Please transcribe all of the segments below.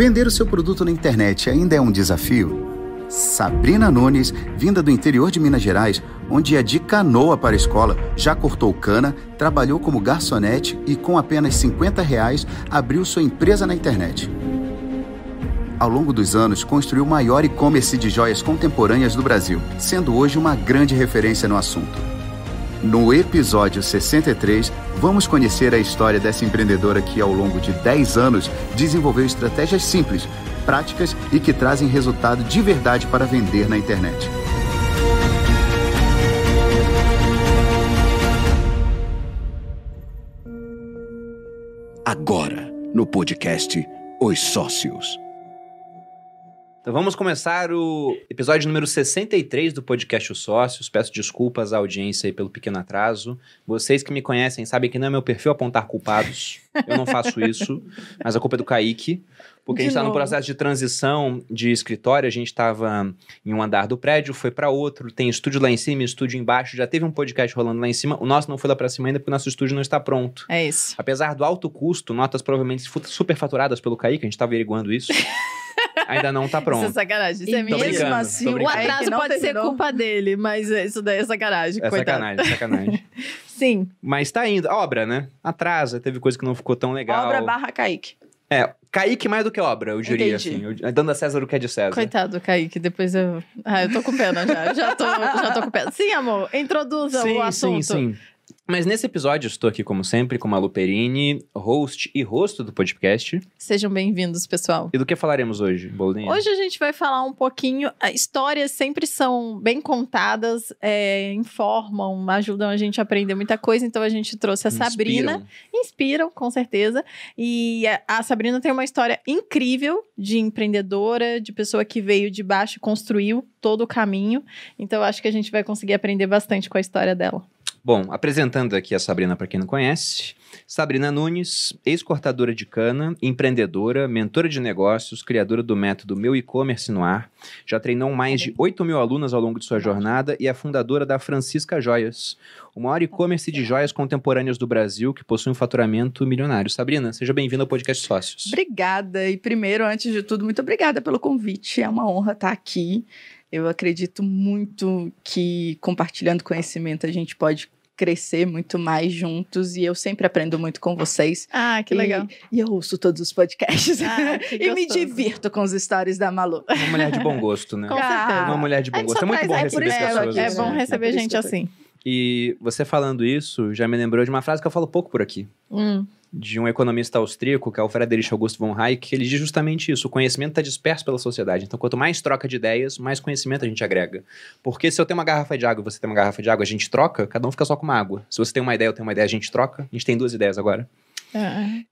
Vender o seu produto na internet ainda é um desafio? Sabrina Nunes, vinda do interior de Minas Gerais, onde ia de canoa para a escola, já cortou cana, trabalhou como garçonete e com apenas R$50 abriu sua empresa na internet. Ao longo dos anos, construiu o maior e-commerce de joias contemporâneas do Brasil, sendo hoje uma grande referência no assunto. No episódio 63, vamos conhecer a história dessa empreendedora que, ao longo de 10 anos, desenvolveu estratégias simples, práticas e que trazem resultado de verdade para vender na internet. Agora, no podcast Os Sócios. Então vamos começar o episódio número 63 do podcast Os Sócios. Peço desculpas à audiência aí pelo pequeno atraso. Vocês que me conhecem sabem que não é meu perfil apontar culpados. Eu não faço isso, mas a culpa é do Kaique. Porque a gente está no processo de transição de escritório. A gente estava em um andar do prédio, foi para outro. Tem estúdio lá em cima, estúdio embaixo. Já teve um podcast rolando lá em cima. O nosso não foi lá para cima ainda porque o nosso estúdio não está pronto. É isso. Apesar do alto custo, notas provavelmente superfaturadas pelo Kaique. A gente está averiguando isso. Ainda não tá pronto. Isso é sacanagem. Isso é mesmo assim. O atraso pode ser culpa dele, mas isso daí é sacanagem. É sacanagem, sacanagem. Sim. Mas tá indo. Obra, né? Atrasa, teve coisa que não ficou tão legal. Obra barra Kaique. É, Kaique mais do que obra, eu diria. Entendi. Assim. Dando a César o que é de César. Coitado do Kaique, depois eu... Ah, eu tô com pena já. já tô com pena. Sim, amor, introduza o assunto. Sim. Mas nesse episódio estou aqui, como sempre, com a Malu Perini, host e rosto do podcast. Sejam bem-vindos, pessoal. E do que falaremos hoje, Bolinha? Hoje a gente vai falar um pouquinho... Histórias sempre são bem contadas, informam, ajudam a gente a aprender muita coisa. Então a gente trouxe a Sabrina. Inspiram, com certeza. E a Sabrina tem uma história incrível de empreendedora, de pessoa que veio de baixo e construiu todo o caminho. Então acho que a gente vai conseguir aprender bastante com a história dela. Bom, apresentando aqui a Sabrina para quem não conhece, Sabrina Nunes, ex-cortadora de cana, empreendedora, mentora de negócios, criadora do método Meu E-Commerce no Ar, já treinou mais de 8 mil alunas ao longo de sua jornada e é fundadora da Francisca Joias, o maior e-commerce de joias contemporâneas do Brasil que possui um faturamento milionário. Sabrina, seja bem-vinda ao podcast Sócios. Obrigada, e primeiro, antes de tudo, muito obrigada pelo convite, é uma honra estar aqui. Eu acredito muito que compartilhando conhecimento a gente pode crescer muito mais juntos e eu sempre aprendo muito com vocês. Ah, que legal. E eu ouço todos os podcasts. Ah, que gostoso. E me divirto com os stories da Malu. Uma mulher de bom gosto, né? Com certeza. Uma mulher de bom gosto. É muito bom receber pessoas. É bom receber gente assim. E você falando isso já me lembrou de uma frase que eu falo pouco por aqui. De um economista austríaco, que é o Friedrich August von Hayek, que ele diz justamente isso: o conhecimento está disperso pela sociedade. Então, quanto mais troca de ideias, mais conhecimento a gente agrega. Porque se eu tenho uma garrafa de água e você tem uma garrafa de água, a gente troca, cada um fica só com uma água. Se você tem uma ideia, eu tenho uma ideia, a gente troca. A gente tem duas ideias agora.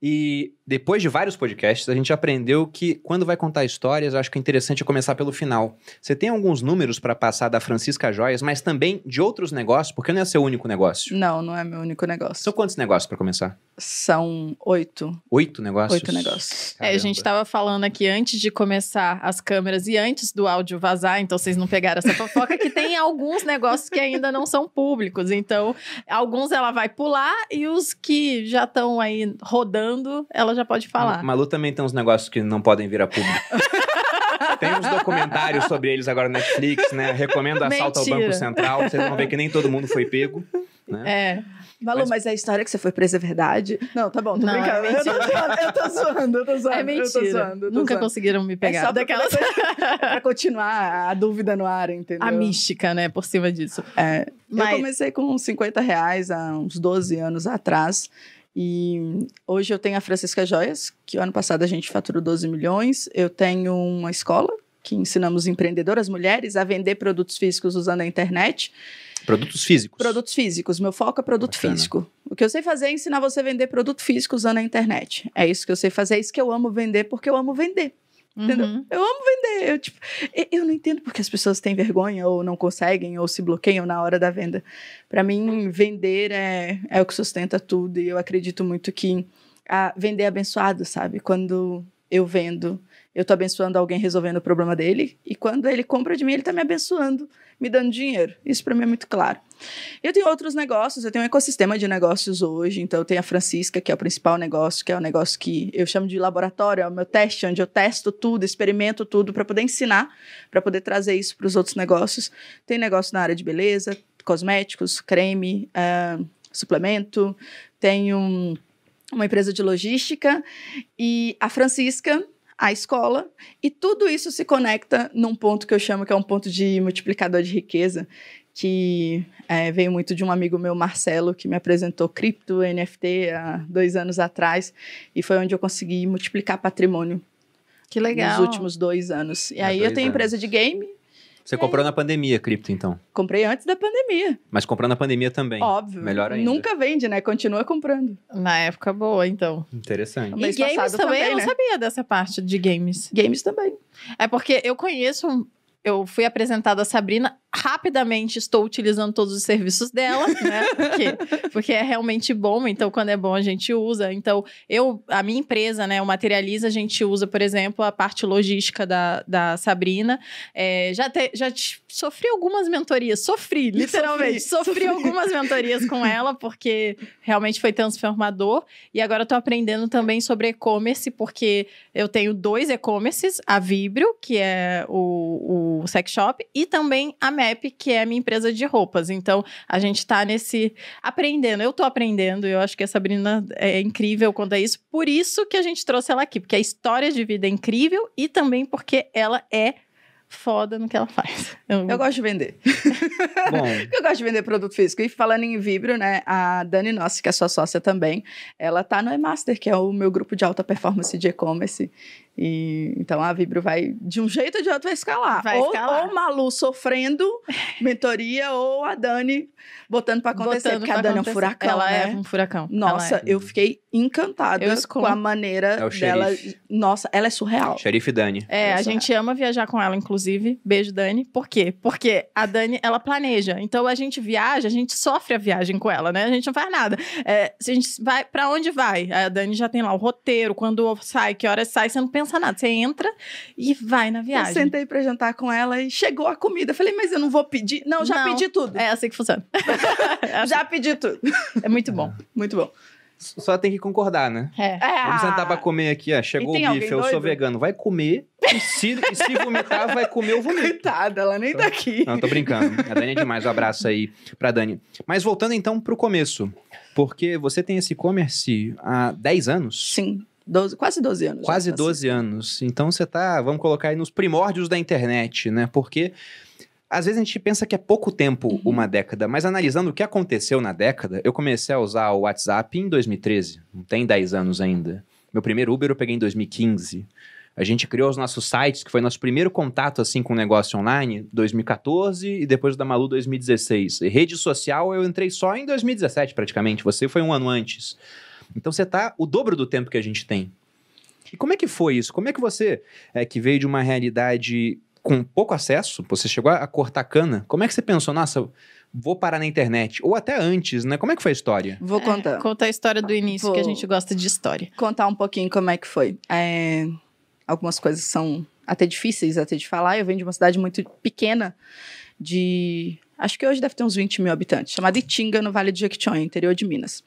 E depois de vários podcasts, a gente aprendeu que quando vai contar histórias, acho que é interessante começar pelo final. Você tem alguns números para passar da Francisca Joias, mas também de outros negócios, porque não é seu único negócio. Não é meu único negócio. São quantos negócios para começar? São 8. 8 negócios? 8 negócios. Caramba. A gente tava falando aqui antes de começar as câmeras e antes do áudio vazar, então vocês não pegaram essa fofoca, que tem alguns negócios que ainda não são públicos. Então, alguns ela vai pular e os que já estão aí rodando, ela já pode falar. Malu também tem uns negócios que não podem vir a público. Tem uns documentários sobre eles agora na Netflix, né? Recomendo Assalto ao Banco Central. Vocês vão ver que nem todo mundo foi pego, né? Malu, mas a história que você foi presa é verdade? Não, tá bom, tô brincando. É eu tô zoando. É mentira. Nunca conseguiram me pegar. É só daquelas... pra continuar a dúvida no ar, entendeu? A mística, né, por cima disso. É. Mas... Eu comecei com uns R$50 há uns 12 anos atrás. E hoje eu tenho a Francisca Joias, que ano passado a gente faturou 12 milhões. Eu tenho uma escola que ensinamos empreendedoras mulheres a vender produtos físicos usando a internet. Produtos físicos? Produtos físicos. Meu foco é produto físico. O que eu sei fazer é ensinar você a vender produto físico usando a internet. É isso que eu sei fazer, é isso que eu amo vender, porque eu amo vender. Entendeu? Eu amo vender. Eu não entendo porque as pessoas têm vergonha ou não conseguem ou se bloqueiam na hora da venda. Pra mim, vender é o que sustenta tudo e eu acredito muito que vender é abençoado, sabe? Quando eu vendo, eu estou abençoando alguém resolvendo o problema dele, e quando ele compra de mim, ele está me abençoando, me dando dinheiro. Isso para mim é muito claro. Eu tenho outros negócios, eu tenho um ecossistema de negócios hoje, então eu tenho a Francisca, que é o principal negócio, que é o negócio que eu chamo de laboratório, é o meu teste, onde eu testo tudo, experimento tudo para poder ensinar, para poder trazer isso para os outros negócios. Tem negócio na área de beleza, cosméticos, creme, suplemento, tenho uma empresa de logística e a Francisca, a escola, e tudo isso se conecta num ponto que eu chamo que é um ponto de multiplicador de riqueza, que veio muito de um amigo meu, Marcelo, que me apresentou cripto, NFT, há 2 anos atrás, e foi onde eu consegui multiplicar patrimônio. Que legal. Nos últimos 2 anos. E aí eu tenho empresa de game. Você comprou na pandemia cripto, então? Comprei antes da pandemia. Mas comprou na pandemia também. Óbvio. Melhor ainda. Nunca vende, né? Continua comprando. Na época boa, então. Interessante. E games também, né? Eu não sabia dessa parte de games. Games também. É porque eu conheço... Eu fui apresentada a Sabrina, rapidamente estou utilizando todos os serviços dela, né? Porque é realmente bom, então quando é bom a gente usa. Então, a minha empresa, né, o Materializa, a gente usa, por exemplo, a parte logística da Sabrina. Já sofri algumas mentorias, literalmente. Sofri algumas mentorias com ela, porque realmente foi transformador. E agora eu tô aprendendo também sobre e-commerce, porque eu tenho 2 e-commerces, a Vibrio, que é o sex shop, e também a MEP, que é a minha empresa de roupas. Então, a gente tá nesse... Aprendendo. Eu tô aprendendo. Eu acho que a Sabrina é incrível quanto a isso. Por isso que a gente trouxe ela aqui. Porque a história de vida é incrível e também porque ela é foda no que ela faz. Eu gosto de vender. Bom. Eu gosto de vender produto físico. E falando em Vibrio, né? A Dani Nossa, que é sua sócia também, ela tá no E-Master, que é o meu grupo de alta performance de e-commerce. E então a Vibrio vai, de um jeito ou de outro, vai escalar. Ou Malu sofrendo mentoria, ou a Dani botando pra acontecer. Porque a Dani é um furacão, ela né? É um furacão. Nossa, eu fiquei encantada com a maneira dela. Xerife. Nossa, ela é surreal. Xerife Dani. É, a gente ama viajar com ela, inclusive. Beijo, Dani. Por quê? Porque a Dani, ela planeja. Então a gente viaja, a gente sofre a viagem com ela, né? A gente não faz nada. Se a gente vai, pra onde vai? A Dani já tem lá o roteiro, quando sai, que horas sai, você não pensa nada, você entra e vai na viagem. Eu sentei pra jantar com ela e chegou a comida. Falei, mas eu não vou pedir. Não, pedi tudo. É assim que funciona. Já pedi tudo. É muito bom. Muito bom. Só tem que concordar, né? Vamos sentar pra comer aqui, ó. Chegou o bife, eu sou vegano. Vai comer. E se vomitar, vai comer o vomito. Coitada, ela nem tá aqui. Não, tô brincando. A Dani é demais. Um abraço aí pra Dani. Mas voltando então pro começo. Porque você tem esse e-commerce há 10 anos? Sim. Quase 12 anos. Quase 12 anos. Então você tá, vamos colocar aí, nos primórdios da internet, né? Porque às vezes a gente pensa que é pouco tempo, uma década, mas analisando o que aconteceu na década, eu comecei a usar o WhatsApp em 2013, não tem 10 anos ainda. Meu primeiro Uber eu peguei em 2015. A gente criou os nossos sites, que foi nosso primeiro contato assim com o negócio online, 2014 e depois da Malu 2016. E rede social eu entrei só em 2017 praticamente, você foi um ano antes. Então você tá o dobro do tempo que a gente tem. E como é que foi isso? Como é que você, que veio de uma realidade com pouco acesso, você chegou a cortar cana, como é que você pensou, nossa, vou parar na internet? Ou até antes, né? Como é que foi a história? Vou contar. Contar a história do início, que a gente gosta de história. Contar um pouquinho como é que foi. Algumas coisas são até difíceis até de falar. Eu venho de uma cidade muito pequena de... Acho que hoje deve ter uns 20 mil habitantes, chamada Itinga, no Vale de Jequitinhonha, interior de Minas.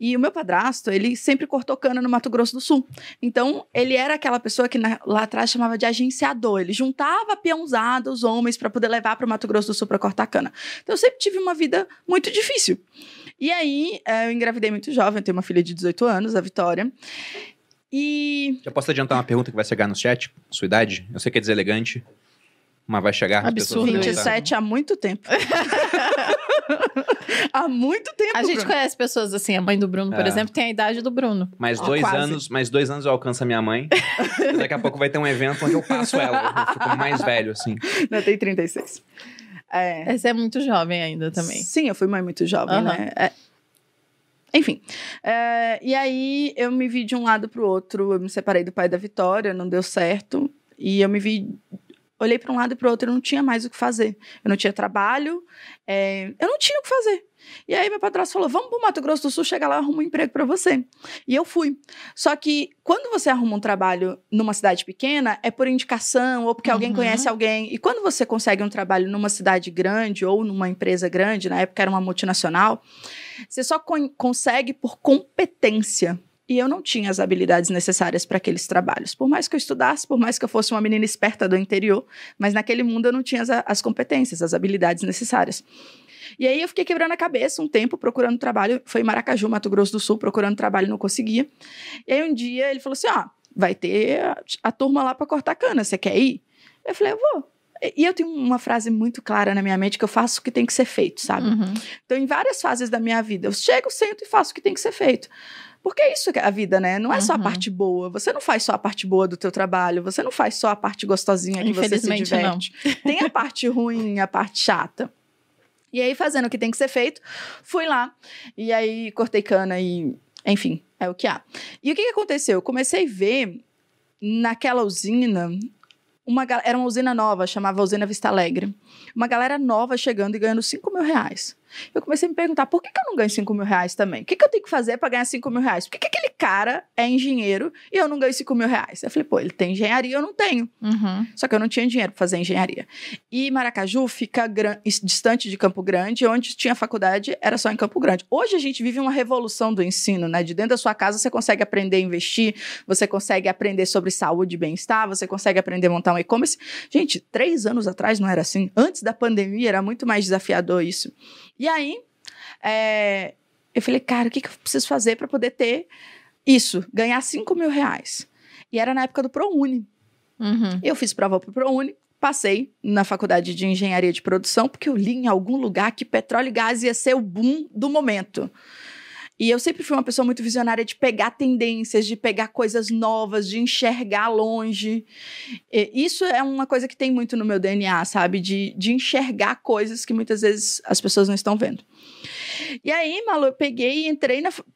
E o meu padrasto, ele sempre cortou cana no Mato Grosso do Sul. Então, ele era aquela pessoa que lá atrás chamava de agenciador. Ele juntava peãozada, os homens, para poder levar para o Mato Grosso do Sul para cortar cana. Então, eu sempre tive uma vida muito difícil. E aí, eu engravidei muito jovem, eu tenho uma filha de 18 anos, a Vitória. E... Já posso adiantar uma pergunta que vai chegar no chat? Sua idade? Eu sei que é deselegante. Mas vai chegar... Absurdo. 27 há muito tempo. Há muito tempo, a gente conhece pessoas assim. A mãe do Bruno, por exemplo, tem a idade do Bruno. Mais 2 anos eu alcanço a minha mãe. Daqui a pouco vai ter um evento onde eu passo ela. Eu fico mais velho, assim. Não, tem 36. Você é muito jovem ainda também. Sim, eu fui mãe muito jovem, né? Enfim, e aí eu me vi de um lado pro outro. Eu me separei do pai da Vitória, não deu certo. E eu me vi... Olhei para um lado e para o outro, eu não tinha mais o que fazer. Eu não tinha trabalho, eu não tinha o que fazer. E aí meu padrasto falou, vamos para o Mato Grosso do Sul, chega lá, arruma um emprego para você. E eu fui. Só que quando você arruma um trabalho numa cidade pequena, é por indicação ou porque alguém conhece alguém. E quando você consegue um trabalho numa cidade grande ou numa empresa grande, na época era uma multinacional, você só consegue por competência. E eu não tinha as habilidades necessárias para aqueles trabalhos. Por mais que eu estudasse, por mais que eu fosse uma menina esperta do interior, mas naquele mundo eu não tinha as competências, as habilidades necessárias. E aí eu fiquei quebrando a cabeça um tempo, procurando trabalho. Foi em Maracaju, Mato Grosso do Sul, procurando trabalho, não conseguia. E aí um dia ele falou assim, ó, vai ter a turma lá para cortar cana, você quer ir? Eu falei, eu vou. E eu tenho uma frase muito clara na minha mente, que eu faço o que tem que ser feito, sabe? Então, em várias fases da minha vida, eu chego, sento e faço o que tem que ser feito. Porque é isso que é a vida, né? Não é só a parte boa. Você não faz só a parte boa do teu trabalho. Você não faz só a parte gostosinha que você se diverte. Não. Tem a parte ruim, a parte chata. E aí, fazendo o que tem que ser feito, fui lá. E aí, cortei cana e... Enfim, é o que há. E o que aconteceu? Eu comecei a ver, naquela usina... era uma usina nova, chamava Usina Vista Alegre. Uma galera nova chegando e ganhando 5 mil reais. Eu comecei a me perguntar, por que eu não ganho 5 mil reais também? O que eu tenho que fazer para ganhar 5 mil reais? Por que aquele cara é engenheiro e eu não ganho 5 mil reais? Eu falei, pô, ele tem engenharia, eu não tenho. Só que eu não tinha dinheiro para fazer engenharia. E Maracaju fica distante de Campo Grande, onde tinha faculdade, era só em Campo Grande. Hoje a gente vive uma revolução do ensino, né? De dentro da sua casa você consegue aprender a investir, você consegue aprender sobre saúde e bem-estar, você consegue aprender a montar um e-commerce. Gente, 3 anos atrás não era assim. Antes da pandemia era muito mais desafiador isso. E aí, eu falei, cara, o que eu preciso fazer para poder ter isso? Ganhar 5 mil reais. E era na época do ProUni. Eu fiz prova pro ProUni, passei na faculdade de engenharia de produção, porque eu li em algum lugar que petróleo e gás ia ser o boom do momento. E eu sempre fui uma pessoa muito visionária de pegar tendências, de pegar coisas novas, de enxergar longe. E isso é uma coisa que tem muito no meu DNA, sabe? De enxergar coisas que muitas vezes as pessoas não estão vendo. E aí, Malu, eu peguei e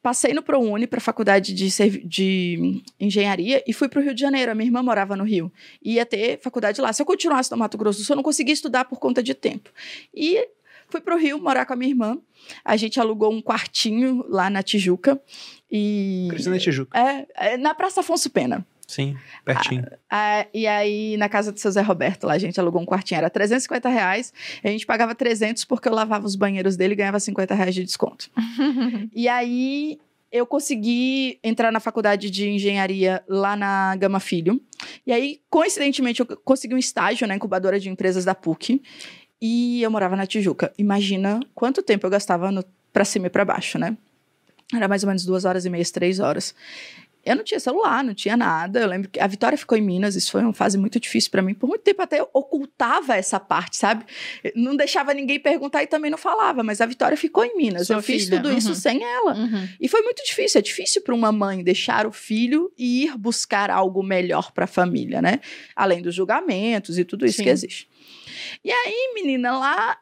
passei no ProUni para a faculdade de engenharia e fui para o Rio de Janeiro. A minha irmã morava no Rio. Ia ter faculdade lá. Se eu continuasse no Mato Grosso do Sul, eu não conseguia estudar por conta de tempo. E... fui pro Rio morar com a minha irmã. A gente alugou um quartinho lá na Tijuca. Cristina Tijuca. Na Praça Afonso Pena. Sim, pertinho. E aí, na casa do seu Zé Roberto, lá a gente alugou um quartinho. Era 350 reais. A gente pagava 300 porque eu lavava os banheiros dele e ganhava 50 reais de desconto. E aí... eu consegui entrar na faculdade de engenharia lá na Gama Filho. E aí, coincidentemente, eu consegui um estágio na incubadora de empresas da PUC. E eu morava na Tijuca. Imagina quanto tempo eu gastava pra cima e pra baixo, né? Era mais ou menos 2 horas e meia, 3 horas. Eu não tinha celular, não tinha nada. Eu lembro que a Vitória ficou em Minas. Isso foi uma fase muito difícil pra mim. Por muito tempo até eu ocultava essa parte, sabe? Eu não deixava ninguém perguntar e também não falava. Mas a Vitória ficou em Minas. Eu fiz tudo isso sem ela. E foi muito difícil. É difícil pra uma mãe deixar o filho e ir buscar algo melhor pra família, né? Além dos julgamentos e tudo isso que existe. E aí, menina, lá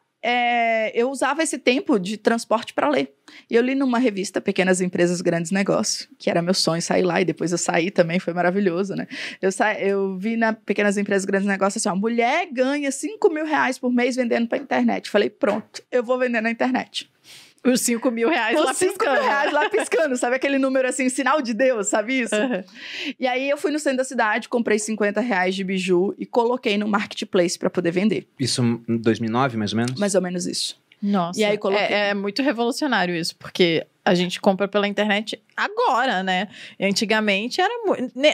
eu usava esse tempo de transporte para ler. E eu li numa revista, Pequenas Empresas, Grandes Negócios, que era meu sonho sair lá, e depois eu saí também, foi maravilhoso, né? Eu vi na Pequenas Empresas, Grandes Negócios, assim, ó, mulher ganha 5 mil reais por mês vendendo pra internet. Falei, pronto, eu vou vender na internet. Os 5 mil reais lá piscando. Os 5 mil reais lá piscando, sabe? Aquele número assim, sinal de Deus, sabe isso? E aí eu fui no centro da cidade, comprei 50 reais de biju e coloquei no marketplace pra poder vender. Isso em 2009, mais ou menos? Mais ou menos isso. Nossa, e aí coloquei... é muito revolucionário isso, porque a gente compra pela internet agora, né? Antigamente,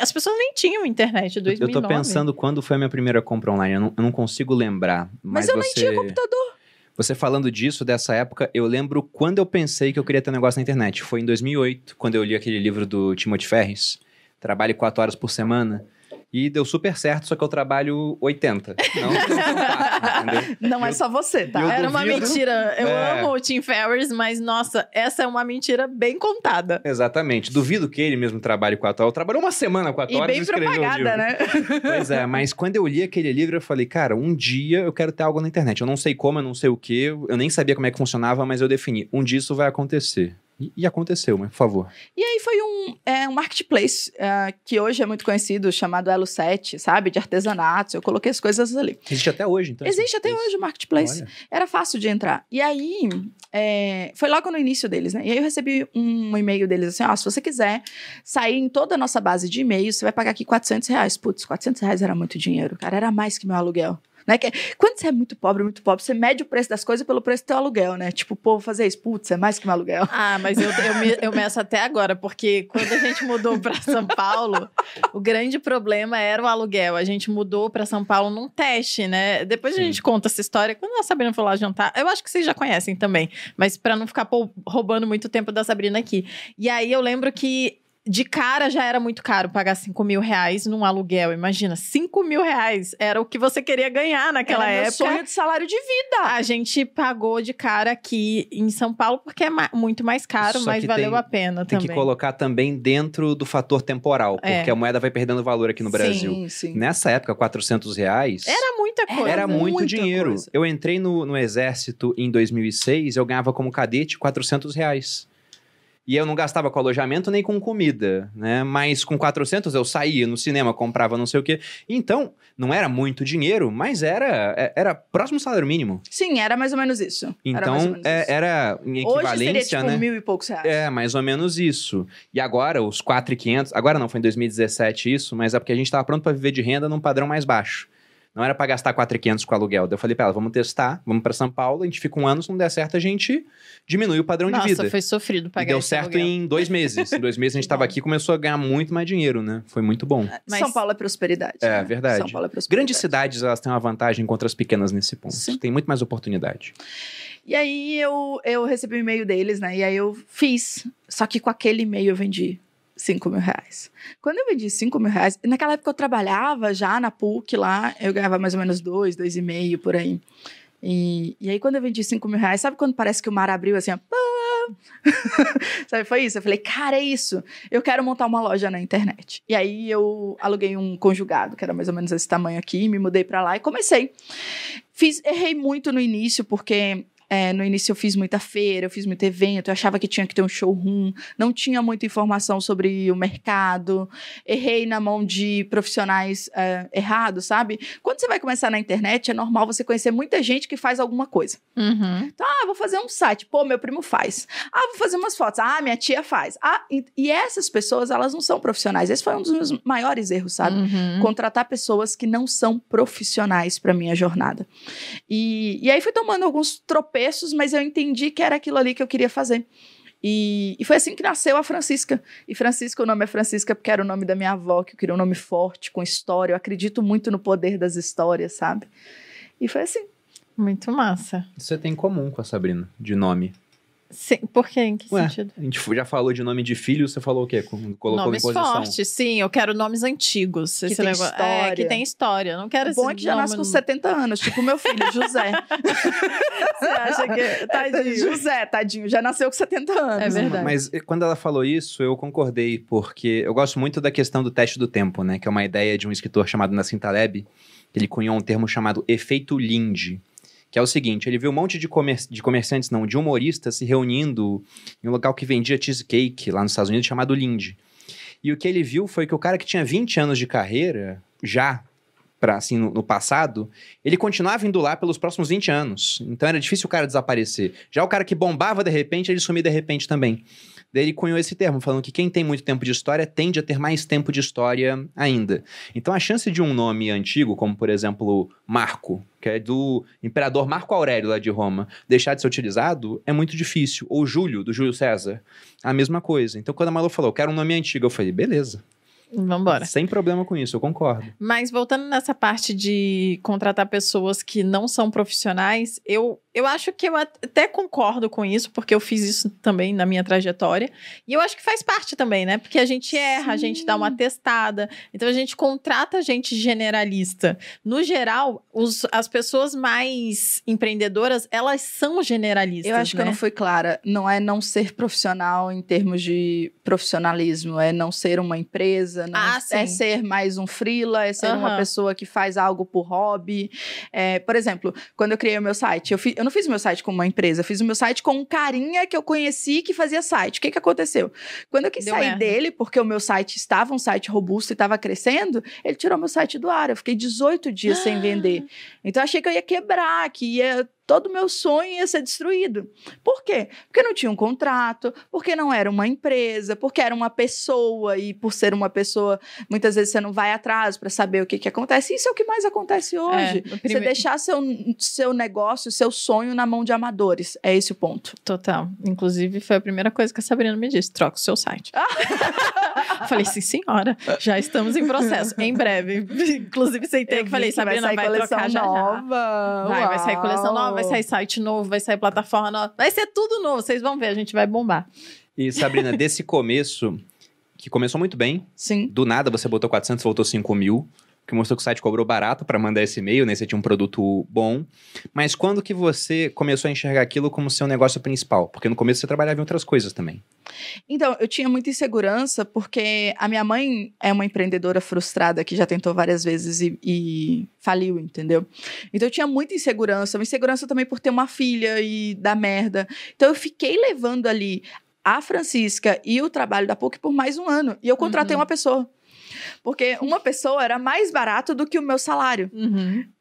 as pessoas nem tinham internet, 2009. Eu tô pensando quando foi a minha primeira compra online, eu não consigo lembrar. Mas eu nem tinha computador. Você falando disso, dessa época, eu lembro quando eu pensei que eu queria ter um negócio na internet. Foi em 2008, quando eu li aquele livro do Timothy Ferris, Trabalhe 4 horas por semana. E deu super certo, só que eu trabalho 80. Não, não é só você, tá? Era uma mentira. Eu amo o Tim Ferris, mas, nossa, essa é uma mentira bem contada. Exatamente. Duvido que ele mesmo trabalhe 4 horas. Trabalhou uma semana 4 horas e escreveu um livro. E bem propagada, né? Pois é, mas quando eu li aquele livro, eu falei, cara, um dia eu quero ter algo na internet. Eu não sei como, eu não sei o quê. Eu nem sabia como é que funcionava, mas eu defini. Um dia isso vai acontecer. E aconteceu, mas por favor. E aí foi um marketplace que hoje é muito conhecido, chamado Elo 7, sabe? De artesanatos, eu coloquei as coisas ali. Existe até hoje, então? Existe até hoje o marketplace. Olha. Era fácil de entrar. E aí, foi logo no início deles, né? E aí eu recebi um e-mail deles assim, ó, se você quiser sair em toda a nossa base de e-mails, você vai pagar aqui R$400. Putz, R$400 era muito dinheiro, cara, era mais que meu aluguel. Né? Que, quando você é muito pobre, você mede o preço das coisas pelo preço do teu aluguel, né? Tipo, pô, fazer isso, putz, é mais que um aluguel. Ah, mas eu meço até agora, porque quando a gente mudou pra São Paulo, o grande problema era o aluguel. A gente mudou pra São Paulo num teste, né? Depois a gente conta essa história. Quando a Sabrina foi lá jantar, eu acho que vocês já conhecem também, mas pra não ficar roubando muito tempo da Sabrina aqui. E aí eu lembro que de cara já era muito caro pagar R$5.000 num aluguel, imagina, R$5.000 era o que você queria ganhar naquela época. Era meu sonho de salário de vida. A gente pagou de cara aqui em São Paulo porque é muito mais caro, mas valeu a pena também. Tem que colocar também dentro do fator temporal, porque a moeda vai perdendo valor aqui no Brasil. Sim, sim. Nessa época, R$400... Era muita coisa. Era muito dinheiro. Eu entrei no Exército em 2006, eu ganhava como cadete R$400. E eu não gastava com alojamento nem com comida, né? Mas com 400 eu saía no cinema, comprava não sei o quê. Então, não era muito dinheiro, mas era próximo salário mínimo. Sim, era mais ou menos isso. Então, era em equivalência, né? Hoje seria tipo R$1.000 e poucos. É, mais ou menos isso. E agora, os 4.500... Agora não, foi em 2017 isso, mas é porque a gente estava pronto para viver de renda num padrão mais baixo. Não era para gastar 4.500 com aluguel. Daí eu falei para ela, vamos testar, vamos para São Paulo, a gente fica um ano, se não der certo, a gente diminui o padrão de vida. Nossa, foi sofrido pagar esse aluguel. Deu certo em 2 meses. Em 2 meses a gente estava aqui e começou a ganhar muito mais dinheiro, né? Foi muito bom. Mas São Paulo é prosperidade. É, né? Verdade. São Paulo é prosperidade. Grandes cidades, elas têm uma vantagem contra as pequenas nesse ponto. Sim. Tem muito mais oportunidade. E aí eu recebi um e-mail deles, né? E aí eu fiz. Só que com aquele e-mail eu vendi R$5.000. Quando eu vendi R$5.000, naquela época eu trabalhava já na PUC lá, eu ganhava mais ou menos 2, 2,5 por aí. E aí quando eu vendi R$5.000, sabe quando parece que o mar abriu assim, ó, sabe, foi isso. Eu falei, cara, é isso. Eu quero montar uma loja na internet. E aí eu aluguei um conjugado, que era mais ou menos esse tamanho aqui, me mudei pra lá e comecei. Errei muito no início, porque... no início eu fiz muita feira, eu fiz muito evento, eu achava que tinha que ter um showroom, não tinha muita informação sobre o mercado, errei na mão de profissionais errados, sabe? Quando você vai começar na internet, é normal você conhecer muita gente que faz alguma coisa. Uhum. Então, vou fazer um site, pô, meu primo faz. Vou fazer umas fotos, minha tia faz. E essas pessoas, elas não são profissionais. Esse foi um dos meus maiores erros, sabe? Uhum. Contratar pessoas que não são profissionais pra minha jornada. E aí fui tomando alguns tropeiros, mas eu entendi que era aquilo ali que eu queria fazer. E foi assim que nasceu a Francisca. E Francisca, o nome é Francisca porque era o nome da minha avó, que eu queria um nome forte, com história. Eu acredito muito no poder das histórias, sabe? E foi assim. Muito massa. Você tem em comum com a Sabrina, de nome. Sim, por quê? Em que sentido? A gente já falou de nome de filho, você falou o quê? Colocou nomes fortes, sim, eu quero nomes antigos. Que tem história. Que tem história, não quero esse nome. Bom é que já nasce com 70 anos, tipo o meu filho, José. Você acha que... Tadinho. José, tadinho, já nasceu com 70 anos. É verdade. Mas quando ela falou isso, eu concordei, porque eu gosto muito da questão do teste do tempo, né? Que é uma ideia de um escritor chamado Nassim Taleb, que ele cunhou um termo chamado efeito Lindy. Que é o seguinte, ele viu um monte de comerciantes, não, de humoristas se reunindo em um local que vendia cheesecake lá nos Estados Unidos, chamado Lindy. E o que ele viu foi que o cara que tinha 20 anos de carreira, já, assim, no passado, ele continuava indo lá pelos próximos 20 anos. Então era difícil o cara desaparecer. Já o cara que bombava de repente, ele sumia de repente também. Daí ele cunhou esse termo, falando que quem tem muito tempo de história tende a ter mais tempo de história ainda. Então a chance de um nome antigo, como por exemplo Marco, que é do imperador Marco Aurélio lá de Roma, deixar de ser utilizado é muito difícil. Ou Júlio, do Júlio César, a mesma coisa. Então quando a Malu falou, eu quero um nome antigo, eu falei, beleza. Vambora. Sem problema com isso, eu concordo. Mas voltando nessa parte de contratar pessoas que não são profissionais, eu acho que eu até concordo com isso, porque eu fiz isso também na minha trajetória. E eu acho que faz parte também, né? Porque a gente erra, sim, a gente dá uma testada. Então, a gente contrata gente generalista. No geral, as pessoas mais empreendedoras, elas são generalistas, eu acho, né? Que eu não fui clara. Não é não ser profissional em termos de profissionalismo. É não ser uma empresa. Não é ser mais um freela. É ser uma pessoa que faz algo por hobby. Por exemplo, quando eu criei o meu site, eu fiz... Eu não fiz o meu site com uma empresa, eu fiz o meu site com um carinha que eu conheci que fazia site. O que que aconteceu? Quando eu quis sair dele, porque o meu site estava um site robusto e estava crescendo, ele tirou meu site do ar. Eu fiquei 18 dias sem vender. Então, eu achei que eu ia quebrar, que ia... todo o meu sonho ia ser destruído. Por quê? Porque não tinha um contrato, porque não era uma empresa, porque era uma pessoa, e por ser uma pessoa, muitas vezes você não vai atrás para saber o que que acontece. Isso é o que mais acontece hoje. Você deixar seu negócio, seu sonho na mão de amadores. É esse o ponto. Total. Inclusive, foi a primeira coisa que a Sabrina me disse. Troca o seu site. Falei, sim, senhora. Já estamos em processo. Em breve. Inclusive, sentei que falei, Sabrina, vai trocar já já. Vai sair coleção nova. Vai sair site novo, vai sair plataforma nova, vai ser tudo novo, vocês vão ver, a gente vai bombar. E Sabrina, desse começo, que começou muito bem, sim, do nada você botou 400, voltou 5.000, que mostrou que o site cobrou barato para mandar esse e-mail, né? Você tinha um produto bom, mas quando que você começou a enxergar aquilo como seu negócio principal? Porque no começo você trabalhava em outras coisas também. Então, eu tinha muita insegurança, porque a minha mãe é uma empreendedora frustrada que já tentou várias vezes e faliu, entendeu? Então, eu tinha muita insegurança. Uma insegurança também por ter uma filha e dar merda. Então, eu fiquei levando ali a Francisca e o trabalho da PUC por mais um ano. E eu contratei uma pessoa. Porque uma pessoa era mais barato do que o meu salário.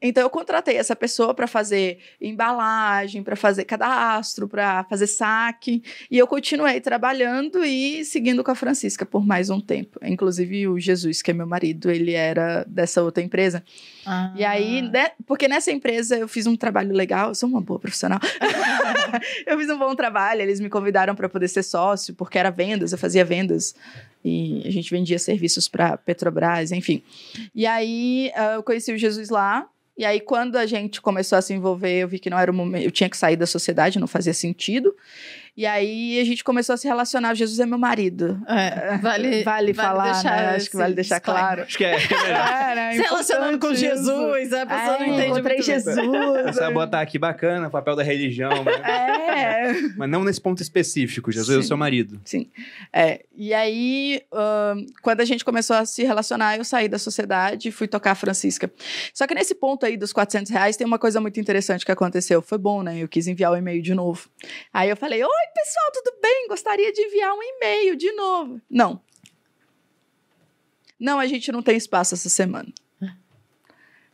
Então, eu contratei essa pessoa para fazer embalagem, para fazer cadastro, para fazer saque. E eu continuei trabalhando e seguindo com a Francisca por mais um tempo. Inclusive, o Jesus, que é meu marido, ele era dessa outra empresa. E aí, porque nessa empresa eu fiz um trabalho legal. Eu sou uma boa profissional. Eu fiz um bom trabalho. Eles me convidaram para poder ser sócio, porque era vendas, eu fazia vendas. E a gente vendia serviços para Petrobras, enfim. E aí, eu conheci o Jesus lá. E aí, quando a gente começou a se envolver, eu vi que não era o momento... Eu tinha que sair da sociedade, não fazia sentido. E aí, a gente começou a se relacionar. O Jesus é meu marido. Vale falar, deixar, né? Acho que vale deixar claro. Acho que é melhor. Se relacionando com Jesus, a pessoa não entende muito Jesus. Você vai botar aqui, bacana, o papel da religião. Né? Mas não nesse ponto específico. Jesus é o seu marido. Sim. E aí, quando a gente começou a se relacionar, eu saí da sociedade e fui tocar a Francisca. Só que nesse ponto aí dos R$400, tem uma coisa muito interessante que aconteceu. Foi bom, né? Eu quis enviar o e-mail de novo. Aí eu falei, oi, pessoal, tudo bem? Gostaria de enviar um e-mail de novo. Não, a gente não tem espaço essa semana.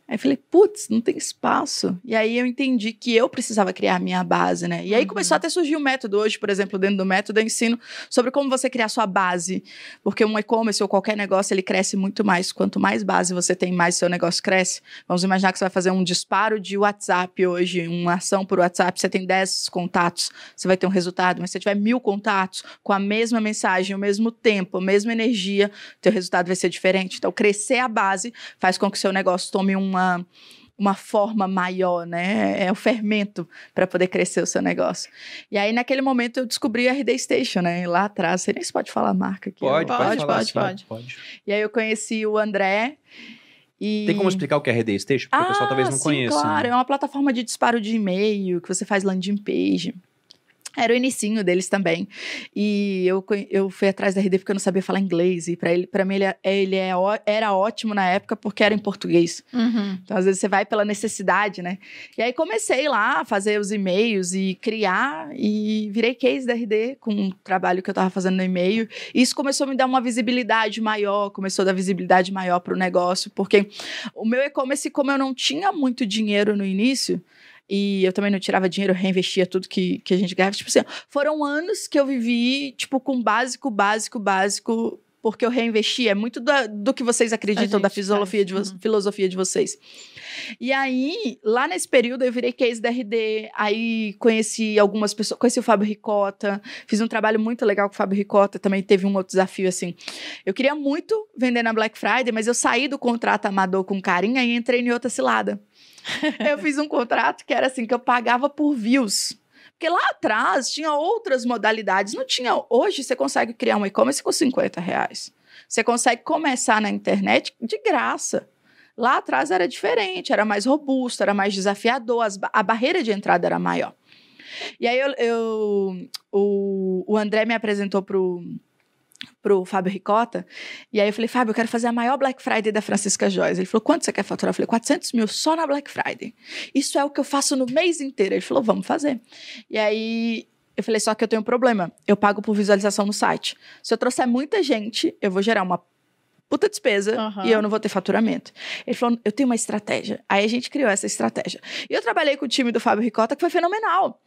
Aí eu falei, putz, não tem espaço. E aí eu entendi que eu precisava criar a minha base, né? E aí começou até a surgir um método hoje, por exemplo, dentro do método eu ensino sobre como você criar sua base. Porque um e-commerce ou qualquer negócio, ele cresce muito mais. Quanto mais base você tem, mais seu negócio cresce. Vamos imaginar que você vai fazer um disparo de WhatsApp hoje, uma ação por WhatsApp, você tem 10 contatos, você vai ter um resultado. Mas se você tiver 1000 contatos, com a mesma mensagem, o mesmo tempo, a mesma energia, teu resultado vai ser diferente. Então, crescer a base faz com que o seu negócio tome uma forma maior, né? É o fermento para poder crescer o seu negócio. E aí, naquele momento, eu descobri a RD Station, né? E lá atrás, você nem pode falar a marca aqui. Pode. E aí, eu conheci o André. E... Tem como explicar o que é RD Station? Porque o pessoal talvez não conheça. Claro, né? É uma plataforma de disparo de e-mail, que você faz landing page. Era o inicinho deles também. E eu fui atrás da RD porque eu não sabia falar inglês. E pra mim ele era ótimo na época porque era em português. Então, às vezes, você vai pela necessidade, né? E aí, comecei lá a fazer os e-mails e criar. E virei case da RD com o trabalho que eu tava fazendo no e-mail. E isso começou a me dar uma visibilidade maior. Começou a dar visibilidade maior pro negócio. Porque o meu e-commerce, como eu não tinha muito dinheiro no início... E eu também não tirava dinheiro, eu reinvestia tudo que a gente ganhava. Tipo assim, foram anos que eu vivi, tipo, com básico, porque eu reinvestia. É muito do que vocês acreditam, da filosofia de vocês. E aí, lá nesse período, eu virei case da RD. Aí, conheci algumas pessoas. Conheci o Fábio Ricotta. Fiz um trabalho muito legal com o Fábio Ricotta. Também teve um outro desafio, assim. Eu queria muito vender na Black Friday, mas eu saí do contrato amador com carinha e entrei em outra cilada. Eu fiz um contrato que era assim, que eu pagava por views. Porque lá atrás tinha outras modalidades. Não tinha... Hoje você consegue criar um e-commerce com R$50. Você consegue começar na internet de graça. Lá atrás era diferente, era mais robusto, era mais desafiador. A barreira de entrada era maior. E aí o André me apresentou pro pro Fábio Ricotta, e aí eu falei, Fábio, eu quero fazer a maior Black Friday da Francisca Joias. Ele falou, quanto você quer faturar? Eu falei, 400 mil só na Black Friday. Isso é o que eu faço no mês inteiro. Ele falou, vamos fazer. E aí eu falei, só que eu tenho um problema, eu pago por visualização no site. Se eu trouxer muita gente, eu vou gerar uma puta despesa, e eu não vou ter faturamento. Ele falou, eu tenho uma estratégia. Aí a gente criou essa estratégia. E eu trabalhei com o time do Fábio Ricotta, que foi fenomenal.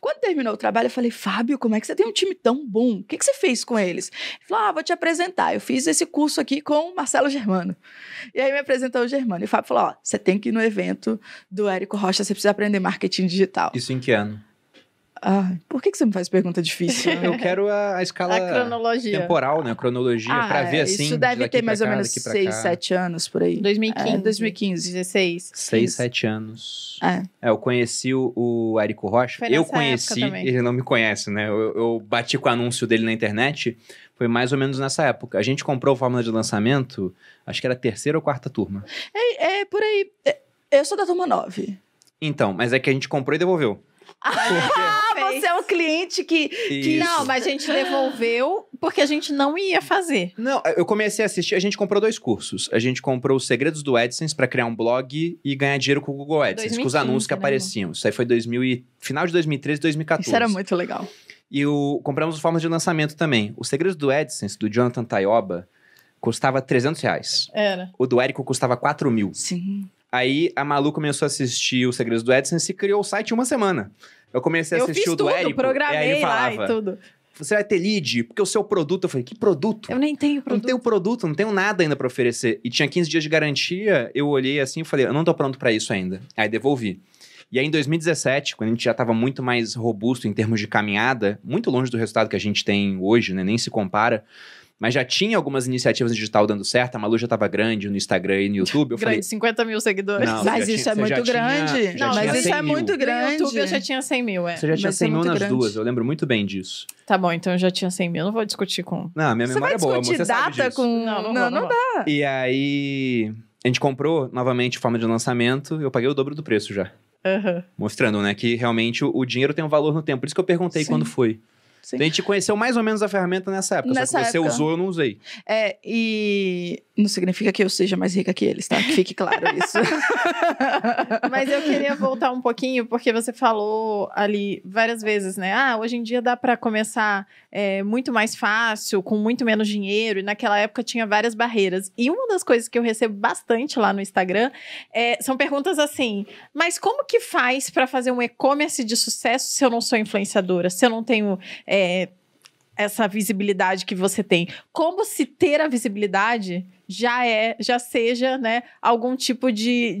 Quando terminou o trabalho, eu falei, Fábio, como é que você tem um time tão bom? O que que você fez com eles? Ele falou, vou te apresentar. Eu fiz esse curso aqui com o Marcelo Germano. E aí me apresentou o Germano. E o Fábio falou, você tem que ir no evento do Érico Rocha, você precisa aprender marketing digital. Isso em que ano? Por que que você me faz pergunta difícil? Eu quero a escala temporal, né? A cronologia, pra ver assim. Isso deve ter mais ou menos 6, 7 anos por aí. 2015. 2015, 16. 6, 7 anos. Eu conheci o Érico Rocha. Eu conheci, ele não me conhece, né? Eu bati com o anúncio dele na internet. Foi mais ou menos nessa época. A gente comprou a Fórmula de Lançamento, acho que era a terceira ou quarta turma. É por aí. Eu sou da turma 9. Então, mas é que a gente comprou e devolveu. Você é um cliente que... Não, mas a gente devolveu porque a gente não ia fazer. Não, eu comecei a assistir, a gente comprou 2 cursos. A gente comprou os Segredos do AdSense pra criar um blog e ganhar dinheiro com o Google AdSense, 2015, com os anúncios que apareciam. Isso aí foi final de 2013, 2014. Isso era muito legal. E compramos o Fórmula de Lançamento também. O Segredos do AdSense, do Jonathan Tayoba, custava R$300. Era. O do Érico custava R$4.000. Sim. Aí a Malu começou a assistir o Segredos do AdSense e criou o site em uma semana. Eu comecei a assistir o do Érico. Eu programei e aí ele falava, lá e tudo. Você vai ter lead, porque o seu produto... Eu falei, que produto? Eu nem tenho produto. Não tenho produto, não tenho nada ainda pra oferecer. E tinha 15 dias de garantia, eu olhei assim e falei, eu não tô pronto pra isso ainda. Aí devolvi. E aí em 2017, quando a gente já tava muito mais robusto em termos de caminhada, muito longe do resultado que a gente tem hoje, né? Nem se compara. Mas já tinha algumas iniciativas digital dando certo, a Malu já estava grande no Instagram e no YouTube. Eu grande, falei, 50 mil seguidores. Não, mas isso é muito grande. Não, mas isso é muito grande. No YouTube eu já tinha 100 mil, Você já tinha 100 mil nas duas, eu lembro muito bem disso. Tá bom, então eu já tinha 100 mil, não vou discutir com... Não, minha memória é boa, amor, você sabe disso. Você vai discutir data com... Não dá. E aí, a gente comprou novamente forma de lançamento, eu paguei o dobro do preço já. Mostrando, né, que realmente o dinheiro tem um valor no tempo. Por isso que eu perguntei quando foi. Sim. Então a gente conheceu mais ou menos a ferramenta nessa época. Só que você usou, eu não usei. E não significa que eu seja mais rica que eles, tá? Que fique claro isso. Mas eu queria voltar um pouquinho, porque você falou ali várias vezes, né? Hoje em dia dá pra começar muito mais fácil, com muito menos dinheiro. E naquela época tinha várias barreiras. E uma das coisas que eu recebo bastante lá no Instagram são perguntas assim, mas como que faz pra fazer um e-commerce de sucesso se eu não sou influenciadora? Se eu não tenho... essa visibilidade que você tem. Como se ter a visibilidade já seja, né, algum tipo de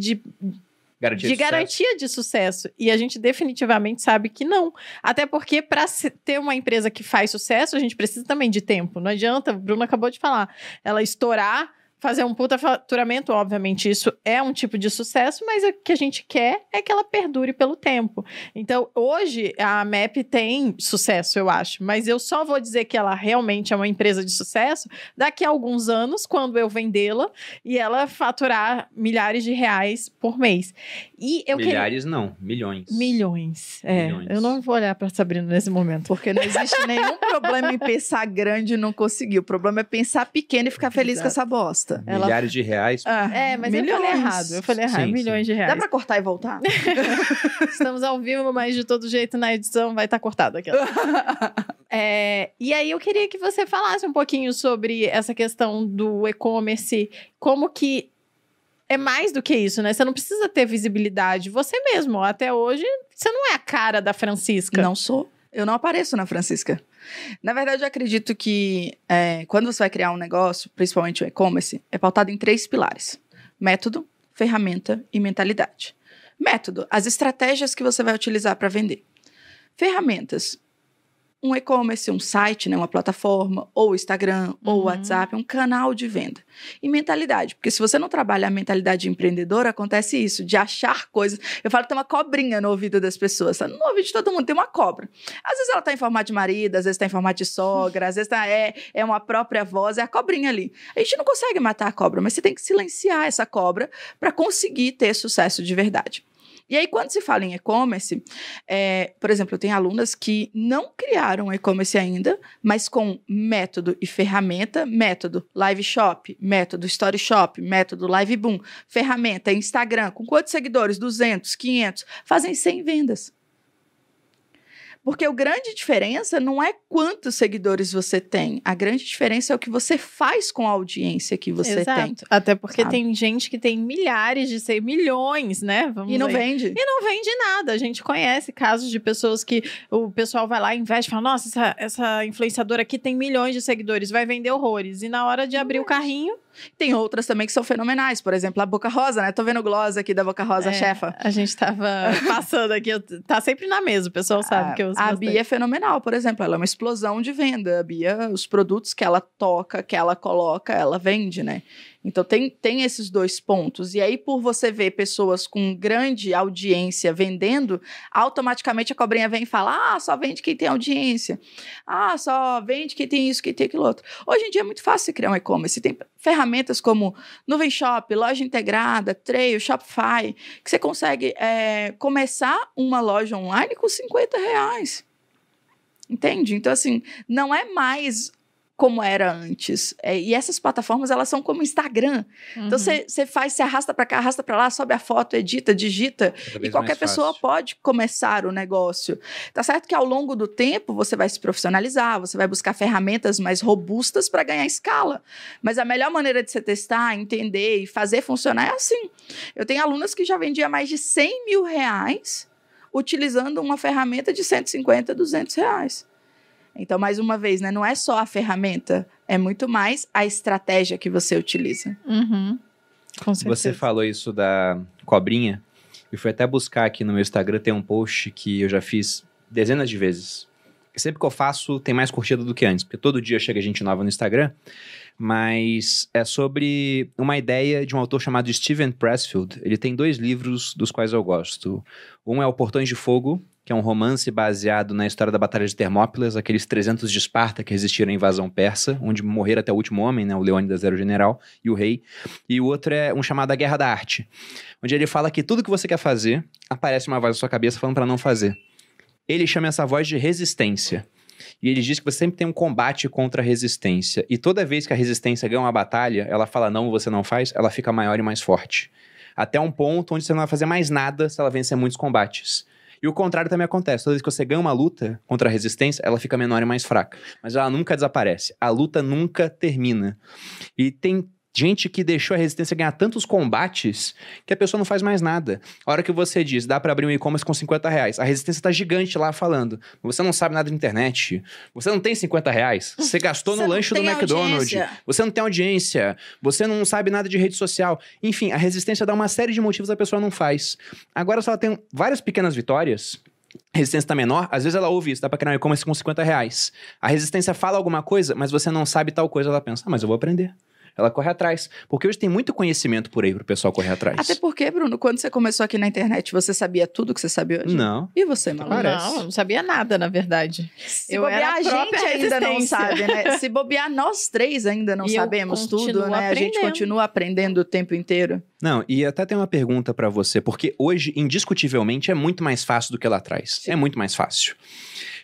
garantia de sucesso. E a gente definitivamente sabe que não. Até porque para ter uma empresa que faz sucesso, a gente precisa também de tempo. Não adianta, a Bruna acabou de falar, ela estourar, fazer um puta faturamento, obviamente, isso é um tipo de sucesso, mas o que a gente quer é que ela perdure pelo tempo. Então, hoje, a MEP tem sucesso, eu acho, mas eu só vou dizer que ela realmente é uma empresa de sucesso daqui a alguns anos, quando eu vendê-la e ela faturar milhares de reais por mês. E eu milhões. Milhões, milhões. Eu não vou olhar para Sabrina nesse momento. Porque não existe nenhum problema em pensar grande e não conseguir. O problema é pensar pequeno e ficar feliz com essa bosta. Milhares de reais. Mas milhões. Eu falei errado. Sim, milhões de reais. Dá pra cortar e voltar? Estamos ao vivo, mas de todo jeito na edição vai estar cortado aqui. E aí eu queria que você falasse um pouquinho sobre essa questão do e-commerce, como que é mais do que isso, né? Você não precisa ter visibilidade. Você mesmo, até hoje, você não é a cara da Francisca. Não sou. Eu não apareço na Francisca. Na verdade, eu acredito que quando você vai criar um negócio, principalmente o e-commerce, é pautado em 3 pilares. Método, ferramenta e mentalidade. Método, as estratégias que você vai utilizar para vender. Ferramentas, um e-commerce, um site, né, uma plataforma, ou Instagram, ou WhatsApp, um canal de venda. E mentalidade, porque se você não trabalha a mentalidade empreendedora, acontece isso, de achar coisas. Eu falo que tem uma cobrinha no ouvido das pessoas, sabe? No ouvido de todo mundo tem uma cobra. Às vezes ela tá em formato de marido, às vezes tá em formato de sogra, às vezes é uma própria voz, é a cobrinha ali. A gente não consegue matar a cobra, mas você tem que silenciar essa cobra para conseguir ter sucesso de verdade. E aí, quando se fala em e-commerce, por exemplo, eu tenho alunas que não criaram e-commerce ainda, mas com método e ferramenta, método Live Shop, método Story Shop, método Live Boom, ferramenta Instagram, com quantos seguidores? 200, 500, fazem 100 vendas. Porque a grande diferença não é quantos seguidores você tem. A grande diferença é o que você faz com a audiência que você tem. Até porque tem gente que tem milhares de seguidores, milhões, né? E não vende. E não vende nada. A gente conhece casos de pessoas que o pessoal vai lá, investe e fala, nossa, essa influenciadora aqui tem milhões de seguidores, vai vender horrores. E na hora de abrir o carrinho... Tem outras também que são fenomenais, por exemplo, a Boca Rosa, né? Tô vendo o gloss aqui da Boca Rosa, chefa. A gente tava passando aqui, tá sempre na mesa, o pessoal sabe que eu uso bastante. A Bia é fenomenal, por exemplo, ela é uma explosão de venda. A Bia, os produtos que ela toca, que ela coloca, ela vende, né? Então tem esses dois pontos. E aí, por você ver pessoas com grande audiência vendendo, automaticamente a cobrinha vem e fala, ah, só vende quem tem audiência. Ah, só vende quem tem isso, quem tem aquilo outro. Hoje em dia é muito fácil você criar um e-commerce. Tem ferramentas como Nuvem Shop, Loja Integrada, Trail, Shopify, que você consegue começar uma loja online com R$50. Entende? Então, assim, não é mais... como era antes. E essas plataformas, elas são como Instagram. Uhum. Então, você faz, você arrasta pra cá, arrasta pra lá, sobe a foto, edita, digita, e qualquer pessoa pode começar o negócio. Tá certo que ao longo do tempo, você vai se profissionalizar, você vai buscar ferramentas mais robustas para ganhar escala. Mas a melhor maneira de você testar, entender e fazer funcionar é assim. Eu tenho alunas que já vendiam mais de R$100 mil utilizando uma ferramenta de R$150, R$200. Então, mais uma vez, né? Não é só a ferramenta, é muito mais a estratégia que você utiliza. Uhum. Com certeza. Você falou isso da cobrinha. Eu fui até buscar aqui no meu Instagram, tem um post que eu já fiz dezenas de vezes. Sempre que eu faço, tem mais curtida do que antes, porque todo dia chega gente nova no Instagram. Mas é sobre uma ideia de um autor chamado Steven Pressfield. Ele tem 2 livros dos quais eu gosto. Um é O Portões de Fogo, que é um romance baseado na história da Batalha de Termópilas, aqueles 300 de Esparta que resistiram à invasão persa, onde morreram até o último homem, né, o Leônidas era o general e o rei. E o outro é um chamado A Guerra da Arte, onde ele fala que tudo que você quer fazer, aparece uma voz na sua cabeça falando para não fazer. Ele chama essa voz de resistência. E ele diz que você sempre tem um combate contra a resistência. E toda vez que a resistência ganha uma batalha, ela fala não, você não faz, ela fica maior e mais forte. Até um ponto onde você não vai fazer mais nada se ela vencer muitos combates. E o contrário também acontece. Toda vez que você ganha uma luta contra a resistência, ela fica menor e mais fraca. Mas ela nunca desaparece. A luta nunca termina. E tem gente que deixou a resistência ganhar tantos combates que a pessoa não faz mais nada. A hora que você diz, dá pra abrir um e-commerce com R$50, a resistência tá gigante lá falando. Você não sabe nada de internet. Você não tem R$50. Você gastou no lanche do McDonald's. Você não tem audiência. Você não sabe nada de rede social. Enfim, a resistência dá uma série de motivos que a pessoa não faz. Agora, se ela tem várias pequenas vitórias... A resistência tá menor, às vezes ela ouve isso, dá pra criar um e-commerce com R$50. A resistência fala alguma coisa, mas você não sabe tal coisa, ela pensa, ah, mas eu vou aprender. Ela corre atrás, porque hoje tem muito conhecimento por aí pro pessoal correr atrás. Até porque, Bruno, quando você começou aqui na internet, você sabia tudo que você sabia hoje? Não. E você, Malu? Não, eu não sabia nada, na verdade. Se eu bobear, a gente ainda não sabe, né? Se bobear, nós três ainda não sabemos tudo, né? Aprendendo. A gente continua aprendendo o tempo inteiro. Não, e até tem uma pergunta pra você, porque hoje, indiscutivelmente, é muito mais fácil do que lá atrás. Sim. É muito mais fácil.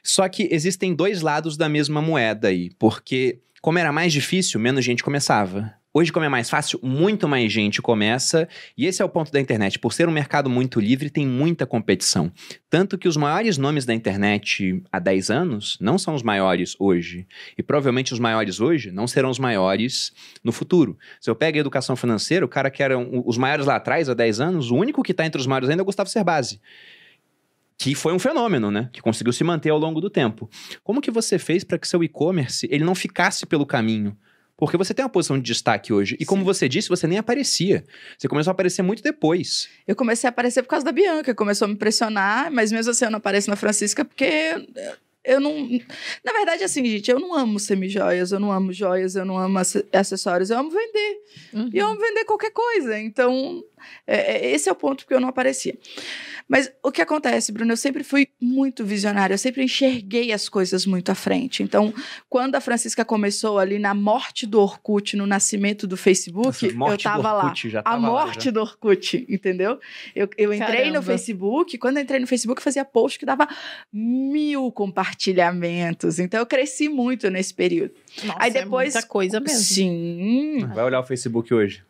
Só que existem 2 lados da mesma moeda aí, porque... Como era mais difícil, menos gente começava. Hoje, como é mais fácil, muito mais gente começa. E esse é o ponto da internet. Por ser um mercado muito livre, tem muita competição. Tanto que os maiores nomes da internet há 10 anos não são os maiores hoje. E provavelmente os maiores hoje não serão os maiores no futuro. Se eu pego a educação financeira, o cara que eram os maiores lá atrás, há 10 anos, o único que está entre os maiores ainda é o Gustavo Cerbasi. Que foi um fenômeno, né? Que conseguiu se manter ao longo do tempo. Como que você fez para que seu e-commerce, ele não ficasse pelo caminho? Porque você tem uma posição de destaque hoje. E como Sim. você disse, você nem aparecia. Você começou a aparecer muito depois. Eu comecei a aparecer por causa da Bianca. Começou a me pressionar, mas mesmo assim eu não apareço na Francisca porque... Eu não... Na verdade, assim, gente, eu não amo semijoias, eu não amo joias, eu não amo acessórios, eu amo vender. Uhum. E eu amo vender qualquer coisa. Então, esse é o ponto que eu não aparecia. Mas o que acontece, Bruno, eu sempre fui muito visionária, eu sempre enxerguei as coisas muito à frente. Então, quando a Francisca começou ali na morte do Orkut, no nascimento do Facebook, eu tava lá. A morte do Orkut, entendeu? Eu entrei no Facebook, quando eu entrei no Facebook, eu fazia post que dava 1000 compartilhamentos. Então, eu cresci muito nesse período. Nossa, aí depois, é muita coisa mesmo. Sim. Vai olhar o Facebook hoje.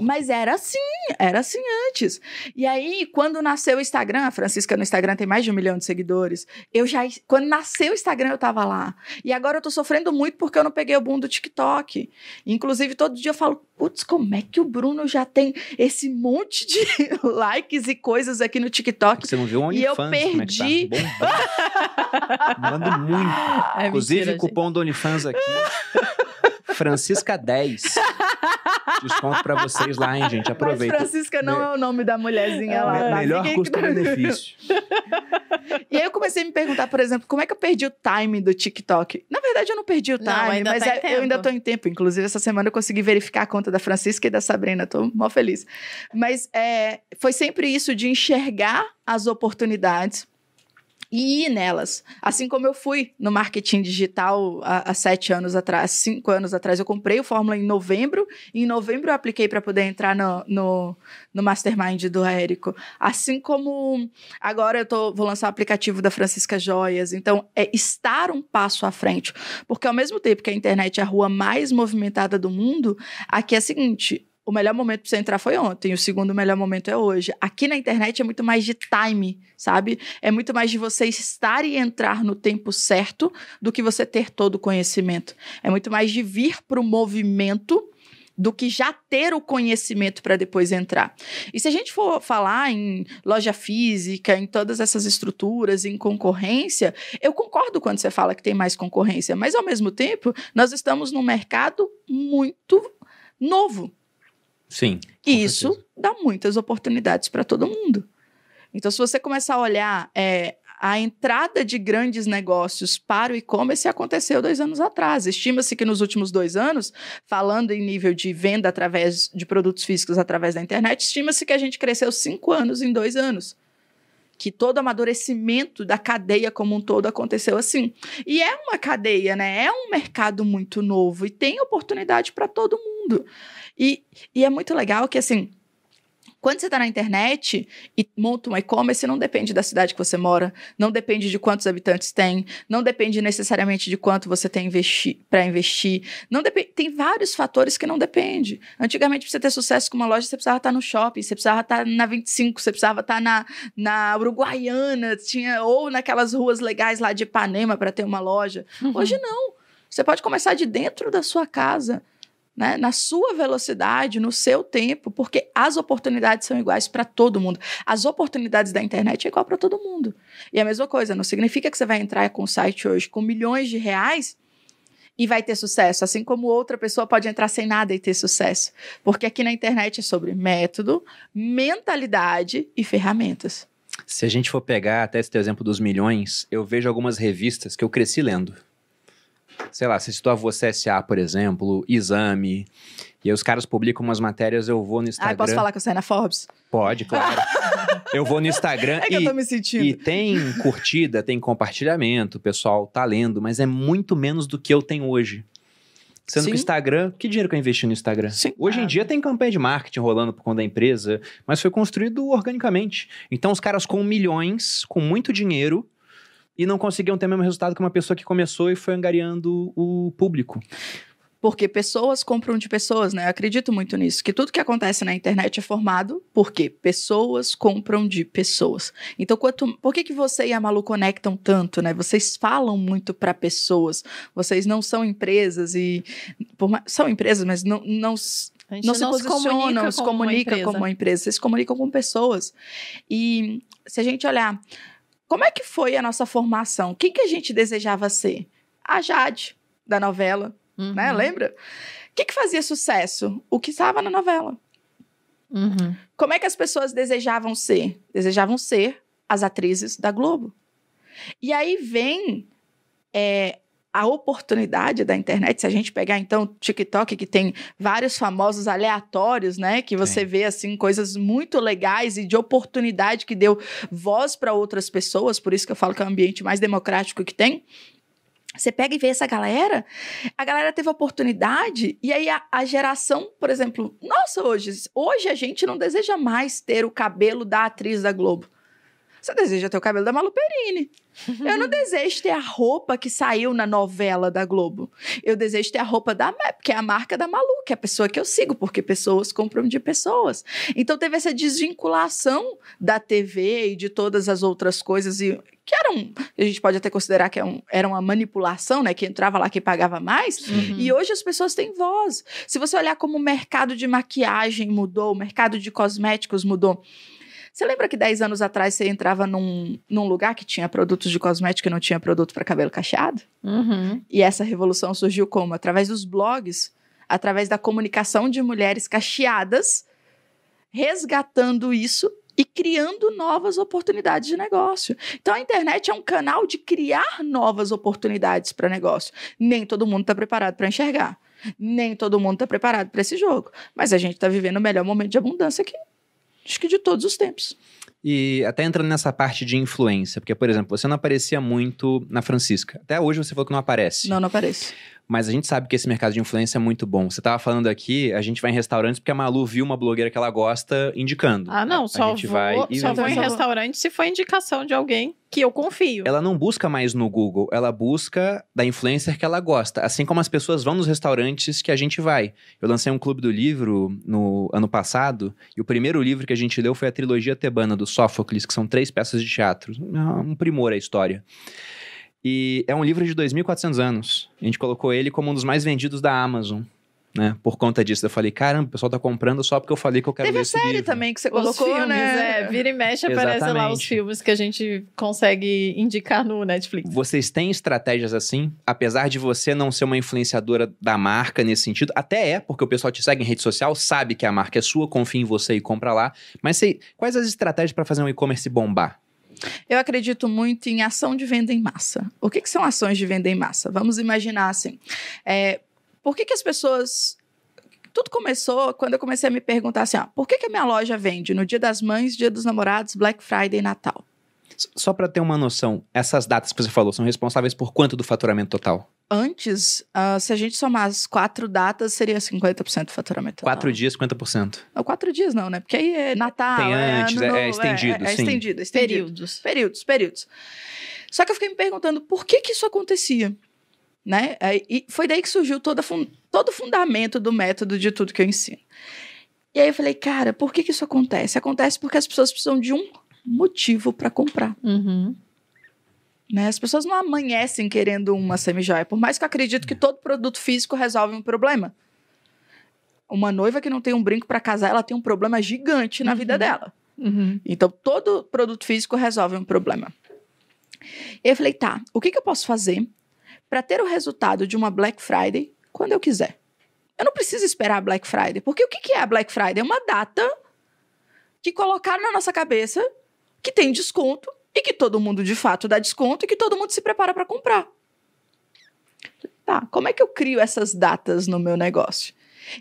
Mas era assim antes. E aí, quando nasceu o Instagram, a Francisca no Instagram tem mais de 1 milhão de seguidores. Eu já, quando nasceu o Instagram, eu tava lá. E agora eu tô sofrendo muito porque eu não peguei o boom do TikTok. Inclusive, todo dia eu falo, putz, como é que o Bruno já tem esse monte de likes e coisas aqui no TikTok? Você não viu onde? E eu perdi. Como é que tá? Mando muito. É, inclusive, mentira, cupom gente. Do OnlyFans aqui. Francisca 10. Desconto pra vocês lá, hein, gente? Aproveita. Mas Francisca não é o nome da mulherzinha lá. Tá? Melhor custo-benefício. E aí eu comecei a me perguntar, por exemplo, como é que eu perdi o time do TikTok? Na verdade, eu não perdi o time, mas tá eu ainda tô em tempo. Inclusive, essa semana eu consegui verificar a conta da Francisca e da Sabrina. Tô mó feliz. Mas foi sempre isso de enxergar as oportunidades e ir nelas. Assim como eu fui no marketing digital há 7 anos atrás, 5 anos atrás, eu comprei o Fórmula em novembro, e em novembro eu apliquei para poder entrar no Mastermind do Érico. Assim como agora eu vou lançar o aplicativo da Francisca Joias. Então, é estar um passo à frente. Porque ao mesmo tempo que a internet é a rua mais movimentada do mundo, aqui é o seguinte... O melhor momento para você entrar foi ontem, o segundo melhor momento é hoje. Aqui na internet é muito mais de time, sabe? É muito mais de você estar e entrar no tempo certo do que você ter todo o conhecimento. É muito mais de vir para o movimento do que já ter o conhecimento para depois entrar. E se a gente for falar em loja física, em todas essas estruturas, em concorrência, eu concordo quando você fala que tem mais concorrência, mas ao mesmo tempo nós estamos num mercado muito novo. Sim. E isso dá muitas oportunidades para todo mundo. Então, se você começar a olhar a entrada de grandes negócios para o e-commerce, aconteceu 2 anos atrás. Estima-se que nos últimos 2 anos, falando em nível de venda através de produtos físicos através da internet, estima-se que a gente cresceu 5 anos em 2 anos. Que todo amadurecimento da cadeia como um todo aconteceu assim. E é uma cadeia, né? É um mercado muito novo e tem oportunidade para todo mundo. E é muito legal que, assim, quando você está na internet e monta um e-commerce, não depende da cidade que você mora, não depende de quantos habitantes tem, não depende necessariamente de quanto você tem para investir. Não depende, tem vários fatores que não depende. Antigamente, para você ter sucesso com uma loja, você precisava estar no shopping, você precisava estar na 25, você precisava estar na Uruguaiana, ou naquelas ruas legais lá de Ipanema para ter uma loja. Uhum. Hoje não. Você pode começar de dentro da sua casa, né? Na sua velocidade, no seu tempo, porque as oportunidades são iguais para todo mundo. As oportunidades da internet é igual para todo mundo. E a mesma coisa, não significa que você vai entrar com um site hoje com R$ milhões e vai ter sucesso, assim como outra pessoa pode entrar sem nada e ter sucesso. Porque aqui na internet é sobre método, mentalidade e ferramentas. Se a gente for pegar até esse teu exemplo dos milhões, eu vejo algumas revistas que eu cresci lendo. Sei lá, se citou a Você S.A., por exemplo, Exame, e aí os caras publicam umas matérias, eu vou no Instagram... Ah, posso falar que eu saio na Forbes? Pode, claro. Eu vou no Instagram que eu tô me sentindo. E tem curtida, tem compartilhamento, o pessoal tá lendo, mas é muito menos do que eu tenho hoje. Sendo Sim. que o Instagram... Que dinheiro que eu investi no Instagram? Sim. Hoje em dia tem campanha de marketing rolando por conta da empresa, mas foi construído organicamente. Então os caras com milhões, com muito dinheiro... E não conseguiam ter o mesmo resultado que uma pessoa que começou e foi angariando o público. Porque pessoas compram de pessoas, né? Eu acredito muito nisso. Que tudo que acontece na internet é formado porque pessoas compram de pessoas. Então, por que você e a Malu conectam tanto, né? Vocês falam muito para pessoas. Vocês não são empresas e... São empresas, mas não se posicionam, não se comunicam como uma empresa. Vocês se comunicam com pessoas. E se a gente olhar... Como é que foi a nossa formação? Quem que a gente desejava ser? A Jade, da novela, uhum. né? Lembra? O que fazia sucesso? O que estava na novela. Uhum. Como é que as pessoas desejavam ser? Desejavam ser as atrizes da Globo. E aí vem a oportunidade da internet, se a gente pegar, então, o TikTok, que tem vários famosos aleatórios, né? Que você vê, assim, coisas muito legais e de oportunidade que deu voz para outras pessoas. Por isso que eu falo que é o ambiente mais democrático que tem. Você pega e vê essa galera, a galera teve oportunidade, e aí a geração, por exemplo, nossa, hoje a gente não deseja mais ter o cabelo da atriz da Globo. Você deseja ter o cabelo da Malu Perini. Eu não desejo ter a roupa que saiu na novela da Globo. Eu desejo ter a roupa da MEP, que é a marca da Malu, que é a pessoa que eu sigo, porque pessoas compram de pessoas. Então teve essa desvinculação da TV e de todas as outras coisas, e que eram, a gente pode até considerar que era uma manipulação, né? Que entrava lá, que pagava mais. Uhum. E hoje as pessoas têm voz. Se você olhar como o mercado de maquiagem mudou, o mercado de cosméticos mudou. Você lembra que 10 anos atrás você entrava num lugar que tinha produtos de cosmético e não tinha produto para cabelo cacheado? Uhum. E essa revolução surgiu como? Através dos blogs, através da comunicação de mulheres cacheadas, resgatando isso e criando novas oportunidades de negócio. Então, a internet é um canal de criar novas oportunidades para negócio. Nem todo mundo está preparado para enxergar. Nem todo mundo está preparado para esse jogo. Mas a gente está vivendo o melhor momento de abundância aqui. Acho que de todos os tempos. E até entrando nessa parte de influência, porque, por exemplo, você não aparecia muito na Francisca. Até hoje você falou que não aparece. Não aparece. Mas a gente sabe que esse mercado de influência é muito bom. Você tava falando aqui, a gente vai em restaurantes porque a Malu viu uma blogueira que ela gosta indicando. Ah, não, só vou em restaurante se for indicação de alguém que eu confio. Ela não busca mais no Google, ela busca da influencer que ela gosta. Assim como as pessoas vão nos restaurantes que a gente vai. Eu lancei um clube do livro no ano passado, e o primeiro livro que a gente leu foi a trilogia tebana do Sófocles, que são 3 peças de teatro. Um primor a história. E é um livro de 2.400 anos. A gente colocou ele como um dos mais vendidos da Amazon, né? Por conta disso. Eu falei, caramba, o pessoal tá comprando só porque eu falei que eu quero ler esse livro. Teve a série também que você colocou, filmes, né? Vira e mexe, aparece lá os filmes que a gente consegue indicar no Netflix. Vocês têm estratégias assim? Apesar de você não ser uma influenciadora da marca nesse sentido, até é, porque o pessoal te segue em rede social, sabe que a marca é sua, confia em você e compra lá. Mas quais as estratégias para fazer um e-commerce bombar? Eu acredito muito em ação de venda em massa. O que são ações de venda em massa? Vamos imaginar assim, por que as pessoas... Tudo começou quando eu comecei a me perguntar assim, por que a minha loja vende no Dia das Mães, Dia dos Namorados, Black Friday e Natal? Só para ter uma noção, essas datas que você falou são responsáveis por quanto do faturamento total? Antes, se a gente somar as 4 datas, seria 50% do faturamento. 4 dias, 50%. Não, 4 dias não, né? Porque aí é Natal, tem antes, é estendido, sim. É estendido. Períodos. Só que eu fiquei me perguntando por que isso acontecia, né? E foi daí que surgiu todo o fundamento do método de tudo que eu ensino. E aí eu falei, cara, por que isso acontece? Acontece porque as pessoas precisam de um motivo para comprar. Uhum. Né? As pessoas não amanhecem querendo uma semijoia, por mais que eu acredito que todo produto físico resolve um problema. Uma noiva que não tem um brinco para casar, ela tem um problema gigante na vida dela. Uhum. Então, todo produto físico resolve um problema. E eu falei, tá, o que eu posso fazer para ter o resultado de uma Black Friday quando eu quiser? Eu não preciso esperar a Black Friday, porque o que é a Black Friday? É uma data que colocaram na nossa cabeça que tem desconto, e que todo mundo, de fato, dá desconto e que todo mundo se prepara para comprar. Tá, como é que eu crio essas datas no meu negócio?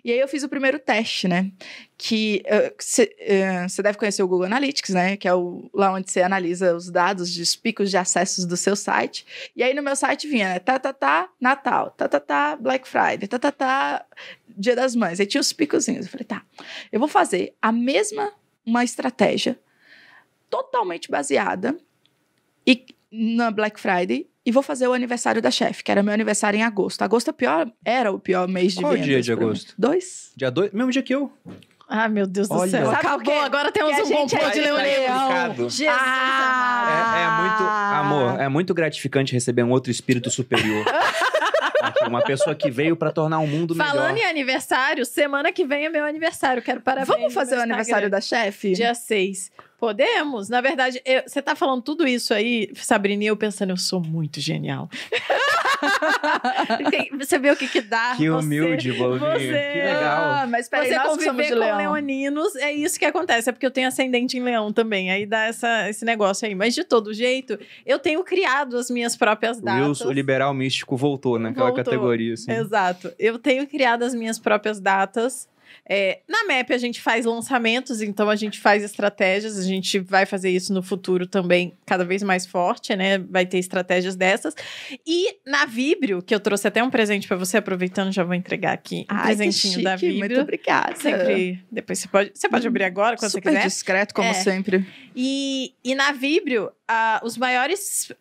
E aí eu fiz o primeiro teste, né? Que você deve conhecer o Google Analytics, né? Que é lá onde você analisa os dados dos picos de acessos do seu site. E aí no meu site vinha, né? Natal, Black Friday, Dia das Mães. Aí tinha os picozinhos. Eu falei, tá, eu vou fazer uma estratégia totalmente baseada na Black Friday, e vou fazer o aniversário da chefe, que era meu aniversário em agosto. Agosto era o pior mês de vendas. Qual o dia de agosto? 2. Dia 2? Mesmo dia que eu. Ah, meu Deus do céu. Acabou, agora temos um bom pão de leão. Jesus amado. Amor, é muito gratificante receber um outro espírito superior. Uma pessoa que veio pra tornar o mundo melhor. Falando em aniversário, semana que vem é meu aniversário. Quero parabéns. Vamos fazer o aniversário da chefe? Dia 6. Podemos? Na verdade, você tá falando tudo isso aí, Sabrina, e eu pensando, eu sou muito genial. Você vê o que que dá. Que humilde, Bolinho. Que legal. Ah, mas peraí, você conviver com leoninos, é isso que acontece. É porque eu tenho ascendente em leão também. Aí dá esse negócio aí. Mas de todo jeito, eu tenho criado as minhas próprias datas. O liberal místico voltou naquela categoria. Assim. Exato. Eu tenho criado as minhas próprias datas. É, na MEP a gente faz lançamentos, então a gente faz estratégias, a gente vai fazer isso no futuro também, cada vez mais forte, né? Vai ter estratégias dessas. E na Vibrio, que eu trouxe até um presente para você, aproveitando, já vou entregar aqui um presentinho da Vibrio. Muito obrigada. Sempre, depois você pode abrir agora, quando você quiser. Super discreto, como sempre. E na Vibrio, os maiores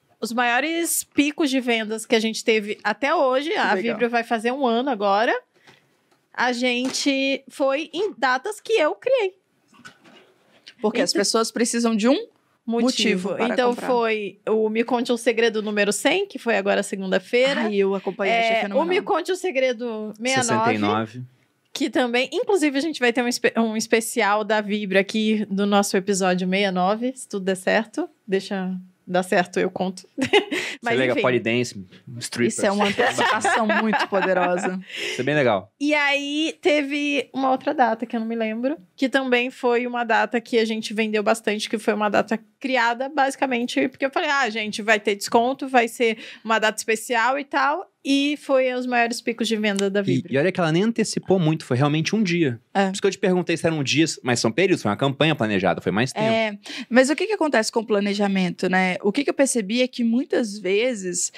picos de vendas que a gente teve até hoje, a Vibrio vai fazer um ano agora. A gente foi em datas que eu criei. Porque as pessoas precisam de um motivo para comprar. Foi o Me Conte um Segredo número 100, que foi agora segunda-feira. Ah, eu acompanhei, achei fenomenal. O Me Conte um Segredo 69. Que também, inclusive, a gente vai ter um especial da Vibra aqui do nosso episódio 69, se tudo der certo. Deixa... Dá certo, eu conto. Mas, isso é legal, polydance, strippers. Isso é uma antecipação muito poderosa. Isso é bem legal. E aí, teve uma outra data que eu não me lembro, que também foi uma data que a gente vendeu bastante, que foi uma data criada, basicamente, porque eu falei, gente, vai ter desconto, vai ser uma data especial e tal. E foi os maiores picos de venda da Vibra. E olha que ela nem antecipou muito, foi realmente um dia. É. Por isso que eu te perguntei se eram dias, mas são períodos, foi uma campanha planejada, foi mais tempo. É, mas o que acontece com o planejamento, né? O que eu percebi é que muitas vezes,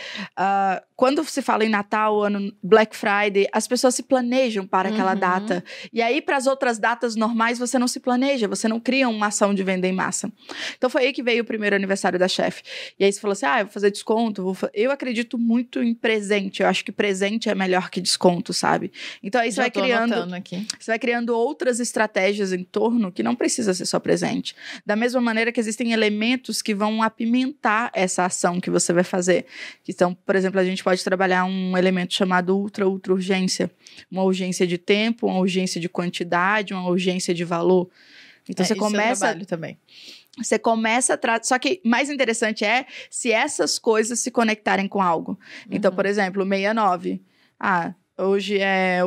quando se fala em Natal, ano Black Friday, as pessoas se planejam para aquela data. E aí, para as outras datas normais, você não se planeja, você não cria uma ação de venda em massa. Então, foi aí que veio o primeiro aniversário da chefe. E aí, você falou assim, eu vou fazer desconto. Eu acredito muito em presente. Eu acho que presente é melhor que desconto, sabe? Então aí você vai criando outras estratégias em torno que não precisa ser só presente. Da mesma maneira que existem elementos que vão apimentar essa ação que você vai fazer. Então, por exemplo, a gente pode trabalhar um elemento chamado ultra urgência. Uma urgência de tempo, uma urgência de quantidade, uma urgência de valor. Então você começa... trabalho também. Você começa a tratar... Só que mais interessante é se essas coisas se conectarem com algo. Então, por exemplo, 69. Hoje é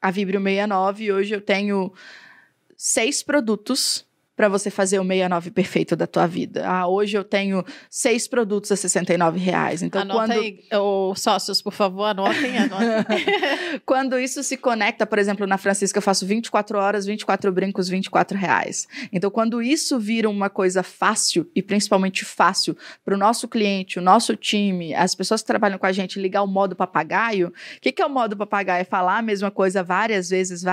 a Vibrio 69 e hoje eu tenho 6 produtos para você fazer o 69 perfeito da tua vida. Hoje eu tenho 6 produtos a R$69. Então, anota aí, sócios, por favor, anotem. Quando isso se conecta, por exemplo, na Francisca, eu faço 24 horas, 24 brincos, R$24. Então, quando isso vira uma coisa fácil, e principalmente fácil, para o nosso cliente, o nosso time, as pessoas que trabalham com a gente, ligar o modo papagaio. O que é o modo papagaio? É falar a mesma coisa várias vezes.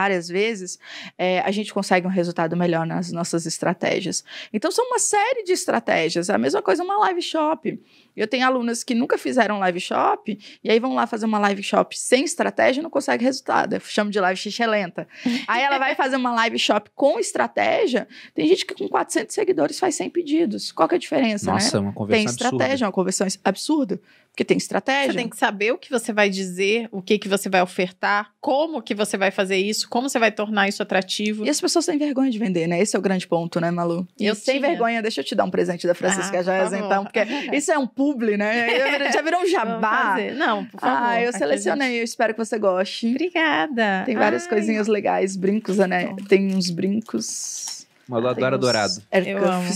A gente consegue um resultado melhor nas nossas estratégias. Então, são uma série de estratégias. A mesma coisa é uma live shop. Eu tenho alunas que nunca fizeram live shop e aí vão lá fazer uma live shop sem estratégia e não consegue resultado. Eu chamo de live xixi lenta. Aí ela vai fazer uma live shop com estratégia. Tem gente que com 400 seguidores faz 100 pedidos. Qual que é a diferença, né? Nossa, uma conversão absurda. Tem estratégia, uma conversão absurda. Porque tem estratégia. Você tem que saber o que você vai dizer, o que você vai ofertar, como que você vai fazer isso, como você vai tornar isso atrativo. E as pessoas têm vergonha de vender, né? Esse é o grande ponto, né, Malu? E sem vergonha, deixa eu te dar um presente da Francisca Joias, então, porque isso é um publi, né? Já virou um jabá. Não, por favor. Eu selecionei, eu espero que você goste. Obrigada. Tem várias coisinhas legais, brincos, né? Tem uns brincos... Malu adora dourado. Eu amo.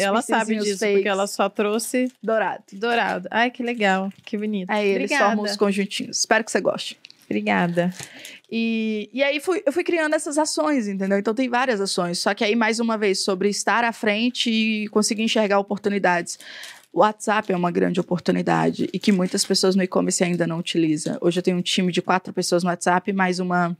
Ela sabe disso, porque ela só trouxe... Dourado. Dourado. Ai, que legal. Que bonito. Aí eles formam os conjuntinhos. Espero que você goste. Obrigada. E aí eu fui criando essas ações, entendeu? Então tem várias ações. Só que aí, mais uma vez, sobre estar à frente e conseguir enxergar oportunidades. O WhatsApp é uma grande oportunidade e que muitas pessoas no e-commerce ainda não utilizam. Hoje eu tenho um time de 4 pessoas no WhatsApp, mais uma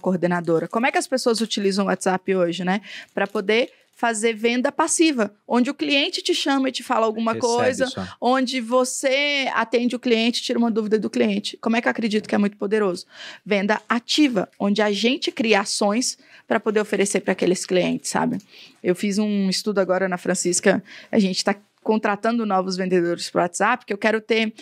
coordenadora. Como é que as pessoas utilizam o WhatsApp hoje, né? Para poder fazer venda passiva, onde o cliente te chama e te fala alguma coisa, onde você atende o cliente, tira uma dúvida do cliente. Como é que eu acredito que é muito poderoso? Venda ativa, onde a gente cria ações para poder oferecer para aqueles clientes, sabe? Eu fiz um estudo agora na Francisca, a gente está contratando novos vendedores para o WhatsApp, que eu quero ter,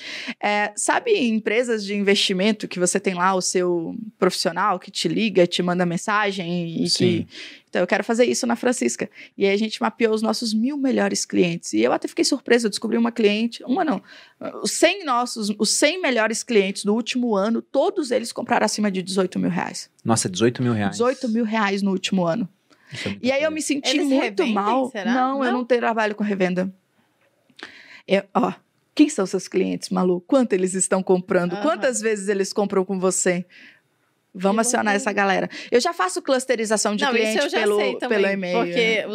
sabe, empresas de investimento que você tem lá o seu profissional que te liga, te manda mensagem e que... Então, eu quero fazer isso na Francisca. E aí, a gente mapeou os nossos 1000 melhores clientes. E eu até fiquei surpresa, eu descobri uma cliente... Uma não. Os 100 melhores clientes do último ano, todos eles compraram acima de 18 mil reais. Nossa, 18 mil reais? 18 mil reais no último ano. E aí, eu me senti muito mal. Será? Não, eu não tenho trabalho com revenda. Ó, quem são seus clientes, Malu? Quanto eles estão comprando? Uhum. Quantas vezes eles compram com você? Vamos acionar essa galera. Eu já faço clusterização de clientes pelo e-mail. Porque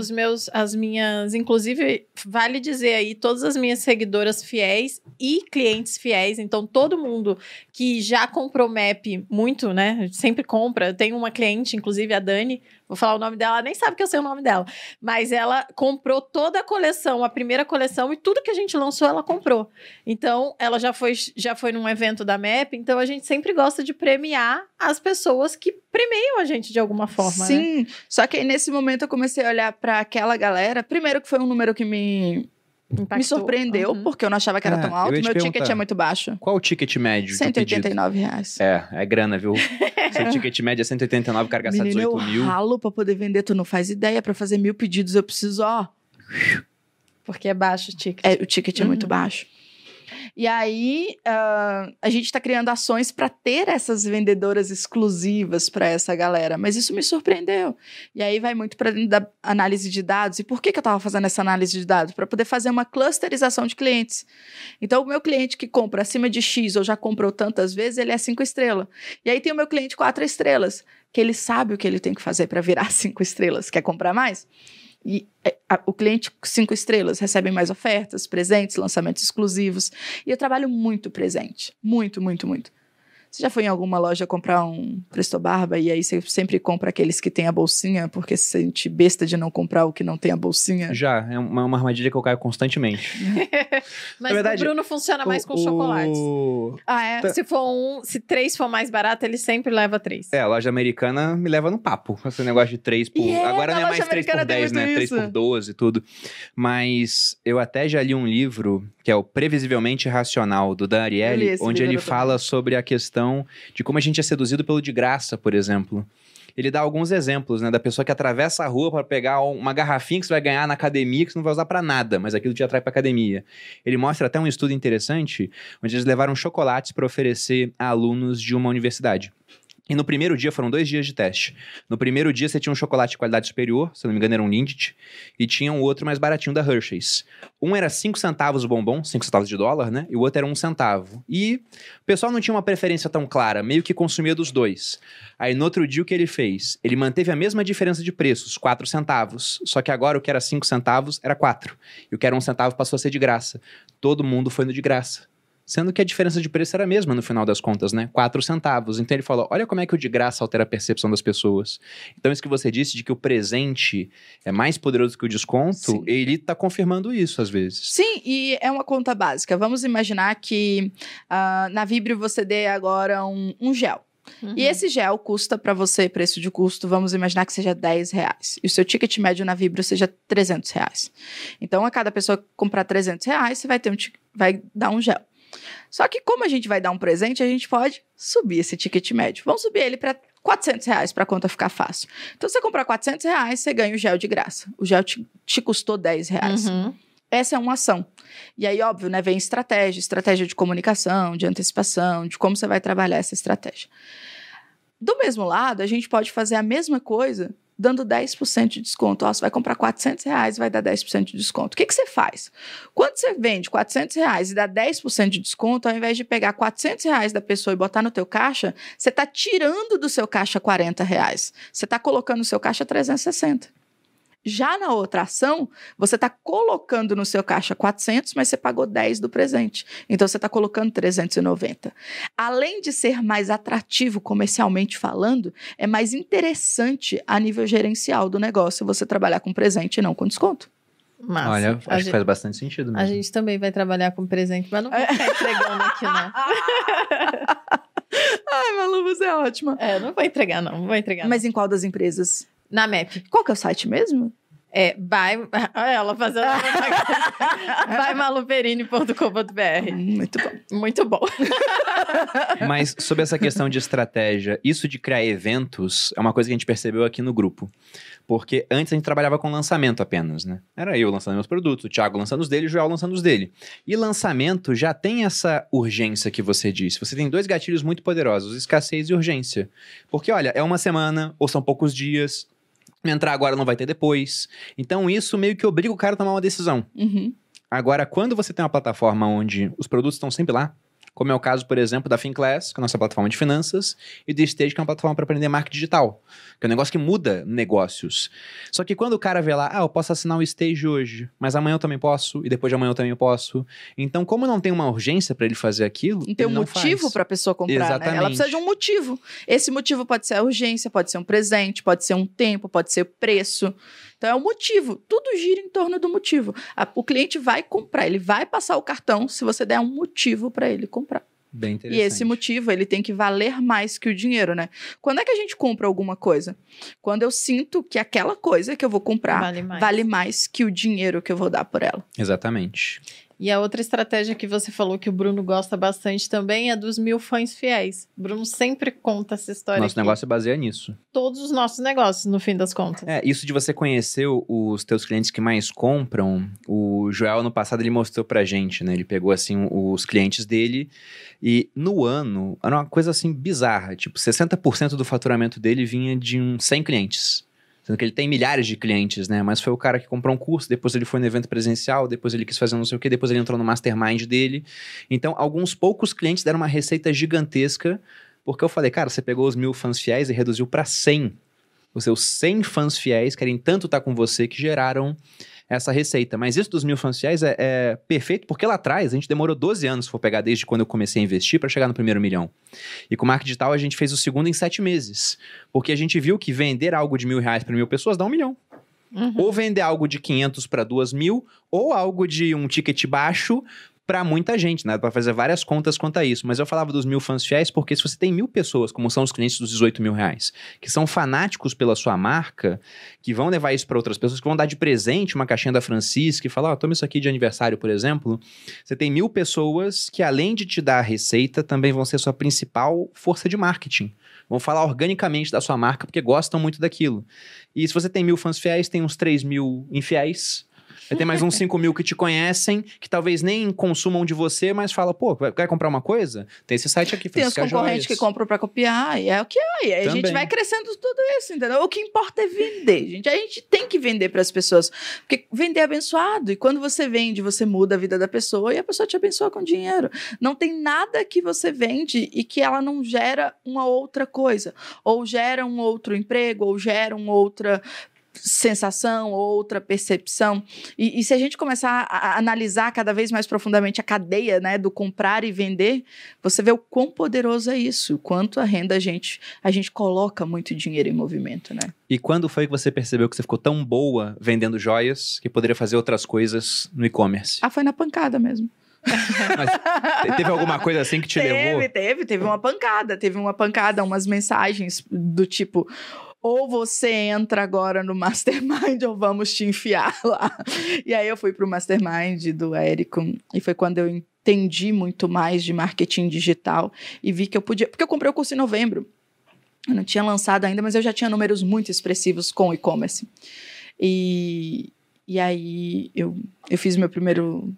inclusive, vale dizer aí, todas as minhas seguidoras fiéis e clientes fiéis. Então, todo mundo que já comprou MEP muito, né? Sempre compra. Eu tenho uma cliente, inclusive a Dani, vou falar o nome dela, ela nem sabe que eu sei o nome dela. Mas ela comprou toda a coleção, a primeira coleção, e tudo que a gente lançou, ela comprou. Então, ela já foi num evento da MEP, então a gente sempre gosta de premiar as pessoas que premiam a gente de alguma forma, né? Só que aí nesse momento eu comecei a olhar para aquela galera. Primeiro que foi um número que me surpreendeu, porque eu não achava que era tão alto. Meu ticket é muito baixo. Qual o ticket médio? 189 reais. É grana, viu? Seu ticket médio é 189, o cara gasta 18 mil. Menino, eu ralo pra poder vender, tu não faz ideia. Pra fazer 1000 pedidos eu preciso, ó... Porque é baixo o ticket. O ticket é muito baixo. E aí, a gente está criando ações para ter essas vendedoras exclusivas para essa galera. Mas isso me surpreendeu. E aí, vai muito para dentro da análise de dados. E por que eu estava fazendo essa análise de dados? Para poder fazer uma clusterização de clientes. Então, o meu cliente que compra acima de X ou já comprou tantas vezes, ele é 5 estrelas. E aí, tem o meu cliente 4 estrelas, que ele sabe o que ele tem que fazer para virar 5 estrelas. Quer comprar mais? E o cliente 5 estrelas recebe mais ofertas, presentes, lançamentos exclusivos. E eu trabalho muito presente. Muito, muito, muito. Você já foi em alguma loja comprar um presto-barba e aí você sempre compra aqueles que tem a bolsinha porque se sente besta de não comprar o que não tem a bolsinha? Já, é uma armadilha que eu caio constantemente. Mas verdade, o Bruno funciona mais com chocolates. Ah, é? Se 3 for mais barato, ele sempre leva 3. É, a loja americana me leva no papo. Esse negócio de 3 por... Agora não é mais 3 por 10, né? 3 por 12 e tudo. Mas eu até já li um livro que é o Previsivelmente Racional, do Dan Ariely, onde ele fala sobre a questão de como a gente é seduzido pelo de graça, por exemplo. Ele dá alguns exemplos, né? Da pessoa que atravessa a rua para pegar uma garrafinha que você vai ganhar na academia, que você não vai usar para nada, mas aquilo te atrai para academia. Ele mostra até um estudo interessante, onde eles levaram chocolates para oferecer a alunos de uma universidade. E no primeiro dia, foram 2 dias de teste. No primeiro dia, você tinha um chocolate de qualidade superior, se não me engano era um Lindt, e tinha um outro mais baratinho da Hershey's. Um era 5 centavos o bombom, 5 centavos de dólar, né? E o outro era 1 centavo. E o pessoal não tinha uma preferência tão clara, meio que consumia dos dois. Aí no outro dia, o que ele fez? Ele manteve a mesma diferença de preços, 4 centavos. Só que agora o que era 5 centavos era 4. E o que era 1 centavo passou a ser de graça. Todo mundo foi no de graça. Sendo que a diferença de preço era a mesma no final das contas, né? 4 centavos. Então ele falou, olha como é que o de graça altera a percepção das pessoas. Então isso que você disse de que o presente é mais poderoso que o desconto, ele tá confirmando isso às vezes. Sim, e é uma conta básica. Vamos imaginar que na Vibrio você dê agora um gel. Uhum. E esse gel custa para você, preço de custo, vamos imaginar que seja 10 reais. E o seu ticket médio na Vibrio seja 300 reais. Então a cada pessoa que comprar 300 reais, você vai dar um gel. Só que como a gente vai dar um presente, a gente pode subir esse ticket médio. Vamos subir ele para 400 reais, para a conta ficar fácil. Então, se você comprar 400 reais, você ganha o gel de graça. O gel te custou 10 reais. Uhum. Essa é uma ação. E aí, óbvio, né, vem estratégia de comunicação, de antecipação, de como você vai trabalhar essa estratégia. Do mesmo lado, a gente pode fazer a mesma coisa dando 10% de desconto. Ó, você vai comprar 400 reais e vai dar 10% de desconto. O que você faz? Quando você vende 400 reais e dá 10% de desconto, ao invés de pegar 400 reais da pessoa e botar no teu caixa, você está tirando do seu caixa 40 reais. Você está colocando no seu caixa 360. Já na outra ação, você está colocando no seu caixa 400, mas você pagou 10 do presente. Então, você está colocando 390. Além de ser mais atrativo comercialmente falando, é mais interessante a nível gerencial do negócio você trabalhar com presente e não com desconto. Massa. Olha, acho que faz bastante sentido mesmo. A gente também vai trabalhar com presente, mas não vou ficar entregando aqui, não. Ai, Malu, você é ótima. Não vou entregar, não. Mas em qual das empresas? Na MEP. Qual que é o site mesmo? Ela fazendo bymaluperini.com.br. Muito bom. Muito bom. Mas sobre essa questão de estratégia, isso de criar eventos é uma coisa que a gente percebeu aqui no grupo. Porque antes a gente trabalhava com lançamento apenas, né? Era eu lançando meus produtos, o Thiago lançando os dele, o Joel lançando os dele. E lançamento já tem essa urgência que você disse. Você tem dois gatilhos muito poderosos, escassez e urgência. Porque, olha, é uma semana ou são poucos dias... Entrar agora não vai ter depois. Então, isso meio que obriga o cara a tomar uma decisão. Uhum. Agora, quando você tem uma plataforma onde os produtos estão sempre lá, como é o caso, por exemplo, da Finclass, que é a nossa plataforma de finanças, e do Stage, que é uma plataforma para aprender marketing digital, que é um negócio que muda negócios. Só que quando o cara vê lá, eu posso assinar o Stage hoje, mas amanhã eu também posso, e depois de amanhã eu também posso. Então, como não tem uma urgência para ele fazer aquilo, ele não faz. Tem um motivo para a pessoa comprar, exatamente, né? Ela precisa de um motivo. Esse motivo pode ser a urgência, pode ser um presente, pode ser um tempo, pode ser preço. Então, é o motivo. Tudo gira em torno do motivo. O cliente vai comprar, ele vai passar o cartão se você der um motivo para ele comprar. Bem interessante. E esse motivo, ele tem que valer mais que o dinheiro, né? Quando é que a gente compra alguma coisa? Quando eu sinto que aquela coisa que eu vou comprar vale mais que o dinheiro que eu vou dar por ela. Exatamente. E a outra estratégia que você falou que o Bruno gosta bastante também é dos 1000 fãs fiéis. O Bruno sempre conta essa história. Nosso negócio baseia nisso. Todos os nossos negócios, no fim das contas. É, isso de você conhecer os teus clientes que mais compram, o Joel, no passado, ele mostrou pra gente, né? Ele pegou, assim, os clientes dele e, no ano, era uma coisa, assim, bizarra. Tipo, 60% do faturamento dele vinha de uns 100 clientes. Sendo que ele tem milhares de clientes, né? Mas foi o cara que comprou um curso, depois ele foi no evento presencial, depois ele quis fazer não sei o quê, depois ele entrou no mastermind dele. Então, alguns poucos clientes deram uma receita gigantesca, porque eu falei, cara, você pegou os 1000 fãs fiéis e reduziu para 100. Os seus 100 fãs fiéis querem tanto estar com você que geraram essa receita. Mas isso dos 1000 fãs fiéis é perfeito, porque lá atrás a gente demorou 12 anos, se for pegar desde quando eu comecei a investir, para chegar no primeiro milhão. E com o marketing digital a gente fez o segundo em 7 meses. Porque a gente viu que vender algo de R$1.000 para 1000 pessoas dá 1 milhão. Uhum. Ou vender algo de 500 para 2.000, ou algo de um ticket baixo para muita gente, né? Para fazer várias contas quanto a isso. Mas eu falava dos 1000 fãs fiéis porque se você tem 1000 pessoas, como são os clientes dos R$18.000, que são fanáticos pela sua marca, que vão levar isso para outras pessoas, que vão dar de presente uma caixinha da Francisca e falar, toma isso aqui de aniversário, por exemplo. Você tem 1000 pessoas que, além de te dar a receita, também vão ser sua principal força de marketing. Vão falar organicamente da sua marca porque gostam muito daquilo. E se você tem 1000 fãs fiéis, tem uns 3000 infiéis... Vai ter mais uns 5.000 que te conhecem, que talvez nem consumam de você, mas fala, pô, quer comprar uma coisa? Tem esse site aqui, Francisca Joias. Tem os concorrentes que compram pra copiar, e é o que é. E aí a gente vai crescendo tudo isso, entendeu? O que importa é vender, gente. A gente tem que vender pras pessoas, porque vender é abençoado. E quando você vende, você muda a vida da pessoa e a pessoa te abençoa com dinheiro. Não tem nada que você vende e que ela não gera uma outra coisa. Ou gera um outro emprego, ou gera uma outra sensação, outra percepção. E se a gente começar a analisar cada vez mais profundamente a cadeia, né, do comprar e vender, você vê o quão poderoso é isso, o quanto a renda a gente coloca muito dinheiro em movimento, né? E quando foi que você percebeu que você ficou tão boa vendendo joias que poderia fazer outras coisas no e-commerce? Foi na pancada mesmo. Mas teve alguma coisa assim que te levou? Teve uma pancada, umas mensagens do tipo, ou você entra agora no Mastermind ou vamos te enfiar lá. E aí eu fui pro Mastermind do Érico e foi quando eu entendi muito mais de marketing digital e vi que eu podia, porque eu comprei o curso em novembro. Eu não tinha lançado ainda, mas eu já tinha números muito expressivos com e-commerce. E aí eu fiz meu primeiro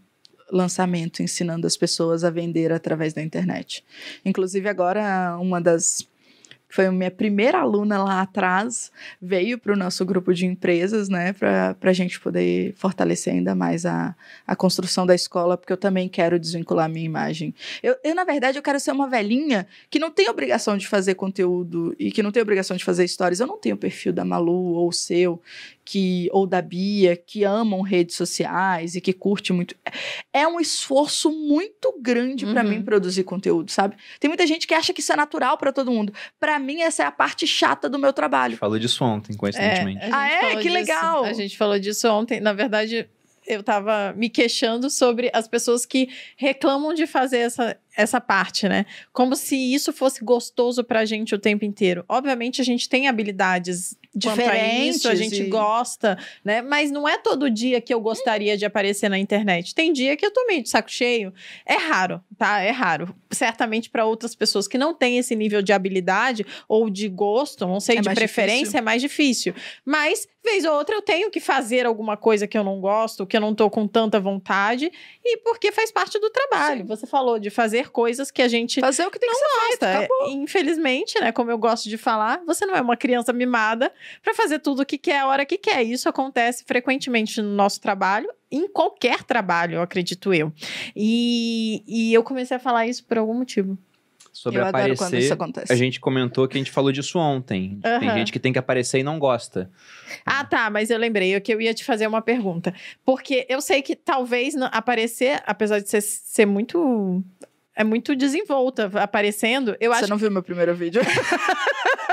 lançamento ensinando as pessoas a vender através da internet. Inclusive agora foi minha primeira aluna lá atrás, veio para o nosso grupo de empresas, né, para a gente poder fortalecer ainda mais a construção da escola, porque eu também quero desvincular minha imagem. Na verdade, eu quero ser uma velhinha que não tem obrigação de fazer conteúdo e que não tem obrigação de fazer stories. Eu não tenho o perfil da Malu ou o seu, ou da Bia, que amam redes sociais e que curte muito. É um esforço muito grande para mim produzir conteúdo, sabe? Tem muita gente que acha que isso é natural para todo mundo. Para mim, essa é a parte chata do meu trabalho. Falou disso ontem, coincidentemente. Que legal! A gente falou disso ontem. Na verdade, eu tava me queixando sobre as pessoas que reclamam de fazer essa essa parte, né? Como se isso fosse gostoso pra gente o tempo inteiro. Obviamente, a gente tem habilidades diferentes, a gente gosta, né? Mas não é todo dia que eu gostaria de aparecer na internet. Tem dia que eu tô meio de saco cheio. É raro, tá? É raro. Certamente para outras pessoas que não têm esse nível de habilidade ou de gosto, não sei, de preferência, é mais difícil. Mas, vez ou outra, eu tenho que fazer alguma coisa que eu não gosto, que eu não tô com tanta vontade, e porque faz parte do trabalho. Sim. Você falou de fazer coisas que a gente fazer o que tem não que gosta. Feito, acabou. Infelizmente, né? Como eu gosto de falar, você não é uma criança mimada para fazer tudo o que quer, a hora que quer. Isso acontece frequentemente no nosso trabalho, em qualquer trabalho, eu acredito eu. E eu comecei a falar isso por algum motivo. Sobre eu aparecer, adoro quando isso acontece. A gente comentou que a gente falou disso ontem. Uhum. Tem gente que tem que aparecer e não gosta. Ah, tá, mas eu lembrei que eu ia te fazer uma pergunta. Porque eu sei que talvez aparecer, apesar de ser muito... É muito desenvolta aparecendo. Eu acho... Você não viu meu primeiro vídeo?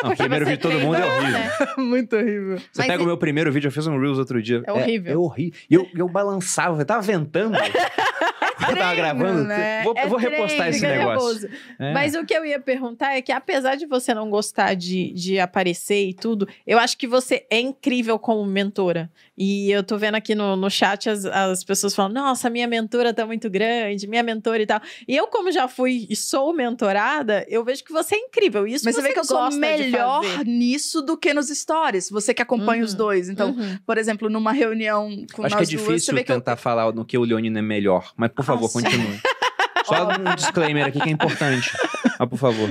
Não, o primeiro vídeo de todo mundo é horrível. Né? Muito horrível. Você pega o meu primeiro vídeo, eu fiz um Reels outro dia. É horrível. É horrível. E eu balançava, eu tava ventando. Eu tava gravando. Né? Eu vou repostar esse negócio. É. Mas o que eu ia perguntar é que, apesar de você não gostar de aparecer e tudo, eu acho que você é incrível como mentora. E eu tô vendo aqui no chat as pessoas falando, nossa, minha mentora tá muito grande, minha mentora e tal. E eu, como já fui e sou mentorada, eu vejo que você é incrível. Isso mas você vê que eu sou melhor nisso do que nos stories. Você que acompanha os dois. Então, por exemplo, numa reunião com nós duas... Acho que é difícil tentar falar no que o Leonino é melhor. Mas, por favor, continue. Só um disclaimer aqui que é importante. Ah, por favor.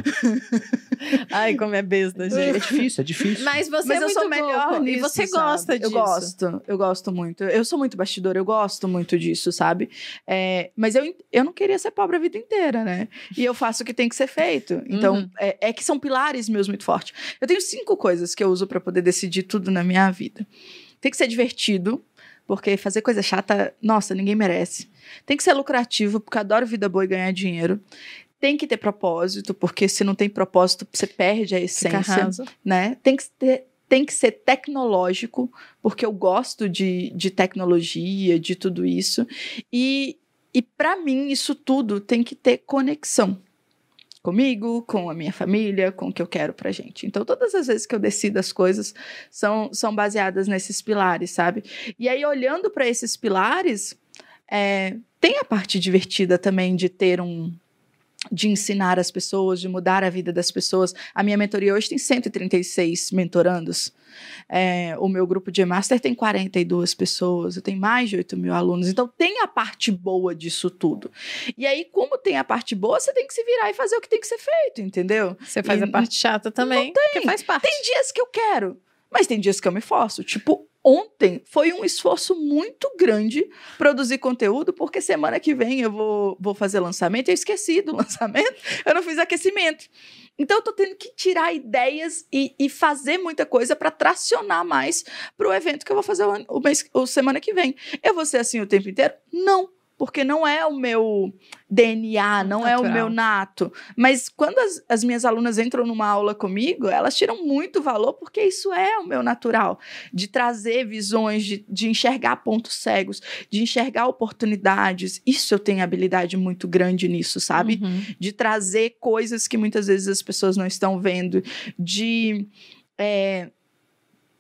Ai, como é besta, gente. É difícil, é difícil. Mas você é muito melhor nisso, e você gosta disso. Eu gosto muito. Eu sou muito bastidora, eu gosto muito disso, sabe? É, mas eu não queria ser pobre a vida inteira, né? E eu faço o que tem que ser feito. Então, é que são pilares meus muito fortes. Eu tenho 5 coisas que eu uso pra poder decidir tudo na minha vida. Tem que ser divertido, porque fazer coisa chata, nossa, ninguém merece. Tem que ser lucrativo, porque eu adoro vida boa e ganhar dinheiro. Tem que ter propósito, porque se não tem propósito, você perde a essência, né? Tem que ser tecnológico, porque eu gosto de tecnologia, de tudo isso. E para mim, isso tudo tem que ter conexão. Comigo, com a minha família, com o que eu quero pra gente. Então, todas as vezes que eu decido as coisas, são baseadas nesses pilares, sabe? E aí, olhando para esses pilares, tem a parte divertida também de ter de ensinar as pessoas, de mudar a vida das pessoas. A minha mentoria hoje tem 136 mentorandos. O meu grupo de E-Master tem 42 pessoas. Eu tenho mais de 8.000 alunos. Então, tem a parte boa disso tudo. E aí, como tem a parte boa, você tem que se virar e fazer o que tem que ser feito, entendeu? Você faz a parte chata também, porque faz parte. Tem dias que eu quero, mas tem dias que eu me forço. Tipo, ontem foi um esforço muito grande produzir conteúdo, porque semana que vem eu vou fazer lançamento. Eu esqueci do lançamento, eu não fiz aquecimento. Então, eu tô tendo que tirar ideias e fazer muita coisa para tracionar mais pro evento que eu vou fazer semana que vem. Eu vou ser assim o tempo inteiro? Não, porque não é o meu DNA, não natural. É o meu nato. Mas quando as minhas alunas entram numa aula comigo, elas tiram muito valor, porque isso é o meu natural. De trazer visões, de enxergar pontos cegos, de enxergar oportunidades. Isso eu tenho habilidade muito grande nisso, sabe? Uhum. De trazer coisas que muitas vezes as pessoas não estão vendo. De...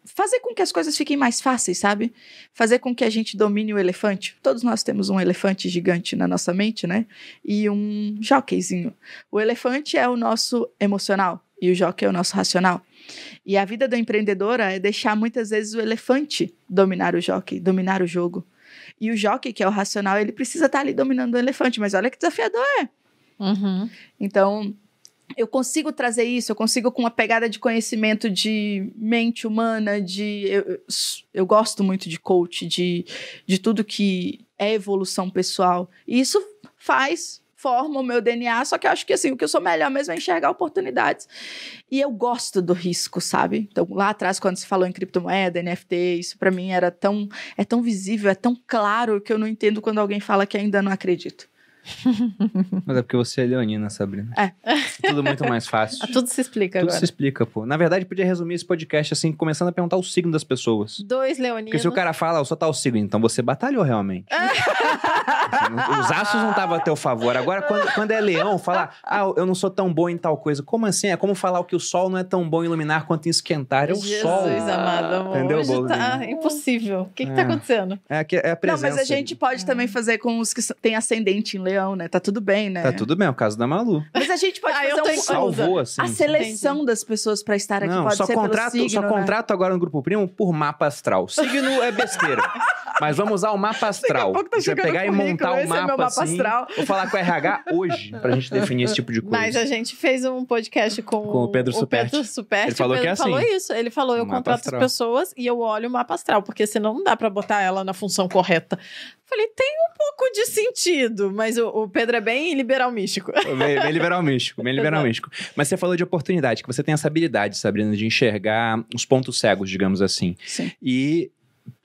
fazer com que as coisas fiquem mais fáceis, sabe? Fazer com que a gente domine o elefante. Todos nós temos um elefante gigante na nossa mente, né? E um jockeyzinho. O elefante é o nosso emocional e o jockey é o nosso racional. E a vida da empreendedora é deixar muitas vezes o elefante dominar o jockey, dominar o jogo. E o jockey, que é o racional, ele precisa estar ali dominando o elefante. Mas olha que desafiador é. Uhum. Então... eu consigo trazer isso, eu consigo com uma pegada de conhecimento de mente humana, eu gosto muito de coach, de tudo que é evolução pessoal. E isso forma o meu DNA, só que eu acho que assim, o que eu sou melhor mesmo é enxergar oportunidades. E eu gosto do risco, sabe? Então, lá atrás, quando se falou em criptomoeda, NFT, isso pra mim é tão visível, é tão claro, que eu não entendo quando alguém fala que ainda não acredito. Mas é porque você é leonina, Sabrina. É tudo muito mais fácil. Tudo se explica agora. Tudo se explica, pô. Na verdade, podia resumir esse podcast assim, começando a perguntar o signo das pessoas. 2 leoninos. Porque se o cara fala, só tá o signo, então você batalhou realmente. Os aços não estavam a teu favor. Agora, quando é leão, falar, ah, eu não sou tão bom em tal coisa. Como assim? É como falar que o sol não é tão bom em iluminar quanto em esquentar. É o Jesus, sol. Jesus, amado, amor. Entendeu, hoje tá impossível. O que que tá acontecendo? É a presença. Não, mas a gente pode também fazer com os que têm ascendente em leão, né? Tá tudo bem, né? Tá tudo bem, é o caso da Malu. Mas a gente pode fazer salvou, assim. A seleção das pessoas pra estar aqui, não, pode ser contrato, pelo signo, contrato agora no Grupo Primo por mapa astral. Signo é besteira. Mas vamos usar o mapa astral. Tá, você pegar e montar o mapa assim. Astral. Vou falar com o RH hoje pra gente definir esse tipo de coisa. Mas a gente fez um podcast com o Pedro Superti. Ele falou que é assim. Ele falou isso. Ele falou, eu contrato as pessoas e eu olho o mapa astral, porque senão não dá pra botar ela na função correta. Falei, tem um pouco de sentido, mas o Pedro é bem liberal místico. Bem liberal místico, bem liberal místico. Mas você falou de oportunidade, que você tem essa habilidade, Sabrina, de enxergar os pontos cegos, digamos assim. Sim. E...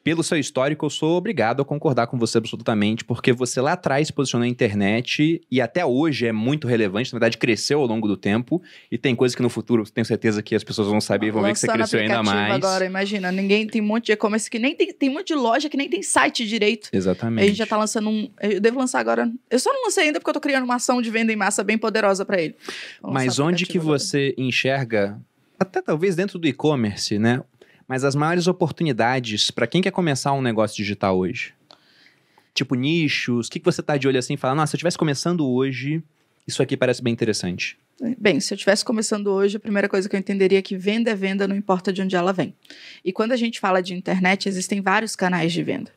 pelo seu histórico, eu sou obrigado a concordar com você absolutamente, porque você lá atrás se posicionou na internet e até hoje é muito relevante, na verdade cresceu ao longo do tempo e tem coisas que no futuro tenho certeza que as pessoas vão saber, vão ver que você cresceu ainda mais. Agora, imagina, ninguém tem um monte de e-commerce que nem tem um monte de loja que nem tem site direito. Exatamente. A gente já tá lançando um, eu devo lançar agora, eu só não lancei ainda porque eu tô criando uma ação de venda em massa bem poderosa para ele. Mas onde que você enxerga, até talvez dentro do e-commerce, né? Mas as maiores oportunidades para quem quer começar um negócio digital hoje? Tipo nichos, o que você tá de olho assim e fala, nossa, se eu estivesse começando hoje, isso aqui parece bem interessante. Bem, se eu estivesse começando hoje, a primeira coisa que eu entenderia é que venda é venda, não importa de onde ela vem. E quando a gente fala de internet, existem vários canais de venda.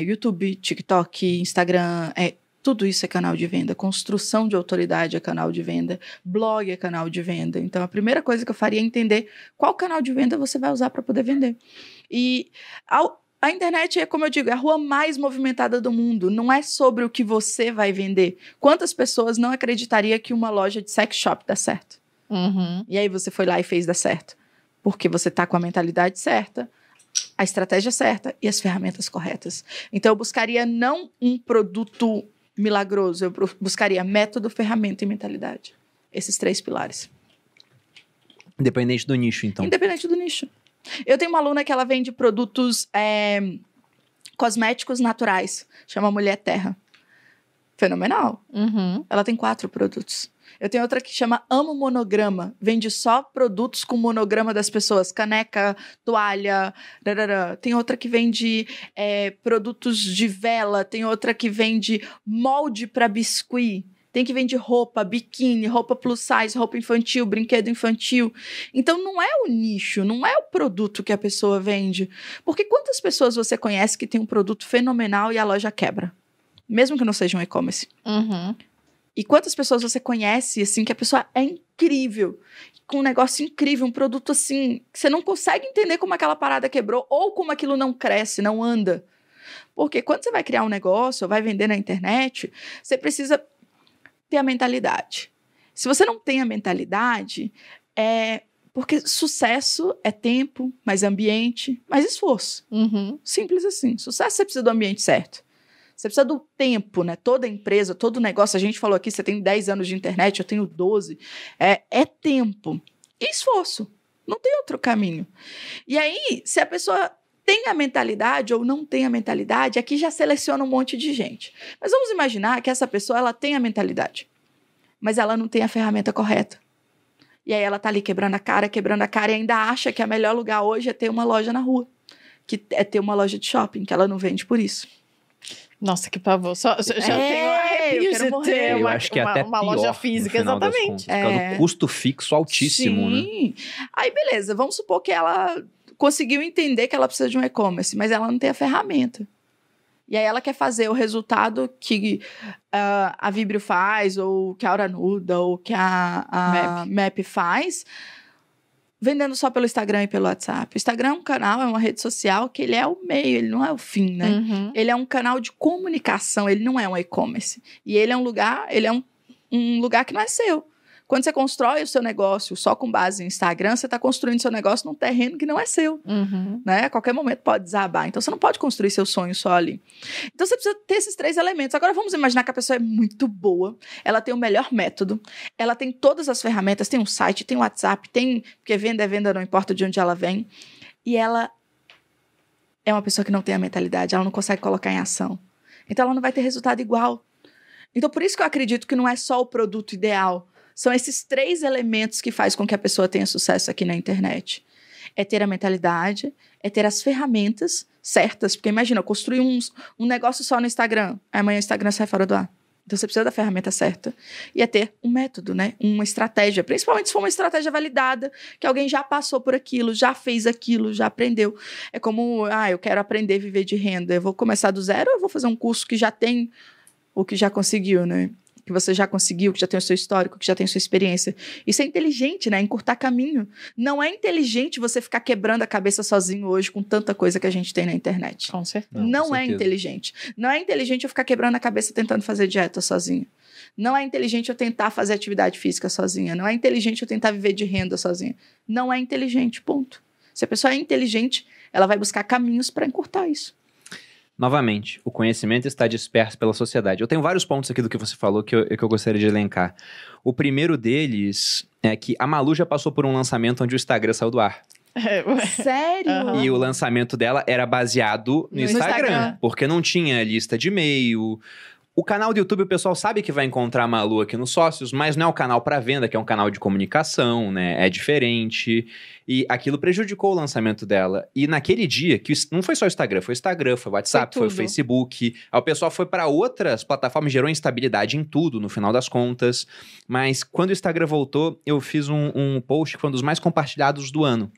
YouTube, TikTok, Instagram... tudo isso é canal de venda, construção de autoridade é canal de venda, blog é canal de venda. Então, a primeira coisa que eu faria é entender qual canal de venda você vai usar para poder vender. E a internet é, como eu digo, é a rua mais movimentada do mundo. Não é sobre o que você vai vender. Quantas pessoas não acreditariam que uma loja de sex shop dá certo? Uhum. E aí você foi lá e fez dar certo. Porque você está com a mentalidade certa, a estratégia certa e as ferramentas corretas. Então, eu buscaria não um produto... milagroso, eu buscaria método, ferramenta e mentalidade. Esses três pilares. Independente do nicho, então. Independente do nicho. Eu tenho uma aluna que ela vende produtos cosméticos naturais. Chama Mulher Terra. Fenomenal. Uhum. Ela tem 4 produtos. Eu tenho outra que chama Amo Monograma. Vende só produtos com monograma das pessoas. Caneca, toalha, darará. Tem outra que vende produtos de vela. Tem outra que vende molde para biscuit. Tem que vende roupa, biquíni, roupa plus size, roupa infantil, brinquedo infantil. Então, não é o nicho, não é o produto que a pessoa vende. Porque quantas pessoas você conhece que tem um produto fenomenal e a loja quebra? Mesmo que não seja um e-commerce. Uhum. E quantas pessoas você conhece, assim, que a pessoa é incrível, com um negócio incrível, um produto assim, que você não consegue entender como aquela parada quebrou ou como aquilo não cresce, não anda. Porque quando você vai criar um negócio ou vai vender na internet, você precisa ter a mentalidade. Se você não tem a mentalidade, porque sucesso é tempo, mais ambiente, mais esforço. Uhum. Simples assim. Sucesso você precisa do ambiente certo. Você precisa do tempo, né? Toda empresa, todo negócio, a gente falou aqui, você tem 10 anos de internet, eu tenho 12. É tempo e esforço. Não tem outro caminho. E aí, se a pessoa tem a mentalidade ou não tem a mentalidade, aqui já seleciona um monte de gente. Mas vamos imaginar que essa pessoa, ela tem a mentalidade, mas ela não tem a ferramenta correta. E aí ela tá ali quebrando a cara e ainda acha que o melhor lugar hoje é ter uma loja na rua, que é ter uma loja de shopping, que ela não vende por isso. Nossa, que pavor. Já tenho arrepio de ter uma loja física, exatamente. Um custo fixo altíssimo, sim, né? Aí, beleza, vamos supor que ela conseguiu entender que ela precisa de um e-commerce, mas ela não tem a ferramenta. E aí ela quer fazer o resultado que a Vibrio faz, ou que a Auranuda, ou que a MEP faz, vendendo só pelo Instagram e pelo WhatsApp. O Instagram é um canal, é uma rede social que ele é o meio, ele não é o fim, né? Uhum. Ele é um canal de comunicação, ele não é um e-commerce. E ele é um lugar, um lugar que não é seu. Quando você constrói o seu negócio só com base em Instagram, você está construindo seu negócio num terreno que não é seu. Uhum. Né? A qualquer momento pode desabar. Então, você não pode construir seu sonho só ali. Então, você precisa ter esses 3 elementos. Agora, vamos imaginar que a pessoa é muito boa, ela tem o melhor método, ela tem todas as ferramentas, tem um site, tem um WhatsApp, tem... porque venda é venda, não importa de onde ela vem. E ela é uma pessoa que não tem a mentalidade, ela não consegue colocar em ação. Então, ela não vai ter resultado igual. Então, por isso que eu acredito que não é só o produto ideal. São esses três elementos que faz com que a pessoa tenha sucesso aqui na internet. É ter a mentalidade, é ter as ferramentas certas. Porque imagina, eu construí um negócio só no Instagram, amanhã o Instagram sai fora do ar. Então, você precisa da ferramenta certa. E é ter um método, né? Uma estratégia. Principalmente se for uma estratégia validada, que alguém já passou por aquilo, já fez aquilo, já aprendeu. É como, eu quero aprender a viver de renda. Eu vou começar do zero ou eu vou fazer um curso que já tem o que já conseguiu, né? Que você já conseguiu, que já tem o seu histórico, que já tem a sua experiência. Isso é inteligente, né? Encurtar caminho. Não é inteligente você ficar quebrando a cabeça sozinho hoje com tanta coisa que a gente tem na internet. Com certeza. Não é inteligente. Não é inteligente eu ficar quebrando a cabeça tentando fazer dieta sozinho. Não é inteligente eu tentar fazer atividade física sozinha. Não é inteligente eu tentar viver de renda sozinha. Não é inteligente, ponto. Se a pessoa é inteligente, ela vai buscar caminhos para encurtar isso. Novamente, o conhecimento está disperso pela sociedade. Eu tenho vários pontos aqui do que você falou que eu gostaria de elencar. O primeiro deles é que a Malu já passou por um lançamento onde o Instagram saiu do ar. Sério? Uhum. E o lançamento dela era baseado no Instagram. Porque não tinha lista de e-mail. O canal do YouTube, o pessoal sabe que vai encontrar a Malu aqui nos sócios, mas não é o canal para venda, que é um canal de comunicação, né? É diferente. E aquilo prejudicou o lançamento dela. E naquele dia, que não foi só o Instagram, foi o Instagram, foi o WhatsApp, foi o Facebook. Aí o pessoal foi para outras plataformas, gerou instabilidade em tudo, no final das contas. Mas quando o Instagram voltou, eu fiz um post que foi um dos mais compartilhados do ano,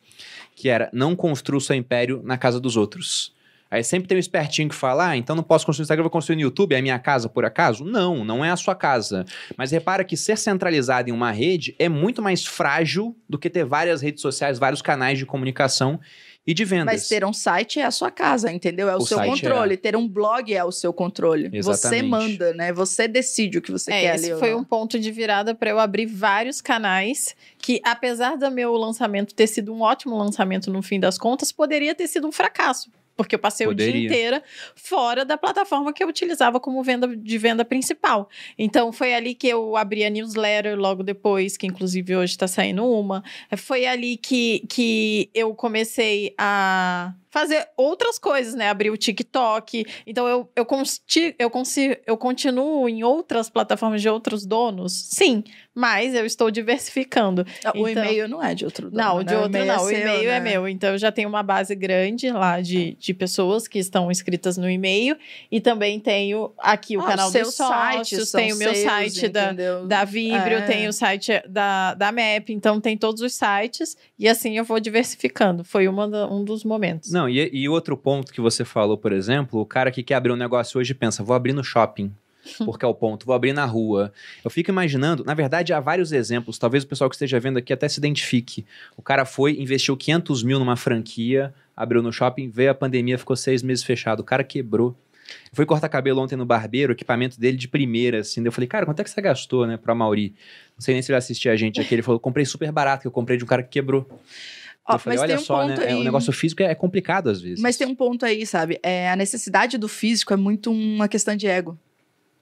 que era: não construa o seu império na casa dos outros. Aí sempre tem um espertinho que fala, então não posso construir o Instagram, vou construir no YouTube, é a minha casa por acaso? Não, não é a sua casa. Mas repara que ser centralizado em uma rede é muito mais frágil do que ter várias redes sociais, vários canais de comunicação e de vendas. Mas ter um site é a sua casa, entendeu? É o seu controle. Ter um blog é o seu controle. Exatamente. Você manda, né? Você decide o que você quer ali. Esse foi um ponto de virada para eu abrir vários canais que, apesar do meu lançamento ter sido um ótimo lançamento no fim das contas, poderia ter sido um fracasso. Porque eu passei o dia inteiro fora da plataforma que eu utilizava como venda principal. Então, foi ali que eu abri a newsletter logo depois, que inclusive hoje está saindo uma. Foi ali que eu comecei a fazer outras coisas, né? Abrir o TikTok. Então, eu continuo em outras plataformas de outros donos? Sim, mas eu estou diversificando. O e-mail não é de outro dono. Não, de outro não. O e-mail é meu. Então, eu já tenho uma base grande lá de pessoas que estão inscritas no e-mail, e também tenho aqui o canal dos sócios, tem o meu site da Vibrio, tem o site da MEP, então tem todos os sites, e assim eu vou diversificando. Foi um dos momentos. Não, e outro ponto que você falou, por exemplo, o cara que quer abrir um negócio hoje pensa, vou abrir no shopping, porque é o ponto, vou abrir na rua. Eu fico imaginando, na verdade há vários exemplos, talvez o pessoal que esteja vendo aqui até se identifique. O cara foi, investiu 500 mil numa franquia, abriu no shopping, veio a pandemia, ficou 6 meses fechado. O cara quebrou. Eu fui cortar cabelo ontem no barbeiro, o equipamento dele de primeira, assim. Eu falei, cara, quanto é que você gastou, né, pra Mauri? Não sei nem se ele assistia a gente aqui. Ele falou, comprei super barato, que eu comprei de um cara que quebrou. Eu falei, olha só, né, o negócio físico é complicado às vezes. Mas tem um ponto aí, sabe? A necessidade do físico é muito uma questão de ego.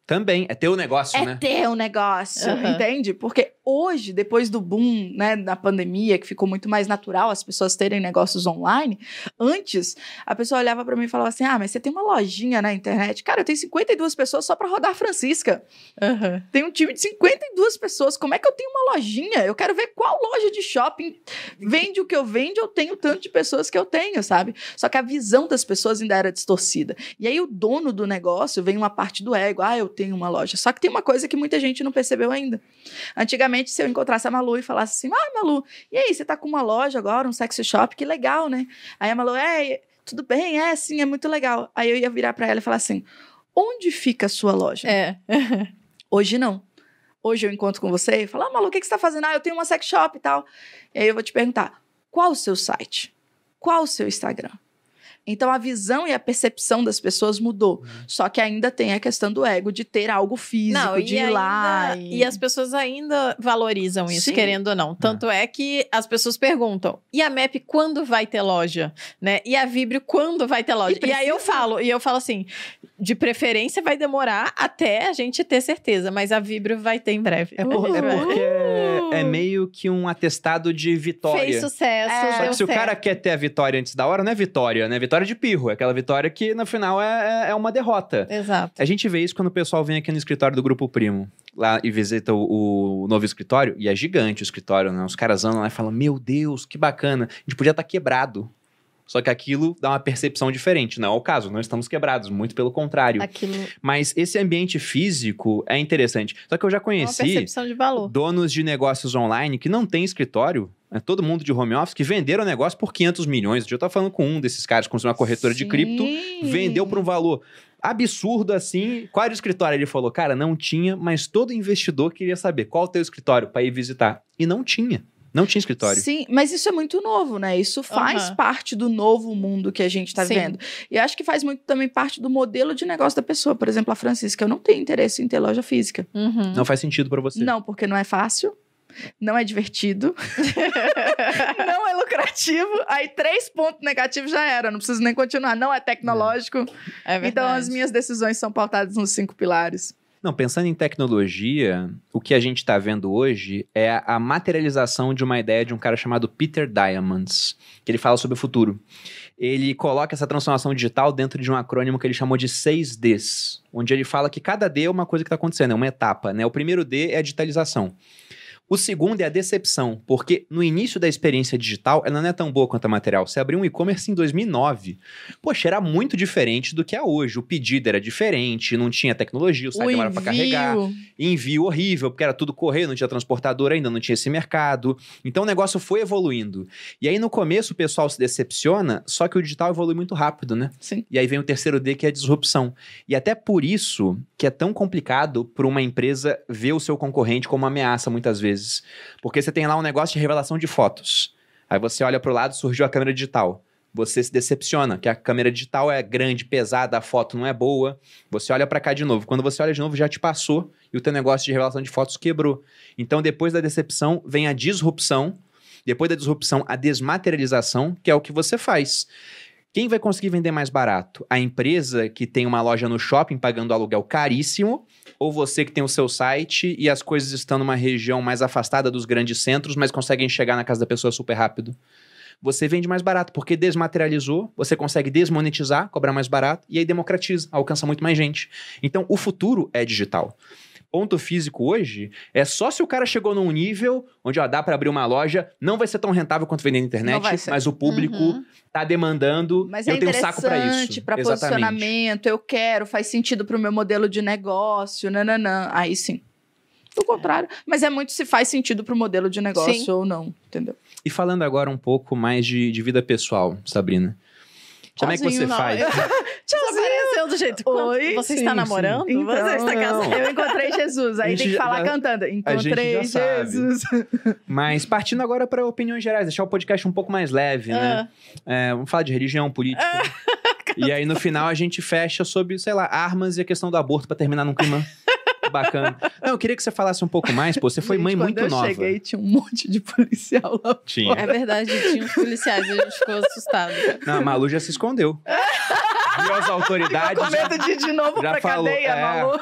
Também, é ter o negócio, né? É ter o negócio, entende? Porque hoje, depois do boom, né, da pandemia, que ficou muito mais natural as pessoas terem negócios online, antes a pessoa olhava pra mim e falava assim, mas você tem uma lojinha na internet? Cara, eu tenho 52 pessoas só pra rodar a Francisca. Uhum. Tem um time de 52 pessoas, como é que eu tenho uma lojinha? Eu quero ver qual loja de shopping vende o que eu vendo, eu tenho tanto de pessoas que eu tenho, sabe? Só que a visão das pessoas ainda era distorcida. E aí o dono do negócio vem uma parte do ego, eu tenho uma loja. Só que tem uma coisa que muita gente não percebeu ainda. Antigamente, se eu encontrasse a Malu e falasse assim, Malu, e aí, você tá com uma loja agora, um sexy shop, que legal, né? Aí a Malu, tudo bem, sim, é muito legal. Aí eu ia virar pra ela e falar assim, onde fica a sua loja? Hoje não. Hoje eu encontro com você e falo, Malu, o que você tá fazendo? Eu tenho uma sex shop e tal. E aí eu vou te perguntar, qual o seu site? Qual o seu Instagram? Então, a visão e a percepção das pessoas mudou. Só que ainda tem a questão do ego, de ter algo físico, de ir lá. E as pessoas ainda valorizam isso, querendo ou não. Tanto é que as pessoas perguntam, e a MEP quando vai ter loja? Né? E a Vibrio quando vai ter loja? E aí eu falo assim, de preferência vai demorar até a gente ter certeza, mas a Vibrio vai ter em breve. É porque é meio que um atestado de vitória. Fez sucesso. Só que se o cara quer ter a vitória antes da hora, não é vitória, né? Vitória vitória de pirro. É aquela vitória que, no final, é uma derrota. Exato. A gente vê isso quando o pessoal vem aqui no escritório do Grupo Primo, lá e visita o novo escritório, e é gigante o escritório, né? Os caras andam lá e falam, meu Deus, que bacana, a gente podia estar quebrado. Só que aquilo dá uma percepção diferente. Não é o caso, não estamos quebrados, muito pelo contrário. Aquilo... Mas esse ambiente físico é interessante. Só que eu já conheci uma percepção de valor. Donos de negócios online que não têm escritório, né, todo mundo de home office, que venderam o negócio por 500 milhões. Eu estava falando com um desses caras, com uma corretora de cripto, vendeu por um valor absurdo assim. Qual era o escritório? Ele falou, cara, não tinha, mas todo investidor queria saber qual o teu escritório para ir visitar. E não tinha. Não tinha escritório. Sim, mas isso é muito novo, né? Isso faz parte do novo mundo que a gente tá vendo. E acho que faz muito também parte do modelo de negócio da pessoa. Por exemplo, a Francisca, eu não tenho interesse em ter loja física. Uhum. Não faz sentido pra você. Não, porque não é fácil, não é divertido, não é lucrativo. Aí 3 pontos negativos já era, não preciso nem continuar. Não é tecnológico. É verdade. Então as minhas decisões são pautadas nos 5 pilares. Não, pensando em tecnologia, o que a gente está vendo hoje é a materialização de uma ideia de um cara chamado Peter Diamandis, que ele fala sobre o futuro. Ele coloca essa transformação digital dentro de um acrônimo que ele chamou de 6Ds, onde ele fala que cada D é uma coisa que está acontecendo, é uma etapa, né? O primeiro D é a digitalização. O segundo é a decepção, porque no início da experiência digital, ela não é tão boa quanto a material. Você abriu um e-commerce em 2009. Poxa, era muito diferente do que é hoje. O pedido era diferente, não tinha tecnologia, o site demorava para carregar. Envio horrível, porque era tudo correio, não tinha transportador ainda, não tinha esse mercado. Então o negócio foi evoluindo. E aí no começo o pessoal se decepciona, só que o digital evolui muito rápido, né? Sim. E aí vem o terceiro D, que é a disrupção. E até por isso que é tão complicado para uma empresa ver o seu concorrente como uma ameaça muitas vezes. Porque você tem lá um negócio de revelação de fotos. Aí você olha para o lado, surgiu a câmera digital. Você se decepciona, que a câmera digital é grande, pesada, a foto não é boa. Você olha para cá de novo. Quando você olha de novo, já te passou e o teu negócio de revelação de fotos quebrou. Então, depois da decepção, vem a disrupção. Depois da disrupção, a desmaterialização, que é o que você faz. Quem vai conseguir vender mais barato? A empresa que tem uma loja no shopping pagando aluguel caríssimo, ou você que tem o seu site e as coisas estão numa região mais afastada dos grandes centros, mas conseguem chegar na casa da pessoa super rápido? Você vende mais barato, porque desmaterializou, você consegue desmonetizar, cobrar mais barato, e aí democratiza, alcança muito mais gente. Então, o futuro é digital. Ponto físico hoje é só se o cara chegou num nível onde, ó, dá pra abrir uma loja, não vai ser tão rentável quanto vender na internet, mas o público tá demandando, mas eu tenho um saco pra isso. Mas é interessante pra posicionamento, eu quero, faz sentido pro meu modelo de negócio, nananã, aí sim. Do contrário, mas é muito se faz sentido pro modelo de negócio ou não, entendeu? E falando agora um pouco mais de vida pessoal, Sabrina, como é que você faz? Apareceu do jeito. Oi, você está namorando? Então, você está casado? Eu encontrei Jesus. Aí tem que falar cantando. Encontrei Jesus. Mas partindo agora para opiniões gerais, deixar o podcast um pouco mais leve, né? É, vamos falar de religião, política. E aí no final a gente fecha sobre, sei lá, armas e a questão do aborto para terminar num clima bacana. Não, eu queria que você falasse um pouco mais, pô. Você foi mãe muito nova. Quando eu cheguei, tinha um monte de policial lá. Tinha. É verdade, tinha uns policiais. A gente ficou assustado. Não, a Malu já se escondeu. Viu as autoridades. Com medo de ir de novo pra cadeia, Malu.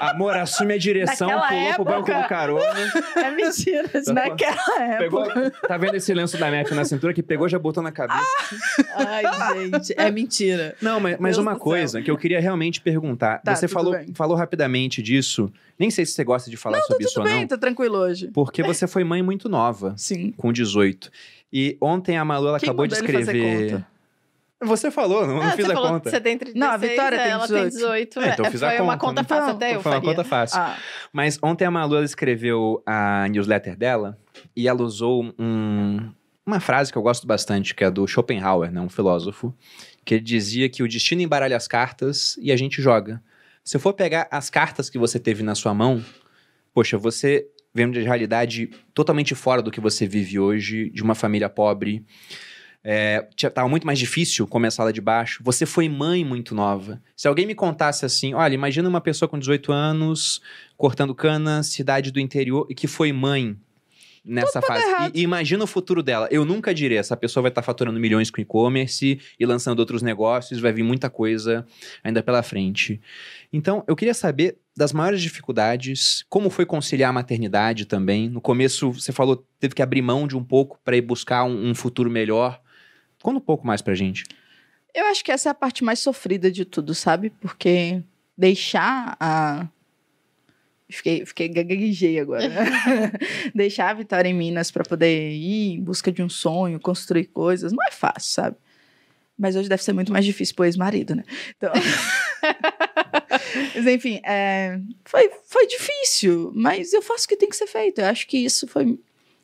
Amor, assume a direção, pulou pro banco do carona. É mentira. Naquela época. Tá vendo esse lenço da MEP na cintura que pegou, já botou na cabeça. Ai, gente, é mentira. Não, mas uma coisa que eu queria realmente perguntar. Você falou rapidamente disso. Nem sei se você gosta de falar sobre isso ou não. Não, tudo bem, tô tranquilo hoje. Porque você foi mãe muito nova. Sim. Com 18. E ontem a Malu, ela acabou de escrever... Você falou, não fiz a conta. Você tem 36, não, a Vitória tem 18. Ela tem 18. Então eu fiz a conta. Foi uma conta fácil, até eu faria. Foi uma conta fácil. Mas ontem a Malu escreveu a newsletter dela e ela usou uma frase que eu gosto bastante, que é do Schopenhauer, né, um filósofo, que ele dizia que o destino embaralha as cartas e a gente joga. Se eu for pegar as cartas que você teve na sua mão, poxa, você vem de realidade totalmente fora do que você vive hoje, de uma família pobre... Tava muito mais difícil começar lá de baixo. Você foi mãe muito nova. Se alguém me contasse assim, olha, imagina uma pessoa com 18 anos, cortando cana, cidade do interior, e que foi mãe nessa fase. E imagina o futuro dela. Eu nunca diria, essa pessoa vai estar faturando milhões com e-commerce e lançando outros negócios, vai vir muita coisa ainda pela frente. Então, eu queria saber das maiores dificuldades, como foi conciliar a maternidade também. No começo, você falou, teve que abrir mão de um pouco para ir buscar um futuro melhor. Conta um pouco mais pra gente. Eu acho que essa é a parte mais sofrida de tudo, sabe? Porque deixar a... Fiquei gaguejei agora. Deixar a Vitória em Minas para poder ir em busca de um sonho, construir coisas, não é fácil, sabe? Mas hoje deve ser muito mais difícil pro ex-marido, né? Então... Mas enfim, foi difícil, mas eu faço o que tem que ser feito. Eu acho que isso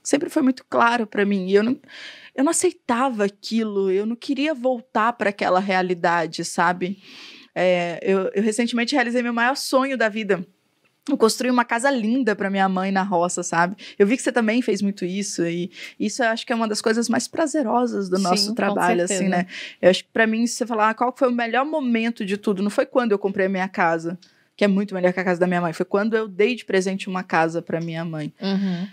sempre foi muito claro para mim. E eu não aceitava aquilo, eu não queria voltar para aquela realidade, sabe? Eu recentemente realizei meu maior sonho da vida. Eu construí uma casa linda para minha mãe na roça, sabe? Eu vi que você também fez muito isso, e isso eu acho que é uma das coisas mais prazerosas do nosso trabalho, assim, né? Eu acho que pra mim, se você falar qual foi o melhor momento de tudo, não foi quando eu comprei a minha casa, que é muito melhor que a casa da minha mãe, foi quando eu dei de presente uma casa pra minha mãe. Uhum.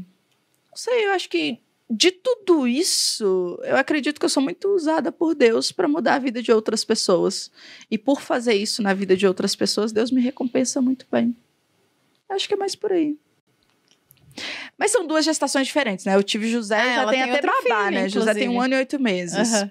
Não sei, eu acho que de tudo isso, eu acredito que eu sou muito usada por Deus para mudar a vida de outras pessoas. E por fazer isso na vida de outras pessoas, Deus me recompensa muito bem. Acho que é mais por aí. Mas são duas gestações diferentes, né? Eu tive José, já tem até babá, né? Inclusive. José tem 1 ano e 8 meses. Uhum.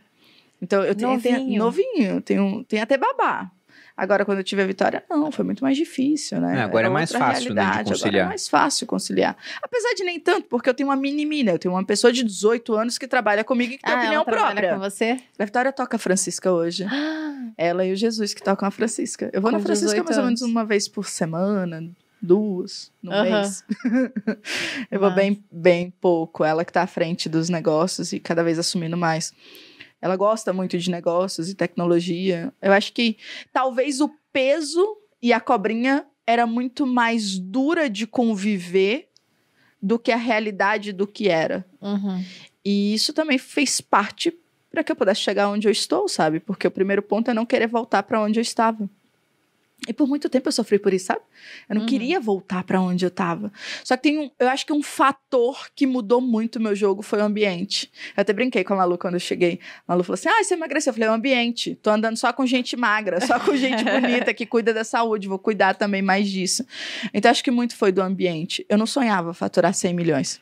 Então, eu tenho novinho, tenho até babá. Agora, quando eu tive a Vitória, não, foi muito mais difícil, né? Agora é mais fácil, né, de conciliar. Agora é mais fácil conciliar. Apesar de nem tanto, porque eu tenho uma mini-mina, eu tenho uma pessoa de 18 anos que trabalha comigo e que tem opinião própria. Ela trabalha com você? A Vitória toca a Francisca hoje. Ela e o Jesus que tocam a Francisca. Eu vou na Francisca mais ou menos uma vez por semana, 2, no mês. Eu vou bem pouco. Ela que tá à frente dos negócios e cada vez assumindo mais. Ela gosta muito de negócios e tecnologia. Eu acho que talvez o peso e a cobrinha era muito mais dura de conviver do que a realidade do que era. Uhum. E isso também fez parte para que eu pudesse chegar onde eu estou, sabe? Porque o primeiro ponto é não querer voltar para onde eu estava. E por muito tempo eu sofri por isso, sabe? Eu não queria voltar para onde eu tava. Só que eu acho que um fator que mudou muito o meu jogo foi o ambiente. Eu até brinquei com a Malu quando eu cheguei. A Malu falou assim, você emagreceu. Eu falei, o ambiente. Tô andando só com gente magra, só com gente bonita que cuida da saúde. Vou cuidar também mais disso. Então acho que muito foi do ambiente. Eu não sonhava faturar 100 milhões.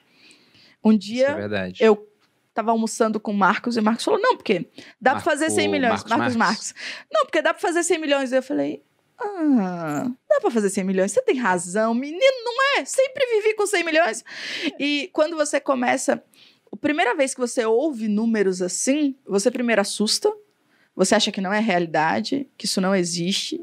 Um dia eu tava almoçando com o Marcos e o Marcos falou, não, porque dá para fazer 100 milhões. Marcos. Não, porque dá para fazer 100 milhões. Eu falei... dá pra fazer 100 milhões, você tem razão, menino, não é? Sempre vivi com 100 milhões. E quando você começa, a primeira vez que você ouve números assim, você primeiro assusta, você acha que não é realidade, que isso não existe,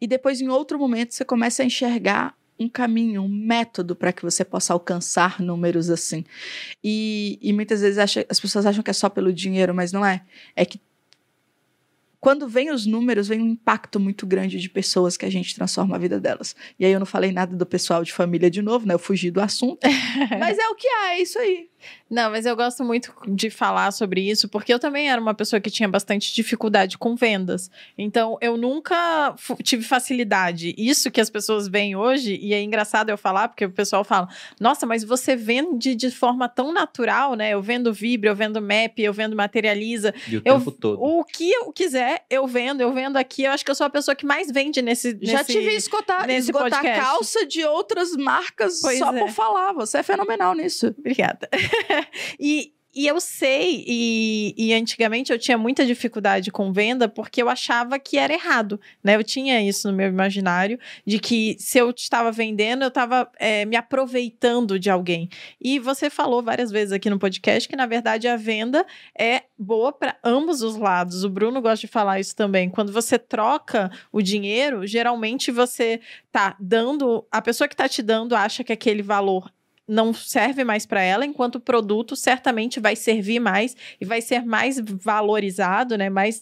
e depois em outro momento você começa a enxergar um caminho, um método para que você possa alcançar números assim. E muitas vezes as pessoas acham que é só pelo dinheiro, mas não é. É que quando vem os números, vem um impacto muito grande de pessoas que a gente transforma a vida delas. E aí eu não falei nada do pessoal de família de novo, né? Eu fugi do assunto. Mas é o que é isso aí. Não, mas eu gosto muito de falar sobre isso, porque eu também era uma pessoa que tinha bastante dificuldade com vendas. Então, eu nunca tive facilidade. Isso que as pessoas veem hoje, e é engraçado eu falar, porque o pessoal fala, nossa, mas você vende de forma tão natural, né? Eu vendo Vibrio, eu vendo MEP, eu vendo Materializa. E tempo todo. O que eu quiser, eu vendo aqui. Eu acho que eu sou a pessoa que mais vende nesse podcast. Já tive esgotar calça de outras marcas por falar. Você é fenomenal nisso. Obrigada. E eu sei, e antigamente eu tinha muita dificuldade com venda porque eu achava que era errado, né? Eu tinha isso no meu imaginário, de que se eu estava vendendo, eu estava me aproveitando de alguém. E você falou várias vezes aqui no podcast que, na verdade, a venda é boa para ambos os lados. O Bruno gosta de falar isso também. Quando você troca o dinheiro, geralmente você tá dando... A pessoa que está te dando acha que aquele valor não serve mais para ela, enquanto o produto certamente vai servir mais e vai ser mais valorizado, né, mais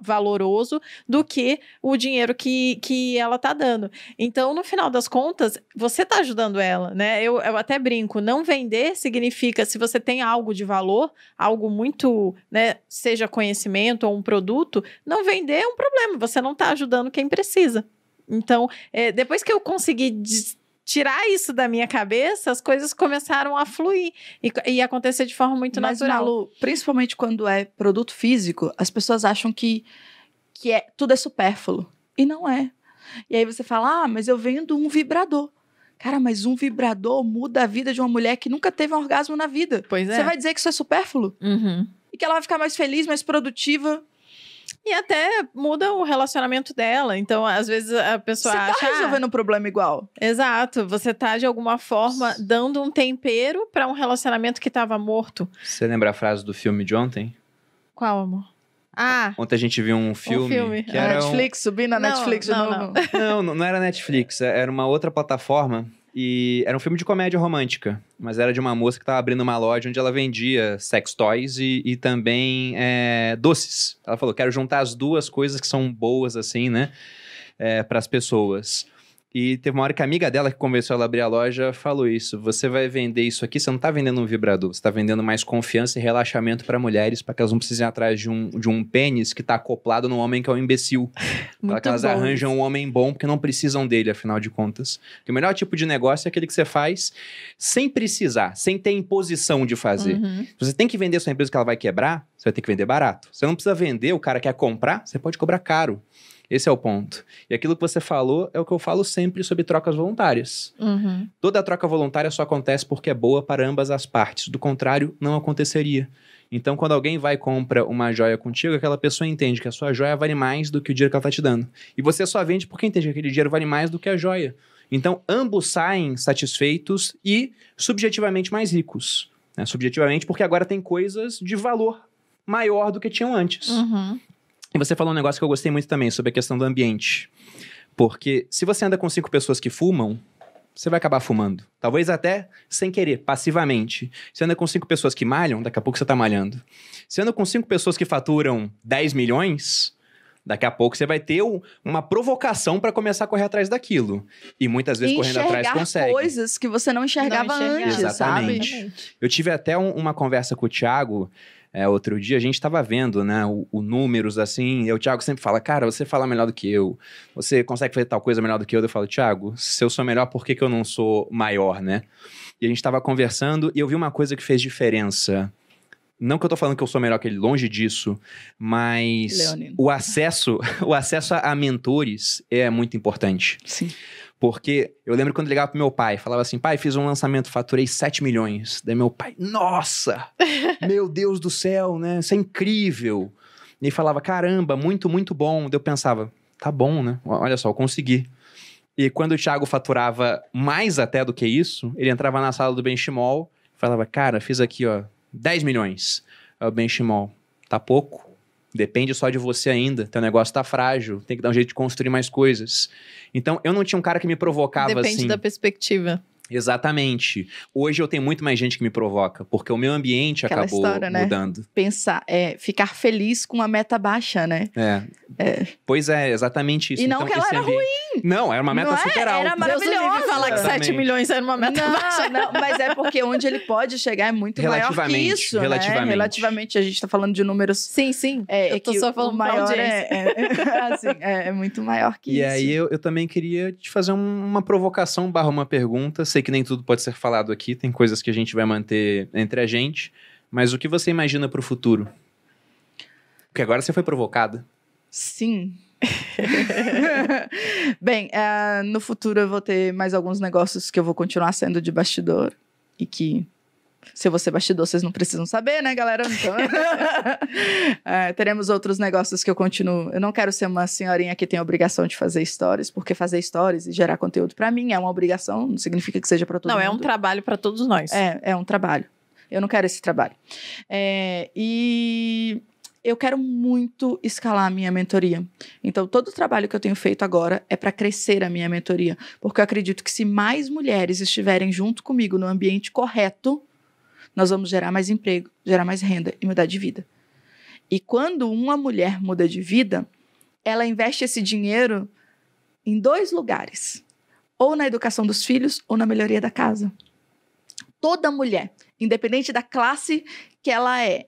valoroso do que o dinheiro que ela tá dando. Então, no final das contas, você tá ajudando ela, né? Eu até brinco, não vender significa, se você tem algo de valor, algo muito, né, seja conhecimento ou um produto, não vender é um problema, você não tá ajudando quem precisa. Então, depois que eu consegui tirar isso da minha cabeça, as coisas começaram a fluir e acontecer de forma muito natural. Mas, Malu, principalmente quando é produto físico, as pessoas acham que tudo é supérfluo. E não é. E aí você fala, mas eu vendo um vibrador. Cara, mas um vibrador muda a vida de uma mulher que nunca teve um orgasmo na vida. Pois é. Você vai dizer que isso é supérfluo? Uhum. e que ela vai ficar mais feliz, mais produtiva. E até muda o relacionamento dela. Então, às vezes, a pessoa acha... Você tá resolvendo um problema igual. Exato. Você tá, de alguma forma, dando um tempero pra um relacionamento que tava morto. Você lembra a frase do filme de ontem? Qual, amor? Ah! Ontem a gente viu um filme que era Netflix, subindo na Netflix de novo. Não era Netflix. Era uma outra plataforma. E era um filme de comédia romântica. Mas era de uma moça que tava abrindo uma loja onde ela vendia sex toys e também doces. Ela falou, quero juntar as duas coisas que são boas, assim, né? Para as pessoas. E teve uma hora que a amiga dela que convenceu ela a abrir a loja falou isso. Você vai vender isso aqui, você não tá vendendo um vibrador. Você tá vendendo mais confiança e relaxamento para mulheres, para que elas não precisem ir atrás de um pênis que tá acoplado num homem que é um imbecil. Para que elas arranjam um homem bom, porque não precisam dele, afinal de contas. Porque o melhor tipo de negócio é aquele que você faz sem precisar, sem ter imposição de fazer. Uhum. Se você tem que vender sua empresa que ela vai quebrar, você vai ter que vender barato. Você não precisa vender, o cara quer comprar, você pode cobrar caro. Esse é o ponto. E aquilo que você falou é o que eu falo sempre sobre trocas voluntárias. Uhum. Toda troca voluntária só acontece porque é boa para ambas as partes. Do contrário, não aconteceria. Então, quando alguém vai e compra uma joia contigo, aquela pessoa entende que a sua joia vale mais do que o dinheiro que ela está te dando. E você só vende porque entende que aquele dinheiro vale mais do que a joia. Então, ambos saem satisfeitos e subjetivamente mais ricos. Né? Subjetivamente porque agora tem coisas de valor maior do que tinham antes. Uhum. E você falou um negócio que eu gostei muito também, sobre a questão do ambiente. Porque se você anda com 5 pessoas que fumam, você vai acabar fumando. Talvez até sem querer, passivamente. Se anda com 5 pessoas que malham, daqui a pouco você tá malhando. Se anda com 5 pessoas que faturam 10 milhões, daqui a pouco você vai ter uma provocação pra começar a correr atrás daquilo. E muitas vezes correndo atrás consegue. Coisas que você não enxergava antes, exatamente. Sabe? Eu tive até uma conversa com o Thiago... outro dia a gente estava vendo, né, o números, assim, e o Thiago sempre fala, cara, você fala melhor do que eu, você consegue fazer tal coisa melhor do que eu falo, Thiago, se eu sou melhor, por que eu não sou maior, né? E a gente estava conversando e eu vi uma coisa que fez diferença. Não que eu tô falando que eu sou melhor que ele, longe disso, mas Leonino. o acesso a mentores é muito importante. Sim. Porque eu lembro quando eu ligava pro meu pai, falava assim, pai, fiz um lançamento, faturei 7 milhões. Daí meu pai, nossa, meu Deus do céu, né? Isso é incrível. E ele falava, caramba, muito, muito bom. Daí eu pensava, tá bom, né? Olha só, eu consegui. E quando o Thiago faturava mais até do que isso, ele entrava na sala do Benchimol, falava, cara, fiz aqui, ó, 10 milhões. Aí o Benchimol, tá pouco. Depende só de você ainda, teu negócio tá frágil, tem que dar um jeito de construir mais coisas. Então, eu não tinha um cara que me provocava assim. Depende da perspectiva. Exatamente. Hoje eu tenho muito mais gente que me provoca, porque o meu ambiente acabou mudando. Né? Pensar, ficar feliz com uma meta baixa, né? Pois é, exatamente isso. E não então, que ela era ruim. Não, era uma meta super alta. Era maravilhoso falar que 7 milhões era uma meta baixa. Não, mas é porque onde ele pode chegar é muito maior que isso, relativamente. Né? Relativamente, a gente tá falando de números... Sim, sim. Eu tô só falando maior é muito maior que isso. E aí eu também queria te fazer uma provocação / uma pergunta, que nem tudo pode ser falado aqui, tem coisas que a gente vai manter entre a gente, mas o que você imagina pro futuro? Porque agora você foi provocada. Sim. Bem, no futuro eu vou ter mais alguns negócios que eu vou continuar sendo de bastidor e que... Se eu vou ser bastidor, vocês não precisam saber, né, galera? Então... teremos outros negócios que eu continuo... Eu não quero ser uma senhorinha que tem a obrigação de fazer stories, porque fazer stories e gerar conteúdo pra mim é uma obrigação, não significa que seja pra todo mundo. Não, é um trabalho pra todos nós. É um trabalho. Eu não quero esse trabalho. E eu quero muito escalar a minha mentoria. Então, todo o trabalho que eu tenho feito agora é pra crescer a minha mentoria, porque eu acredito que se mais mulheres estiverem junto comigo no ambiente correto, nós vamos gerar mais emprego, gerar mais renda e mudar de vida. E quando uma mulher muda de vida, ela investe esse dinheiro em 2 lugares. Ou na educação dos filhos, ou na melhoria da casa. Toda mulher, independente da classe que ela é,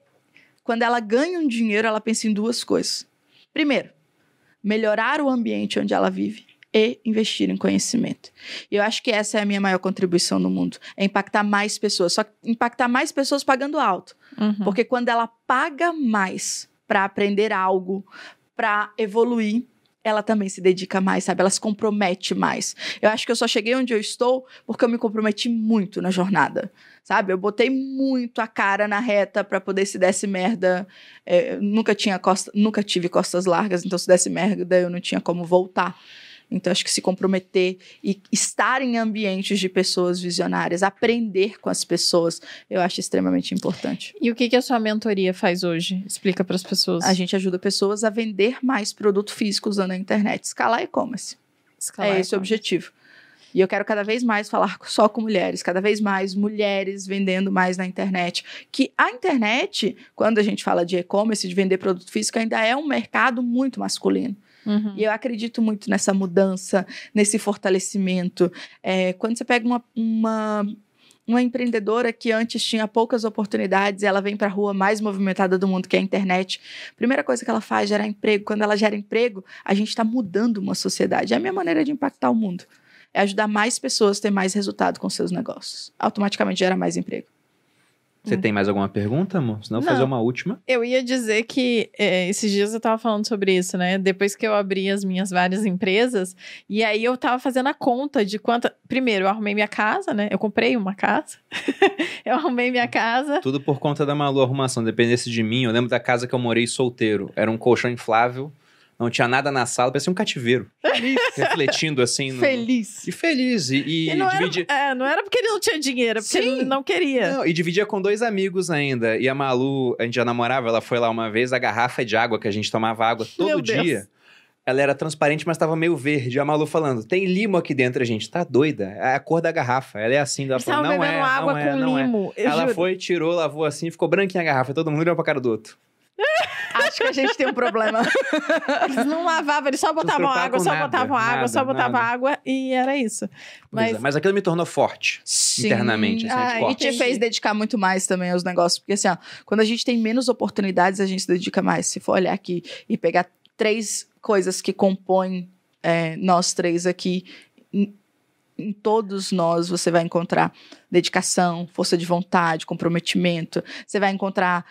quando ela ganha um dinheiro, ela pensa em 2 coisas. Primeiro, melhorar o ambiente onde ela vive. E investir em conhecimento. E eu acho que essa é a minha maior contribuição no mundo. É impactar mais pessoas. Só impactar mais pessoas pagando alto. Uhum. Porque quando ela paga mais para aprender algo, para evoluir, ela também se dedica mais, sabe? Ela se compromete mais. Eu acho que eu só cheguei onde eu estou porque eu me comprometi muito na jornada, sabe? Eu botei muito a cara na reta pra poder, se desse merda... nunca tive costas largas, então se desse merda eu não tinha como voltar. Então acho que se comprometer e estar em ambientes de pessoas visionárias, aprender com as pessoas, eu acho extremamente importante. E o que a sua mentoria faz hoje? Explica para as pessoas. A gente ajuda pessoas a vender mais produto físico usando a internet, escalar e-commerce. É esse o objetivo. E eu quero cada vez mais falar só com mulheres, cada vez mais mulheres vendendo mais na internet. Que a internet, quando a gente fala de e-commerce, de vender produto físico, ainda é um mercado muito masculino. Uhum. E eu acredito muito nessa mudança, nesse fortalecimento. Quando você pega uma empreendedora que antes tinha poucas oportunidades e ela vem para a rua mais movimentada do mundo, que é a internet, a primeira coisa que ela faz é gerar emprego. Quando ela gera emprego, a gente está mudando uma sociedade. É a minha maneira de impactar o mundo. É ajudar mais pessoas a ter mais resultado com seus negócios. Automaticamente gera mais emprego. Você tem mais alguma pergunta, amor? Senão eu vou fazer uma última. Eu ia dizer que esses dias eu tava falando sobre isso, né? Depois que eu abri as minhas várias empresas, e aí eu tava fazendo a conta de quanta... Primeiro, eu arrumei minha casa, né? Eu comprei uma casa. Eu arrumei minha casa. Tudo por conta da Malu, arrumação. Dependesse de mim, eu lembro da casa que eu morei solteiro. Era um colchão inflável. Não tinha nada na sala, parecia um cativeiro. Feliz. Refletindo assim. No... Feliz. E feliz. E não dividia... não era porque ele não tinha dinheiro, porque ele não queria. Não, e dividia com dois amigos ainda. E a Malu, a gente já namorava, ela foi lá uma vez, a garrafa de água, que a gente tomava água todo dia. Ela era transparente, mas estava meio verde. A Malu falando, tem limo aqui dentro, gente. Tá doida. É a cor da garrafa. Ela é assim. Ela falou, não é, água com limo. Ela foi, tirou, lavou assim, ficou branquinha a garrafa. Todo mundo olhou pra cara do outro. Acho que a gente tem um problema. Eles não lavavam, eles só botavam água, só botavam água e era isso. Mas aquilo me tornou forte internamente. Assim, e te fez dedicar muito mais também aos negócios. Porque assim, ó, quando a gente tem menos oportunidades, a gente se dedica mais. Se for olhar aqui e pegar três coisas que compõem nós três aqui... Em todos nós você vai encontrar dedicação, força de vontade, comprometimento. Você vai encontrar...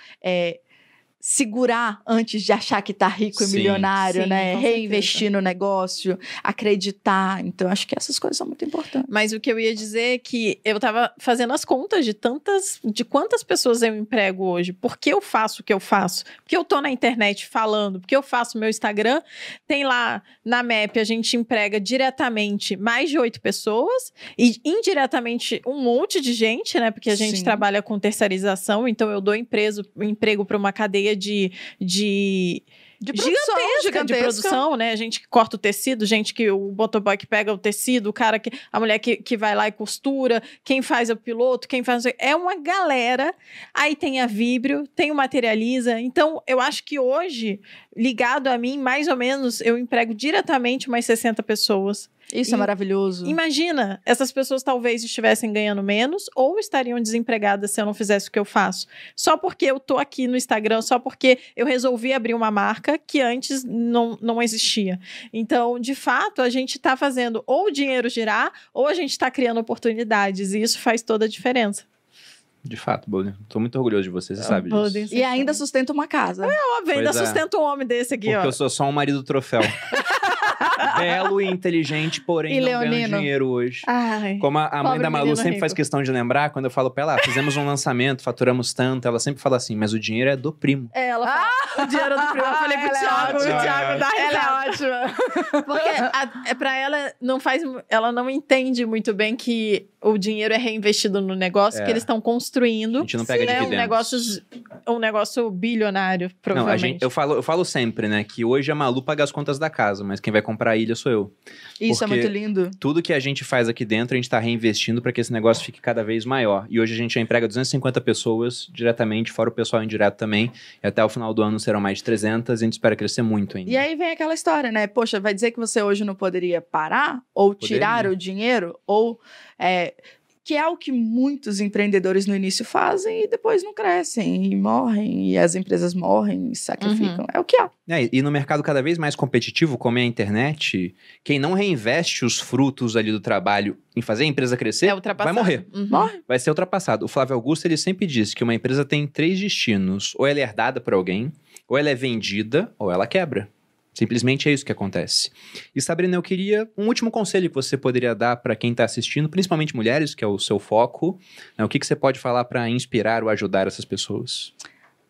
segurar antes de achar que tá rico e milionário, né? Reinvestir no negócio, acreditar. Então, acho que essas coisas são muito importantes. Mas o que eu ia dizer é que eu tava fazendo as contas de quantas pessoas eu emprego hoje. Por que eu faço o que eu faço? Porque eu tô na internet falando, porque eu faço meu Instagram. Tem lá, na MEP, a gente emprega diretamente mais de 8 pessoas e indiretamente um monte de gente, né? Porque a gente trabalha com terceirização, então eu dou emprego para uma cadeia de produção, gigantesca de produção, né? A gente que corta o tecido, gente que o motoboy que pega o tecido, o cara que... A mulher que vai lá e costura, quem faz é o piloto, quem faz... É uma galera. Aí tem a Vibrio, tem o Materializa. Então, eu acho que hoje, ligado a mim, mais ou menos, eu emprego diretamente umas 60 pessoas. Isso é maravilhoso. Imagina, essas pessoas talvez estivessem ganhando menos ou estariam desempregadas se eu não fizesse o que eu faço. Só porque eu tô aqui no Instagram, só porque eu resolvi abrir uma marca que antes não existia. Então, de fato, a gente tá fazendo ou o dinheiro girar ou a gente tá criando oportunidades e isso faz toda a diferença. De fato, Bolden. Tô muito orgulhoso de você sabe disso. E ainda sustenta uma casa. É óbvio, ainda sustenta um homem desse aqui, porque ó. Porque eu sou só um marido troféu. Belo e inteligente, porém e não ganhando dinheiro hoje. Ai, como a mãe da Malu sempre faz questão de lembrar, quando eu falo pra ela, fizemos um lançamento, faturamos tanto, ela sempre fala assim, mas o dinheiro é do primo. Ela fala, o dinheiro é do primo. Eu falei pro Thiago, o Thiago dá risada. Ela é ótima. Porque pra ela, ela não entende muito bem que o dinheiro é reinvestido no negócio, que eles estão construindo. A gente não pega dividendos. Um negócio bilionário, provavelmente. Não, eu falo sempre, né, que hoje a Malu paga as contas da casa, mas quem vai comprar a ilha sou eu. Isso é muito lindo. Tudo que a gente faz aqui dentro, a gente está reinvestindo para que esse negócio fique cada vez maior. E hoje a gente já emprega 250 pessoas diretamente, fora o pessoal indireto também. E até o final do ano serão mais de 300. E a gente espera crescer muito ainda. E aí vem aquela história, né? Poxa, vai dizer que você hoje não poderia parar? Ou tirar o dinheiro? Ou... que é o que muitos empreendedores no início fazem e depois não crescem e morrem, e as empresas morrem e sacrificam, é o que há. E no mercado cada vez mais competitivo, como é a internet, quem não reinveste os frutos ali do trabalho em fazer a empresa crescer, vai morrer. Morre. Vai ser ultrapassado. O Flávio Augusto, ele sempre diz que uma empresa tem 3 destinos, ou ela é herdada por alguém, ou ela é vendida, ou ela quebra. Simplesmente é isso que acontece. E, Sabrina, eu queria um último conselho que você poderia dar para quem está assistindo, principalmente mulheres, que é o seu foco, né? O que você pode falar para inspirar ou ajudar essas pessoas?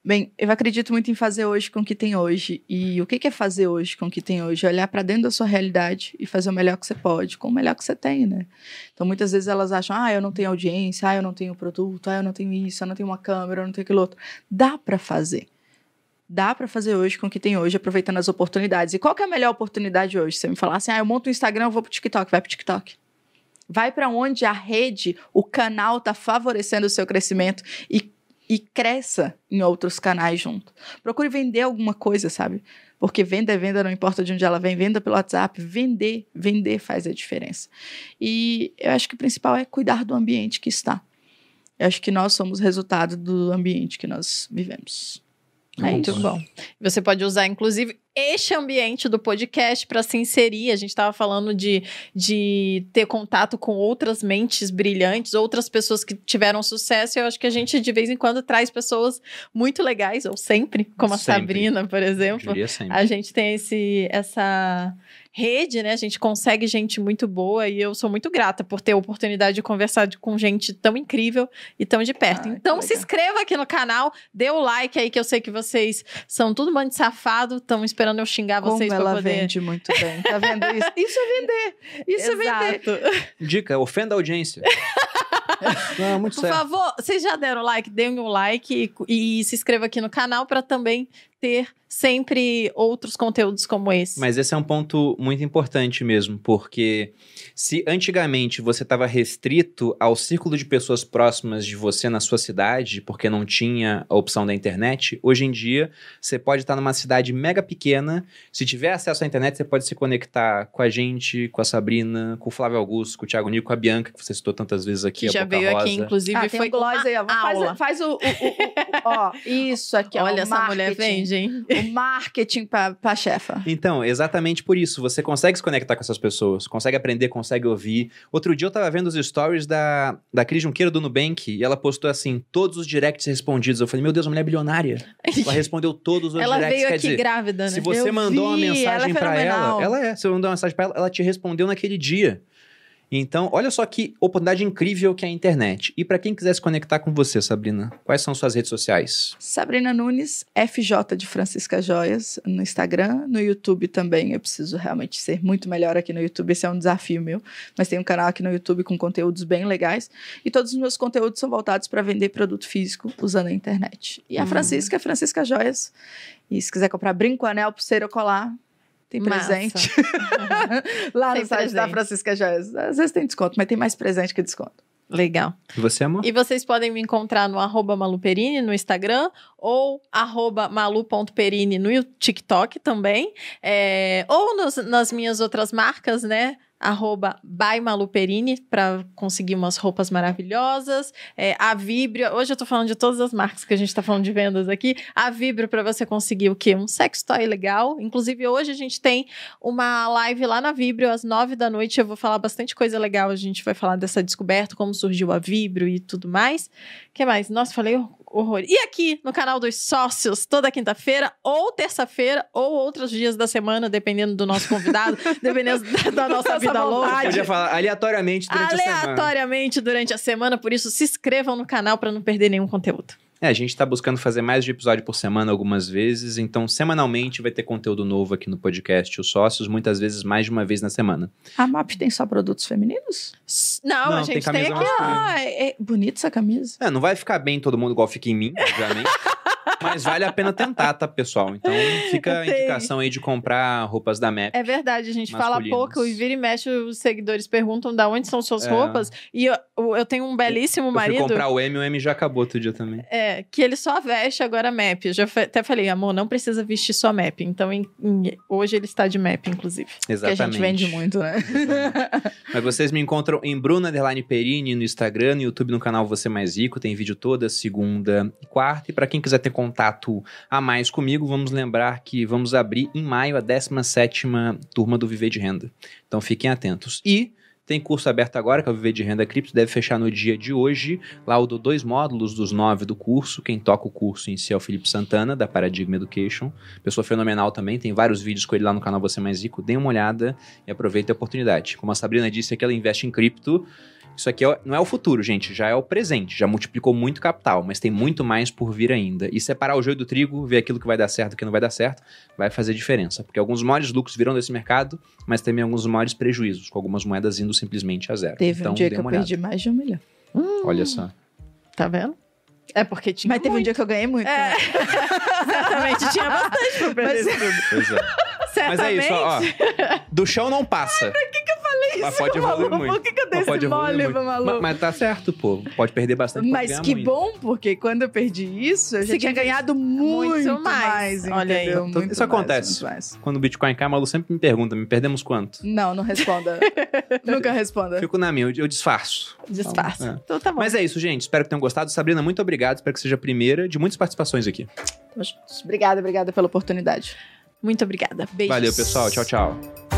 Bem, eu acredito muito em fazer hoje com o que tem hoje. E o que é fazer hoje com o que tem hoje? Olhar para dentro da sua realidade e fazer o melhor que você pode, com o melhor que você tem, né? Então, muitas vezes elas acham, ah, eu não tenho audiência, ah, eu não tenho produto, ah, eu não tenho isso, eu não tenho uma câmera, eu não tenho aquilo outro. Dá para fazer. Dá para fazer hoje com o que tem hoje, aproveitando as oportunidades. E qual que é a melhor oportunidade hoje? Se você me falar assim, ah, eu monto um Instagram, eu vou pro TikTok. Vai pro TikTok. Vai para onde a rede, o canal tá favorecendo o seu crescimento e cresça em outros canais junto. Procure vender alguma coisa, sabe? Porque venda é venda, não importa de onde ela vem, venda pelo WhatsApp, vender faz a diferença. E eu acho que o principal é cuidar do ambiente que está. Eu acho que nós somos resultado do ambiente que nós vivemos. Muito bom. Você pode usar, inclusive, este ambiente do podcast para se inserir. A gente estava falando de ter contato com outras mentes brilhantes, outras pessoas que tiveram sucesso. Eu acho que a gente, de vez em quando, traz pessoas muito legais, ou sempre, como a Sabrina, por exemplo. A gente tem essa rede, né? A gente consegue gente muito boa e eu sou muito grata por ter a oportunidade de conversar com gente tão incrível e tão de perto. Então se inscreva aqui no canal, dê o like aí, que eu sei que vocês são tudo bando de safado, estão esperando eu xingar como vocês pra poder... Como ela vende muito bem, tá vendo isso? Isso é vender, isso Exato. É vender. Dica, ofenda a audiência. Não, muito por certo. Favor, vocês já deram like, deem um like e se inscreva aqui no canal para também ter sempre outros conteúdos como esse. Mas esse é um ponto muito importante mesmo, porque se antigamente você estava restrito ao círculo de pessoas próximas de você na sua cidade, porque não tinha a opção da internet, hoje em dia você pode estar numa cidade mega pequena, se tiver acesso à internet você pode se conectar com a gente, com a Sabrina, com o Flávio Augusto, com o Thiago Nico, com a Bianca, que você citou tantas vezes aqui, que já veio Boca Rosa. Aqui, inclusive, foi um gloss aí, ó. Faz ó, isso aqui, ó. Olha, essa mulher vende, hein? O marketing pra chefa. Então, exatamente por isso. Você consegue se conectar com essas pessoas, consegue aprender, consegue ouvir. Outro dia eu tava vendo os stories da Cris Junqueira do Nubank e ela postou assim, todos os directs respondidos. Eu falei, meu Deus, a mulher é bilionária. Ela respondeu todos os directs. Ela veio aqui grávida, né? Se você mandou uma mensagem pra ela... Se você mandou uma mensagem pra ela, ela te respondeu naquele dia. Então, olha só que oportunidade incrível que é a internet. E para quem quiser se conectar com você, Sabrina, quais são suas redes sociais? Sabrina Nunes, FJ de Francisca Joias, no Instagram, no YouTube também. Eu preciso realmente ser muito melhor aqui no YouTube, esse é um desafio meu. Mas tem um canal aqui no YouTube com conteúdos bem legais. E todos os meus conteúdos são voltados para vender produto físico usando a internet. E a Francisca é Francisca Joias. E se quiser comprar brinco, anel, pulseira ou colar... Tem presente lá no site da Francisca Joias. Às vezes tem desconto, mas tem mais presente que desconto. Legal. E você, amor? E vocês podem me encontrar no @maluperini no Instagram ou @malu.perini no TikTok também. Ou nas minhas outras marcas, né? @bymaluperini para conseguir umas roupas maravilhosas, a Vibrio, hoje eu tô falando de todas as marcas que a gente tá falando de vendas aqui, a Vibrio para você conseguir o quê? Um sextoy legal, inclusive hoje a gente tem uma live lá na Vibrio, às 21h, eu vou falar bastante coisa legal, a gente vai falar dessa descoberta, como surgiu a Vibrio e tudo mais, o que mais? Nossa, falei horror. E aqui no canal dos sócios, toda quinta-feira, ou terça-feira, ou outros dias da semana, dependendo do nosso convidado, dependendo da nossa vida louca. Podia falar aleatoriamente durante a semana. Aleatoriamente durante a semana, por isso se inscrevam no canal para não perder nenhum conteúdo. A gente tá buscando fazer mais de episódio por semana algumas vezes, então semanalmente vai ter conteúdo novo aqui no podcast Os Sócios, muitas vezes mais de uma vez na semana. A MAP tem só produtos femininos? Não, a gente tem aqui, é bonita essa camisa. Não vai ficar bem todo mundo igual fica em mim, obviamente. Mas vale a pena tentar, tá, pessoal? Então fica a indicação aí de comprar roupas da MEP. É verdade, a gente fala pouco e vira e mexe, os seguidores perguntam de onde são suas roupas. E eu tenho um belíssimo marido... Eu fui comprar o M já acabou outro dia também. Que ele só veste agora MEP. Eu já até falei, amor, não precisa vestir só MEP. Então hoje ele está de MEP, inclusive. Exatamente. Porque a gente vende muito, né? Mas vocês me encontram em Bruna_Perini no Instagram, no YouTube, no canal Você Mais Rico. Tem vídeo toda segunda e quarta. E pra quem quiser ter contato a mais comigo, vamos lembrar que vamos abrir em maio a 17ª turma do Viver de Renda. Então fiquem atentos. E Tem curso aberto agora, que é o Viver de Renda Cripto, deve fechar no dia de hoje. Lá eu dou 2 módulos dos 9 do curso. Quem toca o curso em si é o Felipe Santana, da Paradigma Education. Pessoa fenomenal também, tem vários vídeos com ele lá no canal Você Mais Rico. Dê uma olhada e aproveita a oportunidade. Como a Sabrina disse aqui, ela investe em cripto. Isso aqui não é o futuro, gente, já é o presente, já multiplicou muito capital, mas tem muito mais por vir ainda. E separar o joio do trigo, ver aquilo que vai dar certo e que não vai dar certo, vai fazer diferença. Porque alguns maiores lucros virão desse mercado, mas também alguns maiores prejuízos, com algumas moedas indo simplesmente a zero. Teve então, um dia que eu perdi mais de 1 milhão. Olha só. Tá vendo? É porque tinha Mas teve muito. Um dia que eu ganhei muito. É. Né? Certamente, tinha bastante pra perder tudo. Pois é. Mas é isso, ó. Do chão não passa. Ai, pra que eu falei isso? Mas pode evoluir muito. Por que eu dei esse mole, maluco? Mas tá certo, pô. Pode perder bastante. Mas que muito. Bom, porque quando eu perdi isso, eu já tinha ganhado muito mais. Olha aí. Isso acontece. Quando o Bitcoin cai, a Malu sempre me pergunta, me perdemos quanto? Não responda. Nunca responda. Fico na minha, eu disfarço. Disfarço. Então tá bom. Mas é isso, gente. Espero que tenham gostado. Sabrina, muito obrigado. Espero que seja a primeira de muitas participações aqui. Obrigada pela oportunidade. Muito obrigada. Beijos. Valeu, pessoal. Tchau, tchau.